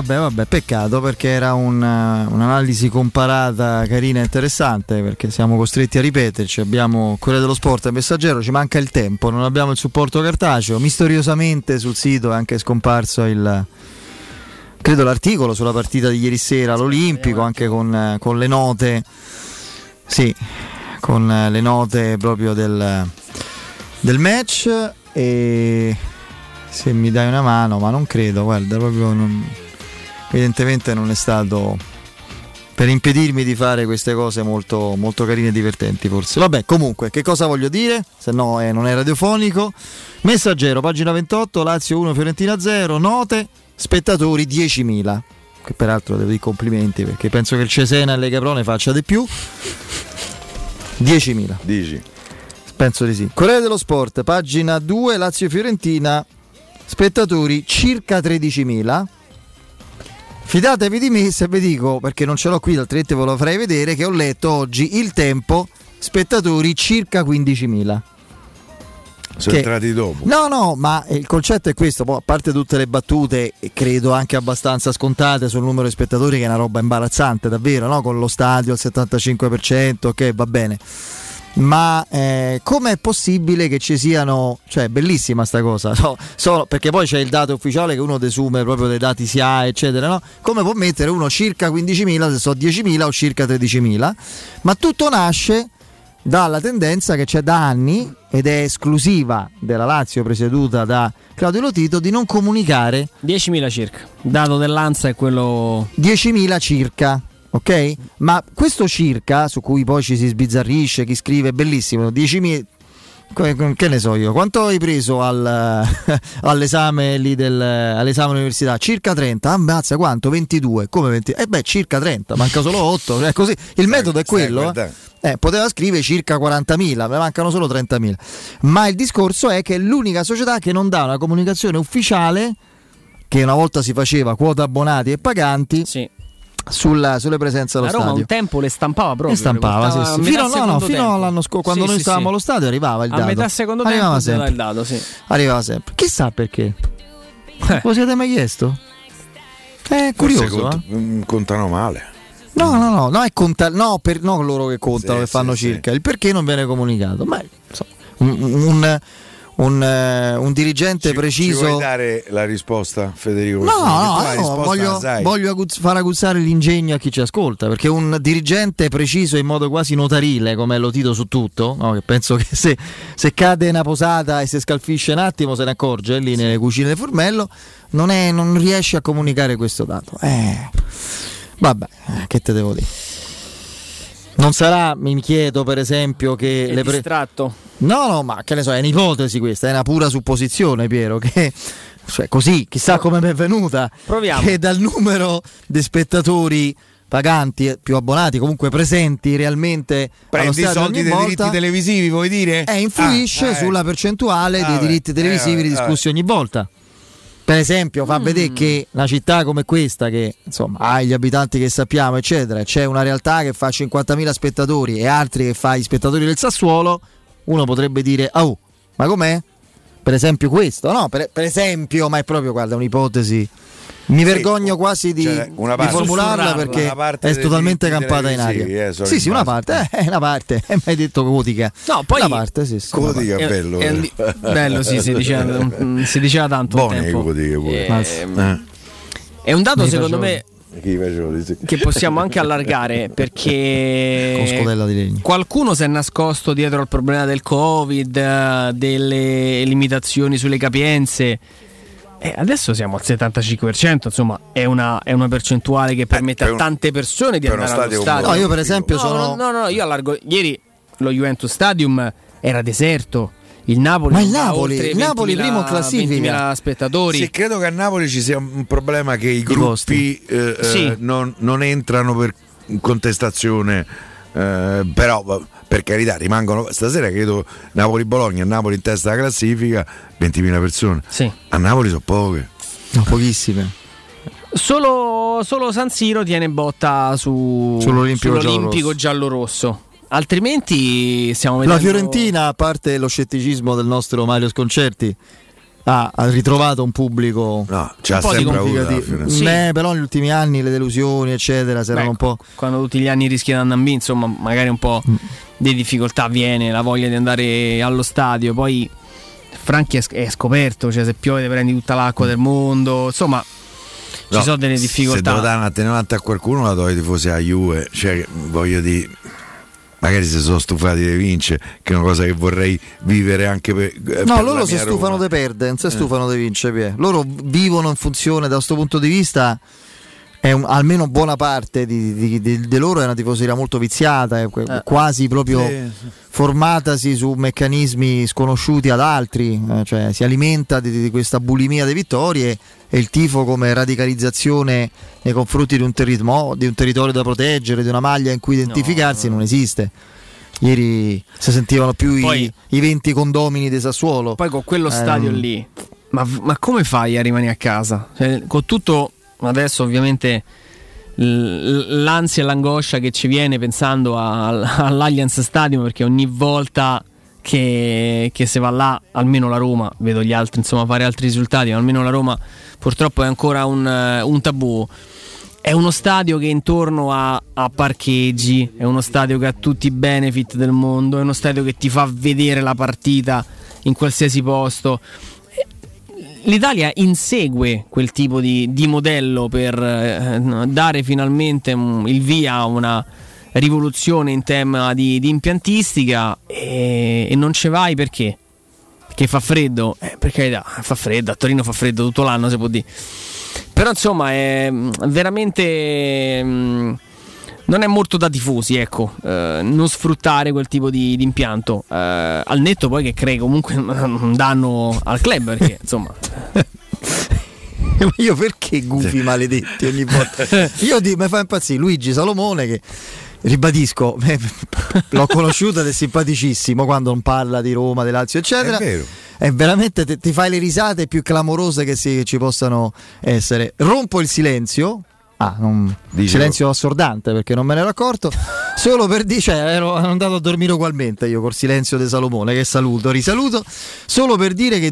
Vabbè, peccato, perché era un'analisi comparata carina e interessante, perché siamo costretti a ripeterci. Abbiamo Corriere dello Sport e Messaggero, ci manca il tempo, non abbiamo il supporto cartaceo. Misteriosamente sul sito è anche scomparso credo l'articolo sulla partita di ieri sera all'Olimpico, anche con le note, sì, con le note proprio del match. E se mi dai una mano, ma non credo, guarda, proprio evidentemente non è stato per impedirmi di fare queste cose molto, molto carine e divertenti, forse. Vabbè, comunque, che cosa voglio dire? Se no non è radiofonico. Messaggero, pagina 28, Lazio 1, Fiorentina 0, note, spettatori 10.000. Che peraltro devo dire complimenti, perché penso che il Cesena e le Caprone faccia di più. 10.000. Dici? Penso di sì. Corriere dello Sport, pagina 2, Lazio Fiorentina, spettatori circa 13.000. Fidatevi di me se vi dico, perché non ce l'ho qui, altrimenti ve lo farei vedere, che ho letto oggi Il Tempo, spettatori circa 15.000. Sono entrati dopo. No, ma il concetto è questo, poi, a parte tutte le battute, credo anche abbastanza scontate sul numero di spettatori, che è una roba imbarazzante davvero, no? Con lo stadio al 75%, ok, va bene. ma com'è possibile che ci siano, cioè bellissima sta cosa, perché poi c'è il dato ufficiale che uno desume proprio dai dati SIA eccetera, no? Come può mettere uno circa 15.000 se so 10.000 o circa 13.000, ma tutto nasce dalla tendenza che c'è da anni ed è esclusiva della Lazio presieduta da Claudio Lotito di non comunicare 10.000 circa, dato dell'Ansa è quello 10.000 circa, ok? Ma questo circa su cui poi ci si sbizzarrisce, chi scrive bellissimo 10.000, che ne so io, quanto hai preso all'esame lì all'esame università? Circa 30, ammazza quanto? 22, come 20? Circa 30, manca solo 8, è così, il metodo è quello, poteva scrivere circa 40.000, mancano solo 30.000, ma il discorso è che è l'unica società che non dà una comunicazione ufficiale, che una volta si faceva quota abbonati e paganti, sì, sulle presenze allo stadio. La Roma un tempo le stampava proprio. Le stampava. Fino all'anno scorso, quando noi stavamo allo stadio, arrivava il dato. A metà secondo arrivava tempo sempre. Il dato, sì. Arrivava sempre. Chissà perché. Lo siete mai chiesto? È curioso. Contano male. No, no, loro che contano, sì, che fanno circa. Sì. Il perché non viene comunicato. Ma insomma, un dirigente preciso. Ci vuoi dare la risposta, Federico? No, voglio far aguzzare l'ingegno a chi ci ascolta, perché un dirigente preciso in modo quasi notarile come è Lotito su tutto, no? Che penso che se cade una posata e se scalfisce un attimo se ne accorge lì nelle cucine del formello, non riesce a comunicare questo dato. Vabbè, che te devo dire? Non sarà, mi chiedo per esempio, che è distratto. No, ma che ne so, è un'ipotesi questa, è una pura supposizione, Piero, che cioè così, chissà come mi è venuta. Proviamo. Che dal numero di spettatori paganti, più abbonati, comunque presenti realmente prendi allo stadio soldi ogni volta, dei diritti televisivi, vuoi dire? Influisce sulla percentuale dei diritti televisivi discussi ogni volta. Per esempio fa vedere che una città come questa, che insomma ha gli abitanti che sappiamo eccetera, c'è una realtà che fa 50.000 spettatori e altri che fa gli spettatori del Sassuolo, uno potrebbe dire ma com'è? Per esempio questo, no? Per esempio, ma è proprio, guarda, un'ipotesi. Mi vergogno quasi di formularla perché è totalmente campata in aria. Sì, una parte. È mai detto codica. No, poi una parte, sì. Codica è bello. Bello, sì, si diceva tanto buone, un tempo. È un dato secondo me che possiamo anche allargare, perché qualcuno si è nascosto dietro al problema del Covid, delle limitazioni sulle capienze. Adesso siamo al 75%, insomma è una percentuale che permette a tante persone di andare allo stadio. Io per esempio io allargo. Ieri lo Juventus Stadium era deserto. Il Napoli, ma il Napoli primo classifica, 20.000 spettatori. Sì, credo che a Napoli ci sia un problema che i gruppi non entrano per contestazione, però per carità rimangono. Stasera credo Napoli-Bologna, Napoli in testa alla classifica, 20.000 persone. Sì. A Napoli sono poche. No, pochissime. Solo San Siro tiene botta sull'Olimpico giallo-rosso. Altrimenti siamo vedendo... La Fiorentina, a parte lo scetticismo del nostro Mario Sconcerti, ha ritrovato un pubblico un po' complicativo. Però negli ultimi anni le delusioni eccetera si erano un po'... Quando tutti gli anni rischi di andare, insomma, magari un po' di difficoltà viene la voglia di andare allo stadio. Poi Franchi è scoperto, cioè se piove prendi tutta l'acqua del mondo, insomma... Ci sono delle difficoltà. Se devo dare una attenuante a qualcuno la do ai tifosi a Juve, cioè voglio dire... Magari si sono stufati di vincere, che è una cosa che vorrei vivere anche per no, loro si stufano di perdere, non si stufano di vincere. Loro vivono in funzione, da questo punto di vista, è almeno buona parte di loro è una tifoseria molto viziata, quasi proprio formatasi su meccanismi sconosciuti ad altri, cioè si alimenta di questa bulimia di vittorie e il tifo come radicalizzazione nei confronti di un territorio da proteggere, di una maglia in cui identificarsi non esiste. Ieri si sentivano più poi, i 20 condomini di Sassuolo. Poi con quello stadio lì, ma come fai a rimanere a casa? Cioè, con tutto adesso ovviamente l'ansia e l'angoscia che ci viene pensando all'Allianz Stadium, perché ogni volta che se va là, almeno la Roma, vedo gli altri insomma fare altri risultati, ma almeno la Roma purtroppo è ancora un tabù. è uno stadio che intorno a parcheggi, è uno stadio che ha tutti i benefit del mondo, è uno stadio che ti fa vedere la partita in qualsiasi posto. L'Italia insegue quel tipo di modello per dare finalmente il via a una rivoluzione in tema di impiantistica, e non ce vai perché? Perché fa freddo? Per carità, fa freddo, a Torino fa freddo tutto l'anno, se può dire. Però insomma è veramente, non è molto da tifosi, ecco, non sfruttare quel tipo di impianto, al netto poi che crei comunque un danno al club, perché insomma io perché gufi maledetti ogni volta io mi fa impazzire Luigi Salomone, che ribadisco l'ho conosciuto ed è simpaticissimo quando non parla di Roma, di Lazio eccetera, è vero. È veramente, ti fai le risate più clamorose che ci possano essere. Rompo il silenzio, silenzio assordante perché non me ne ero accorto, solo per dire, cioè, ero andato a dormire ugualmente io col silenzio di Salomone, che saluto, risaluto, solo per dire che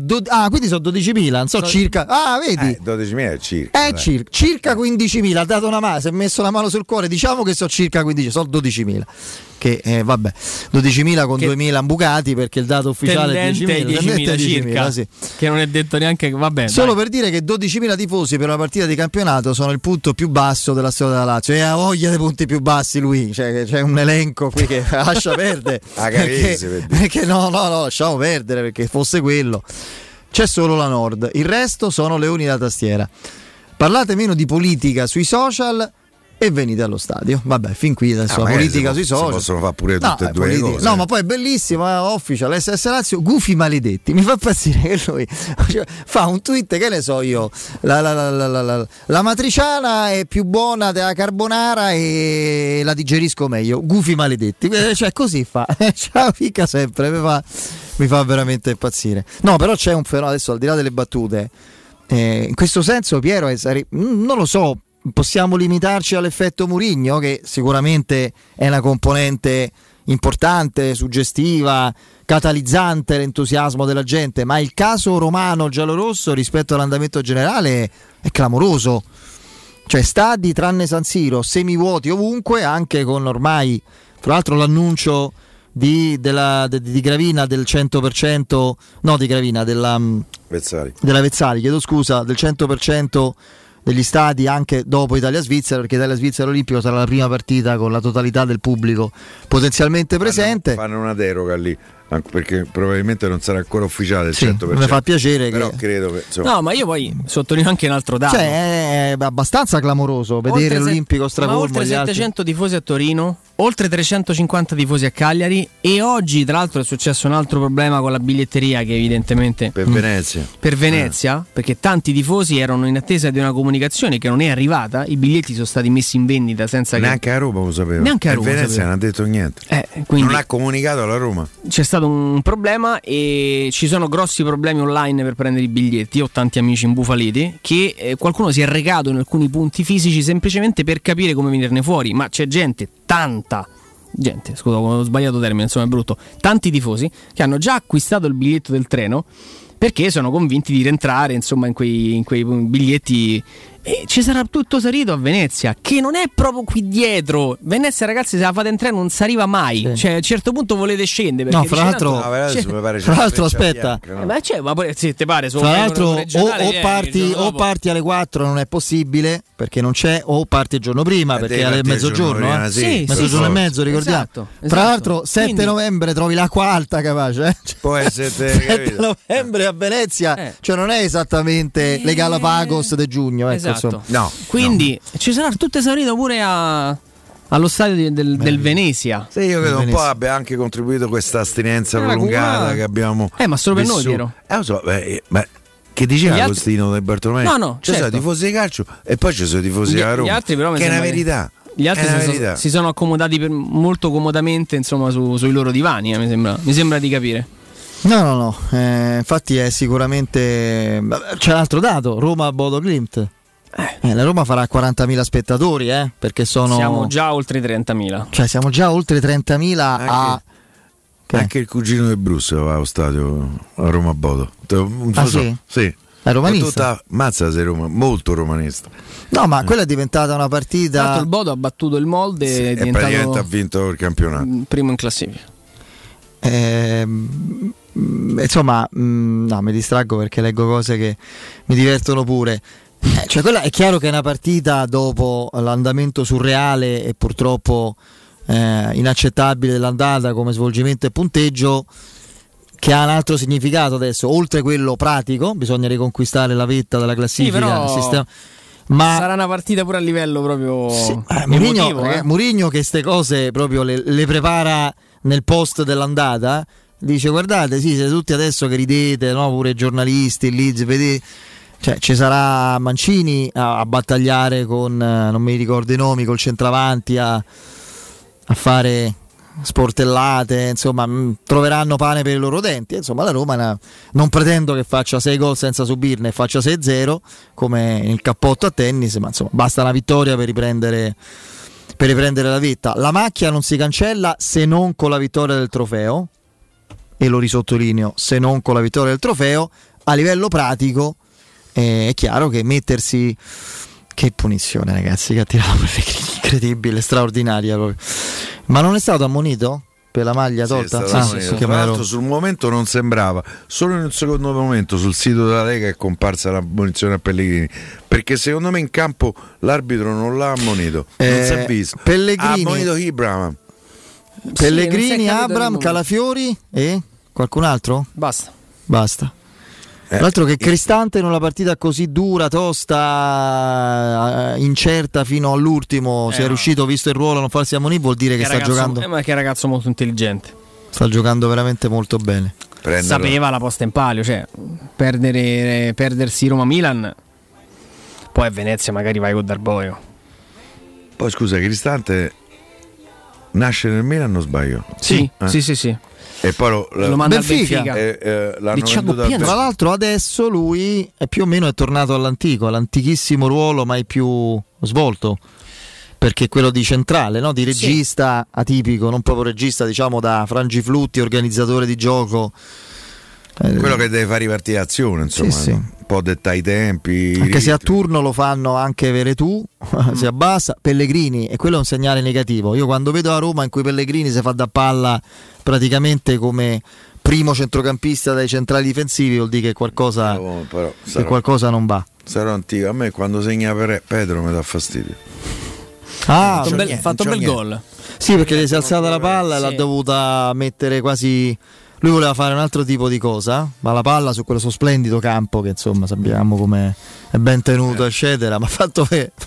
quindi sono 12.000, non so, circa, vedi, 12.000 circa, circa 15.000, ha dato una mano, si è messo la mano sul cuore, diciamo che sono circa 15, sono 12.000, che vabbè, 12.000 con 2.000 imbucati perché il dato ufficiale è 10.000 circa, sì. Che non è detto neanche, vabbè, solo dai, per dire che 12.000 tifosi per una partita di campionato sono il punto più basso della storia della Lazio, e ha voglia dei punti più bassi lui, cioè c'è un elenco qui che lascia perdere perché no lasciamo perdere, perché fosse quello c'è solo la Nord, il resto sono leoni da tastiera. Parlate meno di politica sui social e venite allo stadio. Vabbè, fin qui adesso la politica sui social possono fare pure tutte e due cose. No, ma poi è bellissimo, Official SS Lazio, gufi maledetti, mi fa impazzire che lui fa un tweet, che ne so io, la matriciana è più buona della carbonara e la digerisco meglio, gufi maledetti, cioè così fa, ciao, fica sempre, mi fa veramente impazzire. No, però c'è un fenomeno, adesso al di là delle battute, in questo senso Piero non lo so, possiamo limitarci all'effetto Mourinho, che sicuramente è una componente importante, suggestiva, catalizzante l'entusiasmo della gente, ma il caso romano giallorosso rispetto all'andamento generale è clamoroso, cioè stadi tranne San Siro semivuoti ovunque, anche con ormai tra l'altro l'annuncio di Gravina del 100%, no di Gravina della Vezzali, chiedo scusa, del 100% degli stadi anche dopo Italia-Svizzera, perché Italia-Svizzera Olimpico sarà la prima partita con la totalità del pubblico potenzialmente presente. Fanno una deroga lì, anche perché probabilmente non sarà ancora ufficiale il 100%. Mi fa piacere, però che... credo che, insomma... No, ma io poi sottolineo anche un altro dato, cioè, è abbastanza clamoroso vedere oltre l'Olimpico stracolmo, oltre 700 tifosi a Torino, oltre 350 tifosi a Cagliari, e oggi tra l'altro è successo un altro problema con la biglietteria, che evidentemente per Venezia, perché tanti tifosi erano in attesa di una comunicazione che non è arrivata, i biglietti sono stati messi in vendita senza neanche a Roma lo sapeva, neanche a Roma Venezia sapeva, non ha detto niente, quindi non ha comunicato alla Roma, c'è stato un problema, e ci sono grossi problemi online per prendere i biglietti. Io ho tanti amici imbufaliti che qualcuno si è recato in alcuni punti fisici semplicemente per capire come venirne fuori, ma c'è gente, tanta gente, scusa, ho sbagliato termine, insomma è brutto, tanti tifosi che hanno già acquistato il biglietto del treno perché sono convinti di rientrare, insomma, in quei biglietti, e ci sarà tutto salito a Venezia, che non è proprio qui dietro. Venezia, ragazzi, se la fate in treno non si arriva mai, cioè a un certo punto volete scendere, perché no, fra l'altro aspetta bianca, no? Se te pare, fra l'altro o parti alle 4, non è possibile perché non c'è, o parti il giorno prima perché è mezzogiorno e mezzo, ricordiamo, esatto. Tra l'altro 7 novembre trovi l'acqua alta, capace, può essere 7 novembre a Venezia, cioè non è esattamente le Galapagos di giugno, esatto. No, quindi ci sarà tutto esaurito pure allo stadio del Venezia. Sì, io credo un po' abbia anche contribuito questa astinenza prolungata che abbiamo ma solo per noi, Piero. Che diceva Agostino del Bartolomeo? No, ci sono i tifosi di calcio e poi ci sono i tifosi della Roma, altri, però, che è una verità. Gli altri si sono accomodati molto comodamente, insomma, sui loro divani, mi sembra di capire. No. Infatti è sicuramente... C'è un altro dato, Roma Bodo Glimt. La Roma farà 40.000 spettatori, perché siamo già oltre 30.000. Cioè siamo già oltre 30.000 anche il cugino di Bruce va allo stadio a Roma Bodo. Non so. Sì? È romanista. Mazza sei molto romanista. No, ma quella è diventata una partita. Tanto il Bodo ha battuto il Molde, sì, e praticamente ha vinto il campionato. Primo in classifica. Insomma, no, mi distraggo perché leggo cose che mi divertono pure. Cioè, quella è chiaro che è una partita dopo l'andamento surreale e purtroppo inaccettabile dell'andata come svolgimento e punteggio, che ha un altro significato adesso, oltre quello pratico, bisogna riconquistare la vetta della classifica. Sì, però... sistema... Ma sarà una partita pure a livello proprio sì, Mourinho che ste cose proprio le prepara nel post dell'andata, dice guardate, sì, siete tutti adesso che ridete, no? Pure i giornalisti lì, vedete, cioè, ci sarà Mancini a battagliare con, non mi ricordo i nomi, col centravanti a fare sportellate, insomma, troveranno pane per i loro denti. Insomma, la Roma non pretendo che faccia 6 gol senza subirne, faccia 6-0 come il cappotto a tennis, ma insomma basta una vittoria per riprendere la vetta. La macchia non si cancella se non con la vittoria del trofeo, e lo risottolineo, se non con la vittoria del trofeo. A livello pratico è chiaro che mettersi, che punizione ragazzi che ha tirato, incredibile, straordinaria proprio. Ma non è stato ammonito per la maglia tolta? Sì, tra l'altro sul momento non sembrava, solo in un secondo momento sul sito della Lega è comparsa l'ammonizione a Pellegrini, perché secondo me in campo l'arbitro non l'ha ammonito, non si è visto. Ha ammonito Abraham. Pellegrini, sì, Abraham, Calafiori e qualcun altro? Basta. L'altro che Cristante in una partita così dura, tosta, incerta fino all'ultimo, se è riuscito, visto il ruolo, a non farsi ammonire, vuol dire che sta giocando. Ma che ragazzo molto intelligente. Sta giocando veramente molto bene. Sapeva la posta in palio, cioè perdersi Roma-Milan, poi a Venezia magari vai con Darboio. Poi scusa, Cristante nasce nel Milan, non sbaglio? Sì. E poi lo manda Benfica. Tra l'altro adesso lui è più o meno è tornato all'antichissimo ruolo mai più svolto, perché quello di centrale, no? Di regista, sì, atipico, non proprio regista, diciamo da frangiflutti, organizzatore di gioco, quello che deve fare ripartire azione, insomma, sì, no? Un po' detta i tempi, anche se a turno lo fanno anche Veretout, si abbassa Pellegrini, e quello è un segnale negativo. Io quando vedo a Roma in cui Pellegrini si fa da palla praticamente come primo centrocampista dai centrali difensivi, vuol dire che qualcosa non va. Sarò antico, a me quando segna Pedro mi dà fastidio. Ah, ha fatto un bel gol. Sì, perché gli si è alzata la palla e l'ha dovuta mettere quasi. Lui voleva fare un altro tipo di cosa, ma la palla su quello suo splendido campo, che insomma sappiamo come è ben tenuto, eccetera. Ma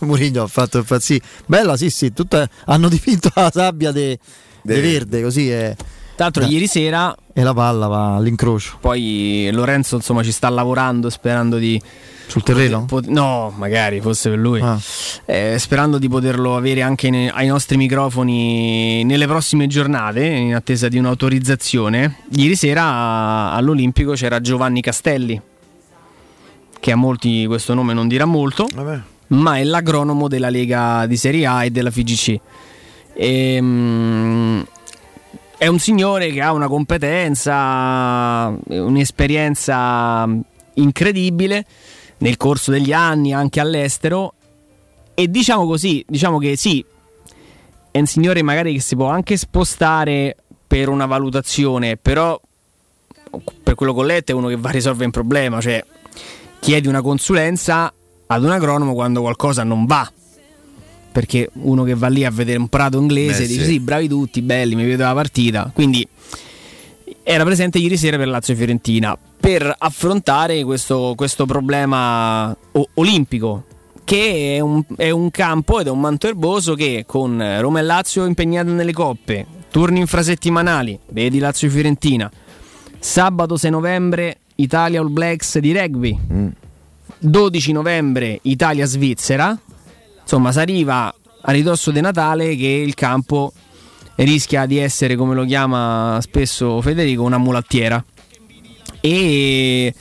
Mourinho ha fatto impazzire. Bella, sì, tutta, hanno dipinto la sabbia de verde, così è. Tra l'altro ieri sera, e la palla va all'incrocio. Poi Lorenzo insomma ci sta lavorando, sperando di sul terreno? No, magari fosse per lui. Sperando di poterlo avere anche ai nostri microfoni nelle prossime giornate, in attesa di un'autorizzazione. Ieri sera all'Olimpico c'era Giovanni Castelli, che a molti questo nome non dirà molto. Vabbè. Ma è l'agronomo della Lega di Serie A e della FIGC. È un signore che ha una competenza, un'esperienza incredibile nel corso degli anni anche all'estero, e diciamo che sì, è un signore magari che si può anche spostare per una valutazione, però per quello che ho letto è uno che va a risolvere un problema, cioè chiedi una consulenza ad un agronomo quando qualcosa non va, perché uno che va lì a vedere un prato inglese dice sì, bravi tutti, belli, mi vedo la partita. Quindi era presente ieri sera per Lazio Fiorentina per affrontare questo problema olimpico, che è un campo ed è un manto erboso che, con Roma e Lazio impegnate nelle coppe, turni infrasettimanali, vedi Lazio Fiorentina, sabato 6 novembre Italia All Blacks di rugby, 12 novembre Italia Svizzera, insomma si arriva a ridosso di Natale che il campo rischia di essere, come lo chiama spesso Federico, una mulattiera. E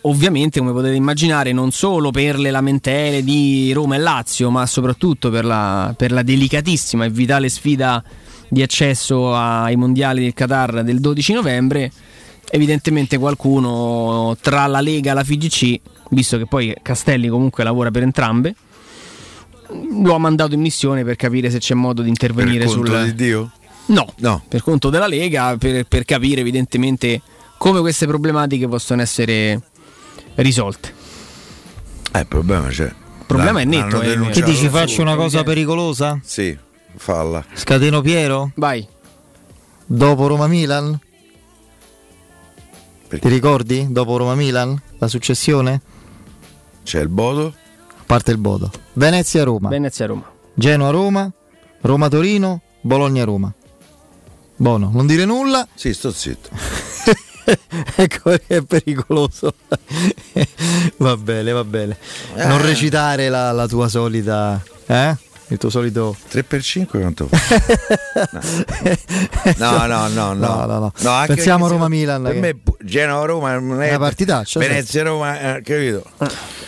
ovviamente, come potete immaginare, non solo per le lamentele di Roma e Lazio, ma soprattutto per la delicatissima e vitale sfida di accesso ai mondiali del Qatar del 12 novembre, evidentemente qualcuno tra la Lega e la FIGC, visto che poi Castelli comunque lavora per entrambe, lo ha mandato in missione per capire se c'è modo di intervenire sul... Per conto di Dio? No, per conto della Lega, per capire evidentemente come queste problematiche possono essere risolte. Il problema c'è. Il problema è netto. Che dici, faccio una cosa pericolosa? Sì, falla. Scateno Piero? Vai. Dopo Roma-Milan? Perché? Ti ricordi? Dopo Roma-Milan? La successione? C'è il Bodo? A parte il Bodo. Venezia-Roma. Venezia-Roma. Genoa-Roma. Roma-Torino. Bologna-Roma. Buono, non dire nulla. Sì, sto zitto. Ecco, è pericoloso. Va bene. Non recitare la tua solita, il tuo solito 3x5 quanto fa? No. Anche pensiamo a Roma-Milan. Per me Genoa-Roma non è una partitaccia. Venezia-Roma, capito?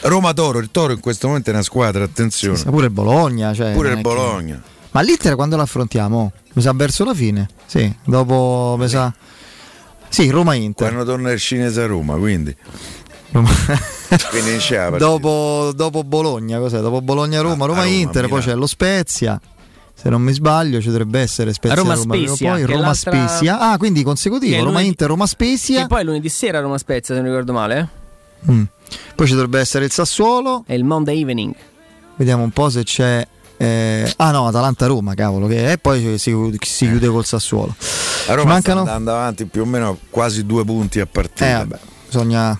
Roma-Toro, il Toro in questo momento è una squadra, attenzione. Sì, pure il Bologna, Bologna. Ma l'Inter quando l'affrontiamo? Mi sa verso la fine. Sì, dopo mi sa. Sì, Roma-Inter. Quando torna il cinese a Roma, quindi dopo Bologna, cos'è? Dopo Bologna-Roma, Roma-Inter, Roma, poi c'è lo Spezia. Se non mi sbaglio ci dovrebbe essere Spezia-Roma, poi Roma-Spezia. Ah, quindi consecutivo, Roma-Inter, Roma-Spezia. E poi lunedì sera Roma-Spezia, se non ricordo male. Poi ci dovrebbe essere il Sassuolo. E il Monday Evening. Vediamo un po' se c'è... Atalanta-Roma, cavolo, che è, poi si chiude col Sassuolo. A Roma mancano... sta andando avanti più o meno quasi 2 punti a partita. Bisogna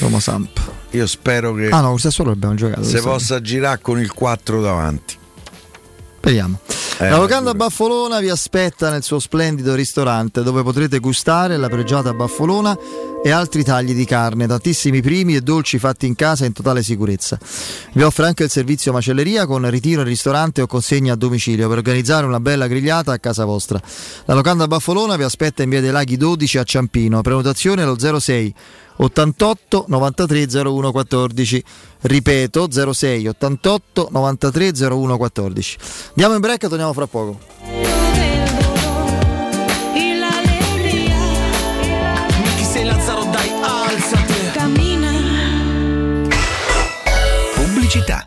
Roma-Samp. Io spero che il Sassuolo abbiamo giocato. Se possa girare con il 4 davanti. Speriamo. La locanda Baffolona vi aspetta nel suo splendido ristorante, dove potrete gustare la pregiata Baffolona e altri tagli di carne, tantissimi primi e dolci fatti in casa in totale sicurezza. Vi offre anche il servizio macelleria con ritiro in ristorante o consegna a domicilio per organizzare una bella grigliata a casa vostra. La locanda Baffolona vi aspetta in via dei Laghi 12 a Ciampino. Prenotazione allo 06 88 93 01 14. Ripeto, 06 88 93 01 14. Andiamo in break e torniamo fra poco. Città.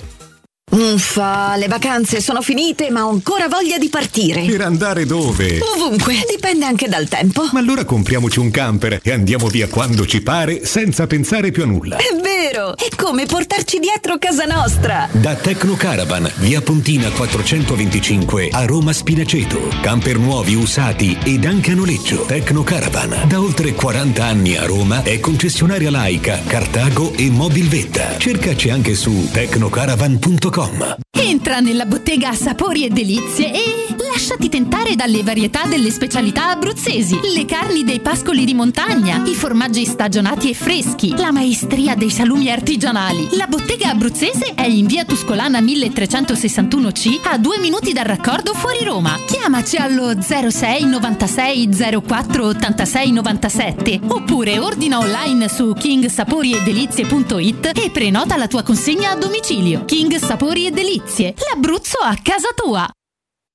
Uffa, le vacanze sono finite ma ho ancora voglia di partire. Per andare dove? Ovunque, dipende anche dal tempo. Ma allora compriamoci un camper e andiamo via quando ci pare senza pensare più a nulla. È vero, è come portarci dietro casa nostra. Da Tecnocaravan, via Pontina 425 a Roma Spinaceto. Camper nuovi, usati ed anche a noleggio. Tecnocaravan, da oltre 40 anni a Roma, è concessionaria Laica, Cartago e Mobilvetta. Cercaci anche su tecnocaravan.com. Entra nella bottega Sapori e Delizie e lasciati tentare dalle varietà delle specialità abruzzesi, le carni dei pascoli di montagna, i formaggi stagionati e freschi, la maestria dei salumi artigianali. La bottega abruzzese è in via Tuscolana 1361C, a 2 minuti dal raccordo fuori Roma. Chiamaci allo 06 96 04 86 97 oppure ordina online su kingsaporiedelizie.it e prenota la tua consegna a domicilio. King Sapori e Delizie, l'Abruzzo a casa tua.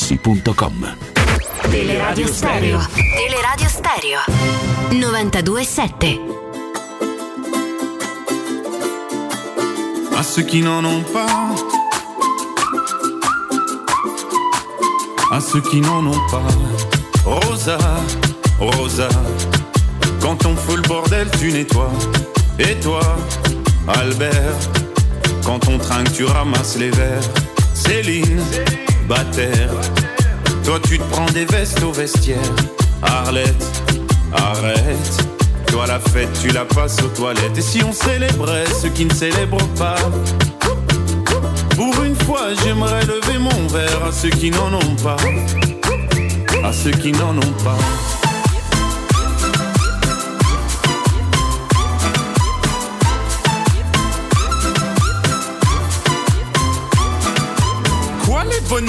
Teleradio Stereo. Teleradio Stereo 92.7. À ceux qui n'en ont pas, à ceux qui n'en ont pas. Rosa, Rosa, quand on fout le bordel tu nettoies. Et toi, Albert, quand on trinque tu ramasses les verres. Céline, Bataire. Toi tu te prends des vestes au vestiaire. Arlette, arrête. Toi la fête tu la passes aux toilettes. Et si on célébrait ceux qui ne célèbrent pas? Pour une fois j'aimerais lever mon verre à ceux qui n'en ont pas, à ceux qui n'en ont pas. Bonne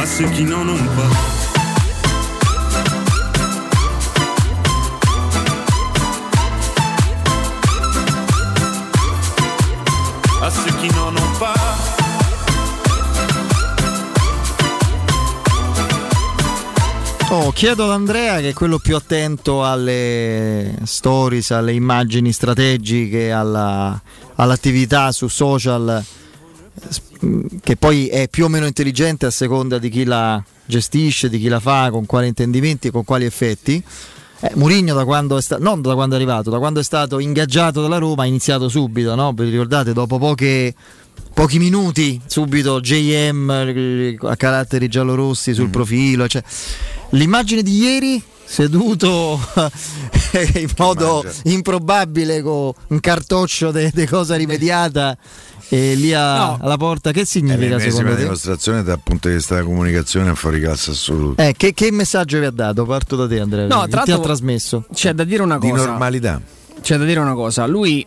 À ceux qui n'en ont pas, à ceux qui n'en ont pas, oh, chiedo ad Andrea che è quello più attento alle stories, alle immagini strategiche, all'attività su social, che poi è più o meno intelligente a seconda di chi la gestisce, di chi la fa, con quali intendimenti e con quali effetti. Mourinho da quando è stato ingaggiato dalla Roma ha iniziato subito, no? Vi ricordate, dopo pochi minuti subito JM a caratteri giallorossi sul profilo, cioè. L'immagine di ieri seduto in modo improbabile con un cartoccio di cosa rimediata e lì alla porta, che significa è secondo te? È dimostrazione dal punto di vista della comunicazione è fuori classe assoluto. Che messaggio vi ha dato? Parto da te, Andrea. No, ti ha trasmesso? C'è da dire una cosa. Di normalità. C'è da dire una cosa. Lui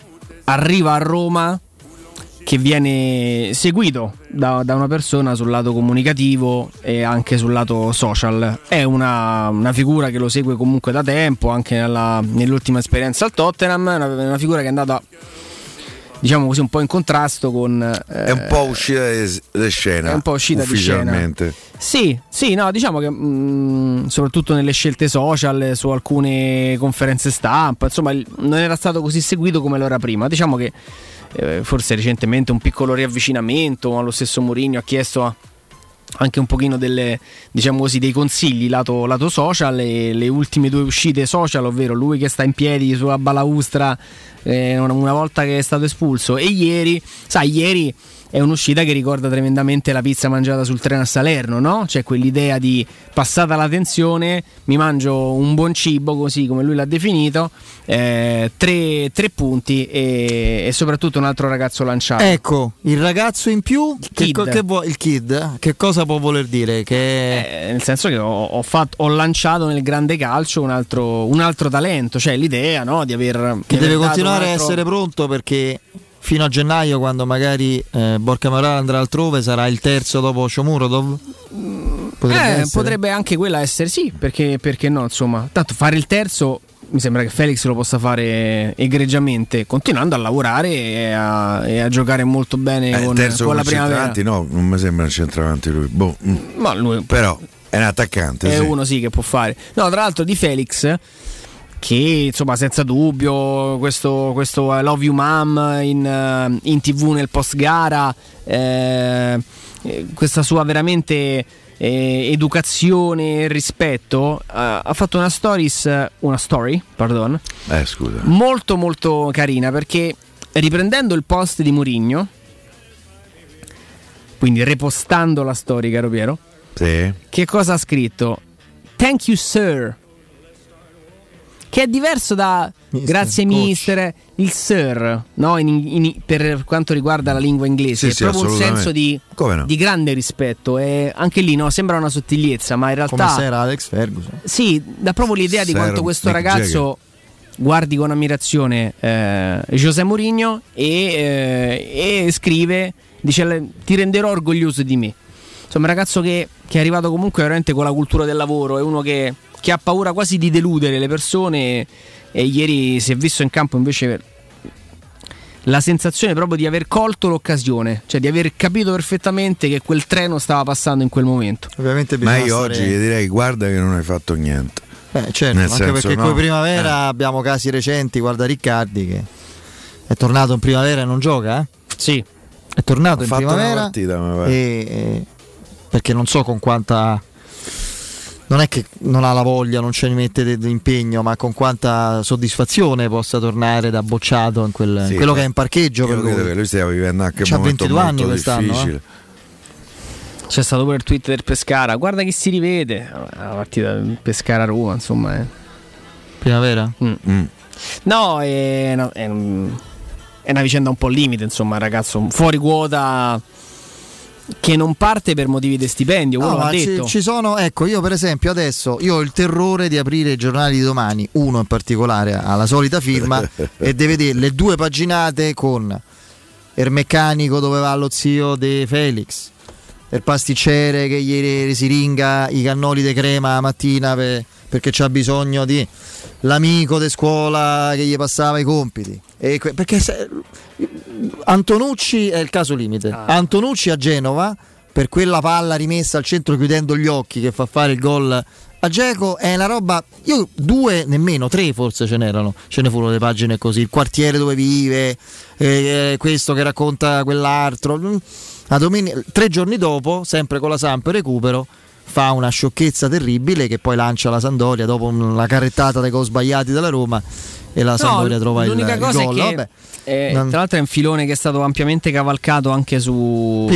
arriva a Roma che viene seguito da una persona sul lato comunicativo e anche sul lato social. È una figura che lo segue comunque da tempo, anche nell'ultima esperienza al Tottenham. Una figura che è andata diciamo così, un po' in contrasto con è un po' uscita di scena, è un po' uscita di scena. Sì, sì, no, diciamo che soprattutto nelle scelte social, su alcune conferenze stampa, insomma, non era stato così seguito come lo era prima. Diciamo che forse recentemente un piccolo riavvicinamento, ma lo stesso Mourinho ha chiesto anche un pochino delle, diciamo così, dei consigli lato social, e le ultime due uscite social, ovvero lui che sta in piedi sulla balaustra una volta che è stato espulso, e ieri è un'uscita che ricorda tremendamente la pizza mangiata sul treno a Salerno, no? C'è quell'idea di, passata la tensione, mi mangio un buon cibo, così come lui l'ha definito, tre punti e soprattutto un altro ragazzo lanciato. Ecco, il ragazzo in più, il kid, che cosa può voler dire? Che... nel senso che ho lanciato nel grande calcio un altro talento, cioè l'idea, no? Di aver... Che deve continuare a essere pronto, perché... fino a gennaio, quando magari Borca Maurel andrà altrove, sarà il terzo dopo Shomurodov? Potrebbe anche quella essere, sì, perché no, insomma. Tanto fare il terzo mi sembra che Felix lo possa fare egregiamente, continuando a lavorare e a giocare molto bene con la primavera. No, non mi sembra un centravanti lui. Boh. Ma lui però è un attaccante. È sì. Uno sì che può fare. No, tra l'altro di Felix, che insomma senza dubbio questo I love you mom in TV nel post gara, questa sua veramente educazione e rispetto, ha fatto una story molto molto carina, perché riprendendo il post di Mourinho, quindi repostando la story, caro Piero, sì. Che cosa ha scritto? Thank you sir, che è diverso da mister, grazie coach. Mister, il sir, no? Per quanto riguarda la lingua inglese, sì, è proprio un senso di grande rispetto, e anche lì, no? Sembra una sottigliezza, ma in realtà come era Alex Ferguson. Sì, dà proprio l'idea di quanto questo Nick ragazzo Jagger guardi con ammirazione José Mourinho e scrive, dice: ti renderò orgoglioso di me. Insomma, un ragazzo che è arrivato comunque veramente con la cultura del lavoro, è uno che ha paura quasi di deludere le persone, e ieri si è visto in campo invece la sensazione proprio di aver colto l'occasione, cioè di aver capito perfettamente che quel treno stava passando in quel momento. Ovviamente, ma io oggi gli direi: guarda che non hai fatto niente. Certo, nel anche perché no. Con primavera abbiamo casi recenti, guarda Riccardi che è tornato in primavera e non gioca, Sì. È tornato in primavera, una partita, ma perché non so con quanta... non è che non ha la voglia, non ci mette d'impegno, ma con quanta soddisfazione possa tornare da bocciato in quello che è in parcheggio. Per lui. Che lui stia vivendo anche un momento 22 anni quest'anno. C'è stato pure il tweet del Pescara: guarda che si rivede la partita del Pescara-Roma, insomma. Primavera? No, è una vicenda un po' limite, insomma, ragazzo fuori quota, che non parte per motivi di stipendio, no, ma detto. Ci sono, ecco, io per esempio adesso io ho il terrore di aprire i giornali di domani, uno in particolare ha la solita firma e di vedere le due paginate con il meccanico dove va lo zio di Felix, il pasticcere che ieri si ringa i cannoli di crema la mattina perché c'ha bisogno di l'amico di scuola che gli passava i compiti, perché Antonucci è il caso limite. Antonucci a Genova, per quella palla rimessa al centro chiudendo gli occhi che fa fare il gol a Dzeko, è una roba, io due, nemmeno tre forse ce ne furono le pagine così, il quartiere dove vive, questo che racconta quell'altro. Tre giorni dopo, sempre con la Samp recupero, fa una sciocchezza terribile che poi lancia la Sampdoria dopo una carrettata dei gol sbagliati dalla Roma, e la Sampdoria trova l'unica il cosa gol. È che, tra l'altro è un filone che è stato ampiamente cavalcato anche su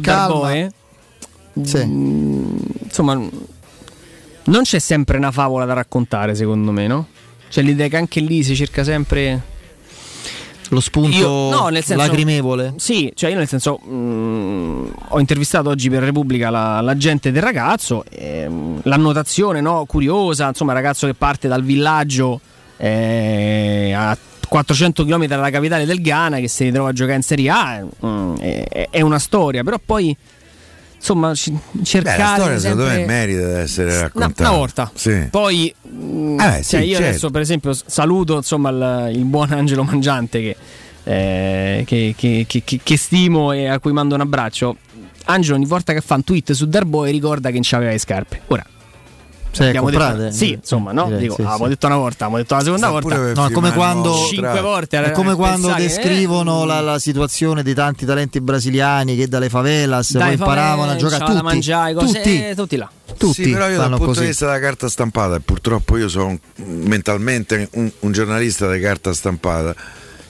Darboe. Sì. Insomma, non c'è sempre una favola da raccontare, secondo me, no? C'è l'idea che anche lì si cerca sempre lo spunto lacrimevole. Sì, cioè io nel senso ho intervistato oggi per Repubblica l'agente del ragazzo, l'annotazione, no, curiosa, insomma, ragazzo che parte dal villaggio a 400 km dalla capitale del Ghana, che si ritrova a giocare in Serie A, è una storia, però poi insomma cercare... la storia sempre... secondo me merita di essere raccontata una volta, sì. Poi io adesso per esempio saluto insomma il buon Angelo Mangiante, che che stimo e a cui mando un abbraccio. Angelo ogni volta che fa un tweet su Darboe ricorda che non c'aveva le scarpe. Ora detto, sì, insomma, no? Direi, dico, sì, abbiamo detto una volta, abbiamo detto la seconda volta, no, è come quando 5 volte è come quando descrivono la situazione di tanti talenti brasiliani che dalle favelas poi imparavano a giocare tutti, mangiare, cose, tutti là. Tutti sì, però io dal punto di vista della carta stampata, e purtroppo io sono mentalmente un giornalista di carta stampata,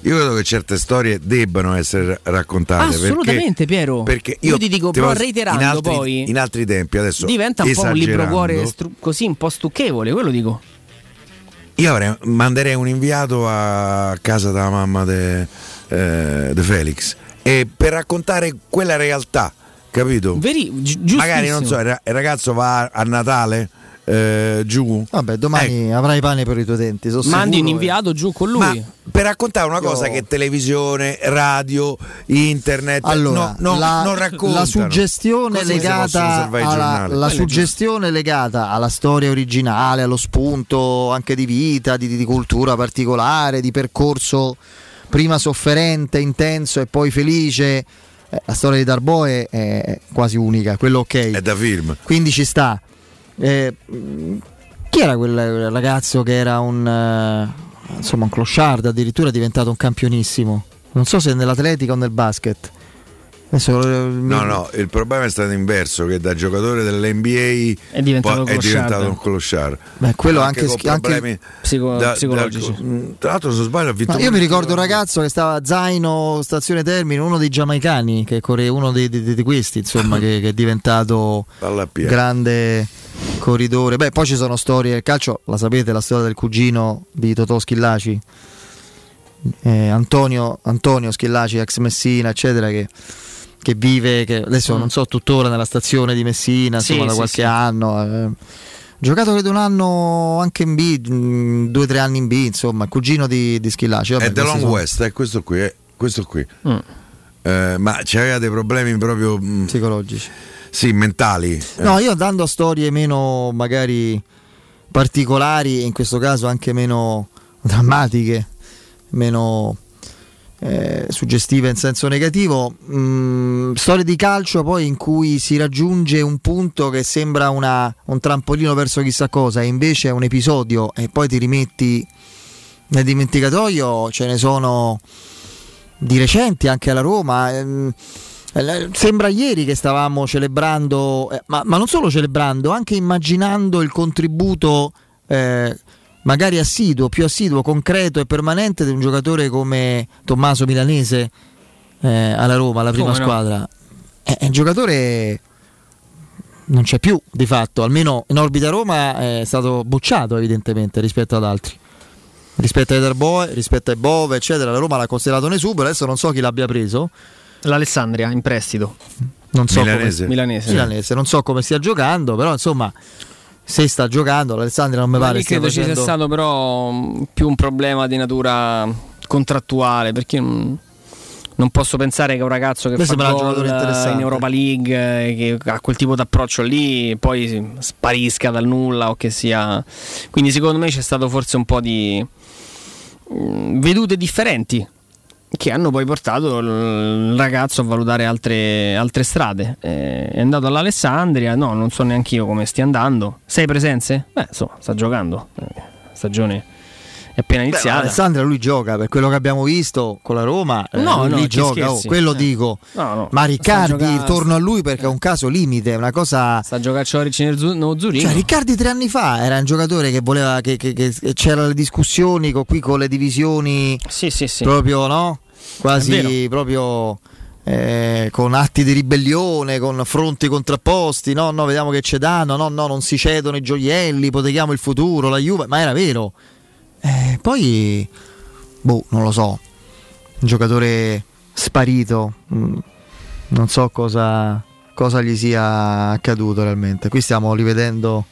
io credo che certe storie debbano essere raccontate. Assolutamente, perché, Piero. Perché io ti dico, però reiterando in altri tempi adesso diventa un po' un libro cuore così un po' stucchevole, quello dico. Io manderei un inviato a casa della mamma de Felix e per raccontare quella realtà, capito? Magari non so, il ragazzo va a Natale. Giù, vabbè, domani avrai pane per i tuoi denti. Mandi un inviato giù con lui. Ma per raccontare una cosa che televisione, radio, internet, allora, non racconta. La suggestione legata alla storia originale, allo spunto anche di vita, di cultura particolare, di percorso prima sofferente, intenso e poi felice. La storia di Darboe è quasi unica, quello ok. È da film. Quindi ci sta. Chi era quel ragazzo che era un clochard, addirittura diventato un campionissimo, non so se nell'atletica o nel basket. Il problema è stato inverso, che da giocatore dell'NBA è diventato un clochard. Beh, quello anche psicologici. Tra l'altro, se sbaglio, ha vinto. Io mi ricordo un ragazzo che stava a Zaino, stazione Termini, uno dei giamaicani, che corre, uno di questi, insomma, che è diventato grande corridore. Beh, poi ci sono storie del calcio, la sapete, la storia del cugino di Totò Schillaci, Antonio Schillaci, ex Messina, eccetera, che vive, che adesso non so, tuttora nella stazione di Messina, insomma, da qualche anno. Giocato credo un anno anche in B, 2-3 anni in B, insomma, cugino di Schillaci. Vabbè, è The Long West, questo qui. Mm. Ma c'aveva dei problemi proprio psicologici. Sì, mentali. No, io andando a storie meno magari particolari, e in questo caso anche meno drammatiche, meno suggestive in senso negativo, storie di calcio poi in cui si raggiunge un punto che sembra un trampolino verso chissà cosa e invece è un episodio e poi ti rimetti nel dimenticatoio. Ce ne sono di recenti anche alla Roma. Sembra ieri che stavamo celebrando, ma non solo celebrando, anche immaginando il contributo magari più assiduo, concreto e permanente di un giocatore come Tommaso Milanese alla Roma, alla prima squadra. No? È un giocatore, non c'è più di fatto, almeno in orbita Roma è stato bocciato evidentemente rispetto ad altri, rispetto ai Darboe, rispetto ai Bove, eccetera. La Roma l'ha considerato un esubero, adesso non so chi l'abbia preso. L'Alessandria in prestito. Non so Milanese, non so come stia giocando, però insomma, se sta giocando l'Alessandria non mi pare che credo ci sia stato però più un problema di natura contrattuale, perché non posso pensare che un ragazzo che fa gol in Europa League, che ha quel tipo d'approccio lì, poi sparisca dal nulla o che sia. Quindi secondo me c'è stato forse un po' di vedute differenti che hanno poi portato il ragazzo a valutare altre strade. È andato all'Alessandria, no, non so neanche io come stia andando. 6 presenze? Beh, insomma, sta giocando. Stagione è appena iniziata. Alessandria lui gioca, per quello che abbiamo visto con la Roma, lui gioca, quello dico. No. Ma Riccardi, torno a lui perché è un caso limite, una cosa. Sta giocando Zurino. Cioè, Riccardi 3 anni fa era un giocatore che voleva che c'erano le discussioni con le divisioni. Sì. Proprio, no? Quasi proprio con atti di ribellione, con fronti contrapposti, no, vediamo che c'è danno, no, non si cedono i gioielli, ipotechiamo il futuro, la Juve, ma era vero. Poi, non lo so, un giocatore sparito, non so cosa gli sia accaduto realmente. Qui stiamo rivedendo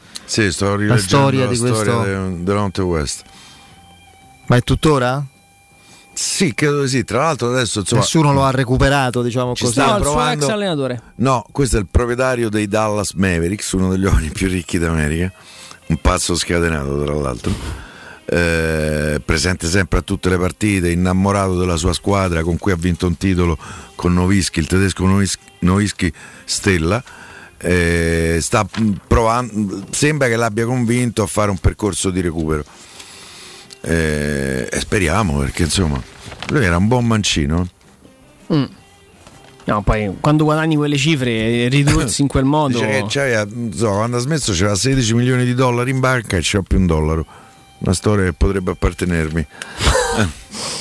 la storia di questo dell'Onte West. Ma è tuttora? Sì, credo di sì. Tra l'altro adesso nessuno lo ha recuperato, diciamo così. Sta provando il suo ex allenatore. No, questo è il proprietario dei Dallas Mavericks, uno degli uomini più ricchi d'America, un pazzo scatenato tra l'altro. presente sempre a tutte le partite, innamorato della sua squadra con cui ha vinto un titolo con Nowitzki, il tedesco Nowitzki stella, sta provando, sembra che l'abbia convinto a fare un percorso di recupero, e speriamo, perché insomma lui era un buon mancino. No, poi quando guadagni quelle cifre, ridursi in quel modo, quando ha smesso c'era $16 milioni in banca e c'era più un dollaro. Una storia che potrebbe appartenermi.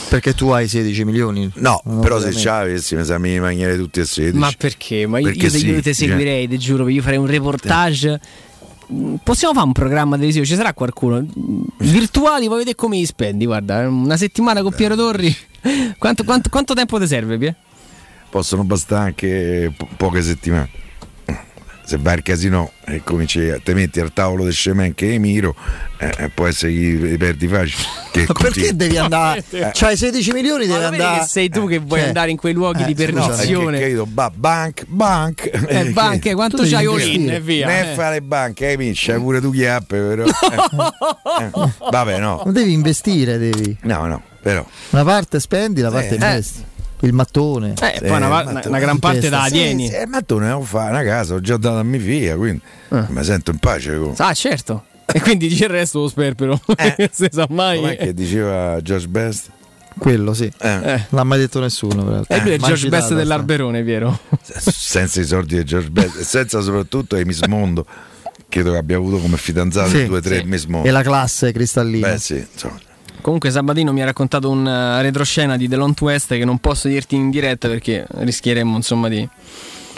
Perché tu hai 16 milioni? No, non però veramente. Se c'avessi mi mangerei tutti e 16. Ma perché? Ma perché io te seguirei, te giuro, io farei un reportage. Possiamo fare un programma televisivo, ci sarà qualcuno virtuali, vuoi vedere come li spendi? Guarda, una settimana con Piero Torri. Quanto tempo ti serve, Pier? Possono bastare anche poche settimane. Se vai al casino e cominci a te metti al tavolo del Shemen che Emiro, può essere che perdi facile. Ma perché devi andare? C'hai 16 milioni, devi andare. Che sei tu che vuoi andare in quei luoghi di perdizione. Banche, quanto c'hai Olin e via. Ne fa le banche, c'hai pure tu chiappe, però. Vabbè, no. Non devi investire, devi. No, però. Una parte spendi, la parte investi. Il mattone, poi una gran parte da alieni. Il mattone non fa una casa, ho già dato a mia figlia, quindi mi sento in pace. Certo. E quindi dice il resto lo sperpero. Se sa mai. Com'è che diceva George Best? Quello sì. L'ha mai detto nessuno. È il George Best dell'Arberone, vero? Senza i soldi di George Best, e senza soprattutto i Miss Mondo. Credo che abbia avuto come fidanzato 2 o 3 Miss Mondo. E la classe cristallina. Beh sì, insomma. Comunque Sabatino mi ha raccontato un retroscena di The Long West che non posso dirti in diretta perché rischieremmo insomma di...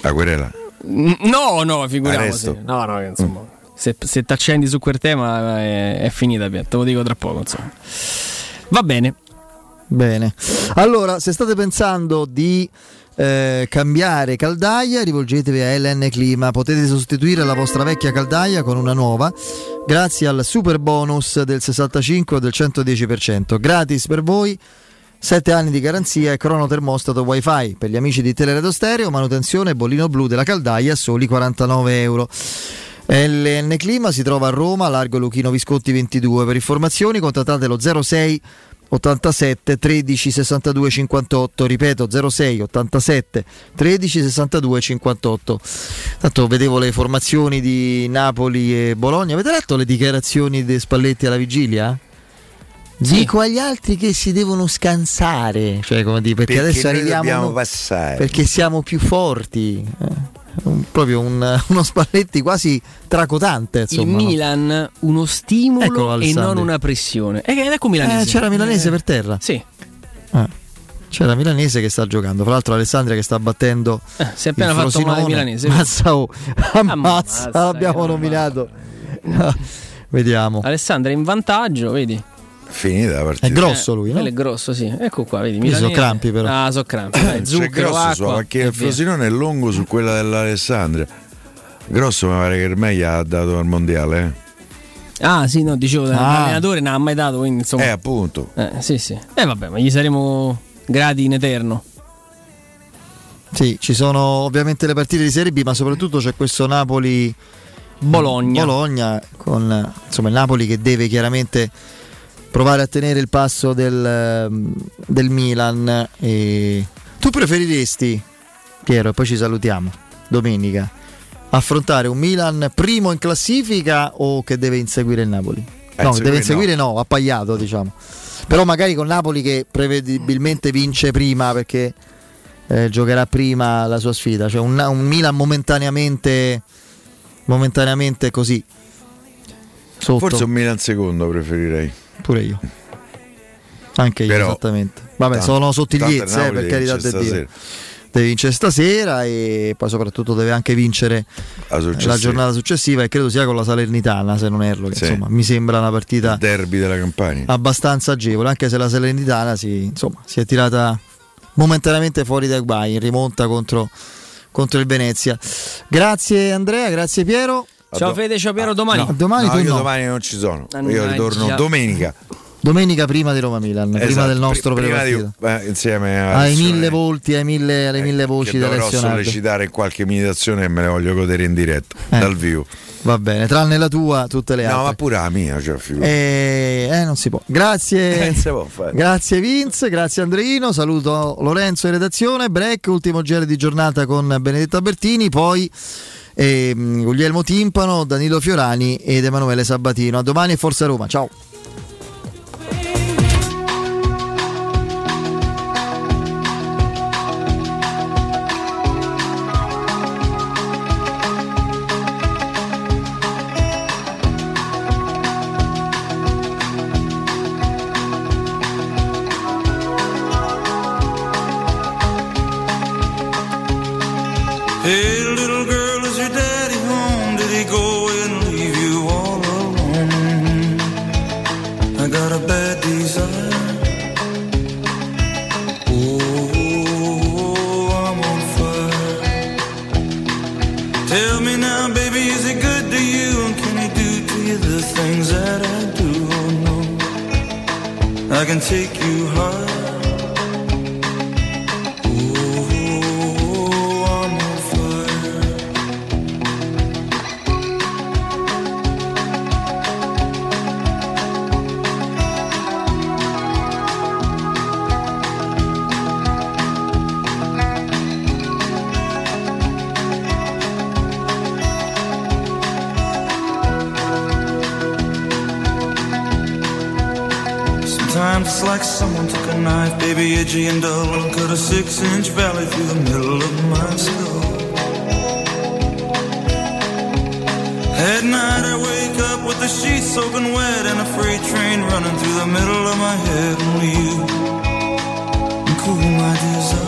La querela? No, figuriamoci. No, insomma. Se ti accendi su quel tema è finita, te lo dico tra poco, insomma. Va bene. Bene. Allora, se state pensando di... cambiare caldaia, rivolgetevi a LN Clima. Potete sostituire la vostra vecchia caldaia con una nuova grazie al super bonus del 65 o del 110%. Gratis per voi, 7 anni di garanzia e crono termostato wifi. Per gli amici di Teleradio Stereo, manutenzione e bollino blu della caldaia, soli €49. LN Clima si trova a Roma, largo Luchino Visconti 22. Per informazioni contattate lo 06 87 13 62 58, ripeto 06 87 13 62 58. Tanto vedevo le formazioni di Napoli e Bologna. Avete letto le dichiarazioni di Spalletti alla vigilia? Dico agli altri che si devono scansare, cioè come dire, perché adesso arriviamo, passare, perché siamo più forti. Proprio uno Spalletti quasi tracotante, insomma. Il Milan, no? Uno stimolo, ecco, e non una pressione. Ecco milanese. C'era milanese per terra. Sì. C'era milanese che sta giocando. Fra l'altro Alessandria che sta battendo. Si è appena fatto male milanese. Ammazza, l'abbiamo nominato. Vediamo. Alessandria in vantaggio, vedi? Finita la partita. È grosso lui, no? Quello è grosso, sì. Ecco qua, vedi. Sono crampi, però. Sono crampi. Zucchero, c'è grosso acqua, suo, perché il Frosinone è lungo su quella dell'Alessandria. Grosso mi pare che ormai gli ha dato al mondiale. Ah, sì, no, dicevo, l'allenatore non ha mai dato, quindi insomma. Appunto. Sì. Vabbè, ma gli saremo grati in eterno. Sì, ci sono ovviamente le partite di Serie B, ma soprattutto c'è questo Napoli-Bologna con insomma il Napoli che deve chiaramente provare a tenere il passo del Milan. E tu preferiresti, Piero, e poi ci salutiamo, domenica, affrontare un Milan primo in classifica o che deve inseguire il Napoli? Appaiato, diciamo. Però magari con Napoli che prevedibilmente vince prima perché giocherà prima la sua sfida. Cioè un Milan momentaneamente così sotto. Forse un Milan secondo preferirei. Pure io, anche io. Però, esattamente. Vabbè, sono sottigliezze, per carità del Dio. Deve vincere stasera e poi soprattutto deve anche vincere la giornata successiva, e credo sia con la Salernitana, se non erro, che insomma mi sembra una partita, il derby della Campania, abbastanza agevole, anche se la Salernitana si è tirata momentaneamente fuori dai guai in rimonta contro il Venezia. Grazie Andrea, grazie Piero. Ciao Fede, ciao Piero, domani. No. Domani non ci sono. Io ritorno domenica. Domenica prima di Roma Milan, prima del nostro prepartito. Insieme ai mille volti, alle mille voci da lezionare. Dovrò sollecitare qualche meditazione e me le voglio godere in diretta dal vivo. Va bene, tranne la tua, tutte le altre. No, ma pure la mia, cioè, non si può. Grazie, si può fare. Grazie Vince, grazie Andreino, saluto Lorenzo in redazione, break, ultimo giro di giornata con Benedetta Bertini, poi Guglielmo Timpano, Danilo Fiorani ed Emanuele Sabatino. A domani e forza Roma, ciao. Cool, my desire.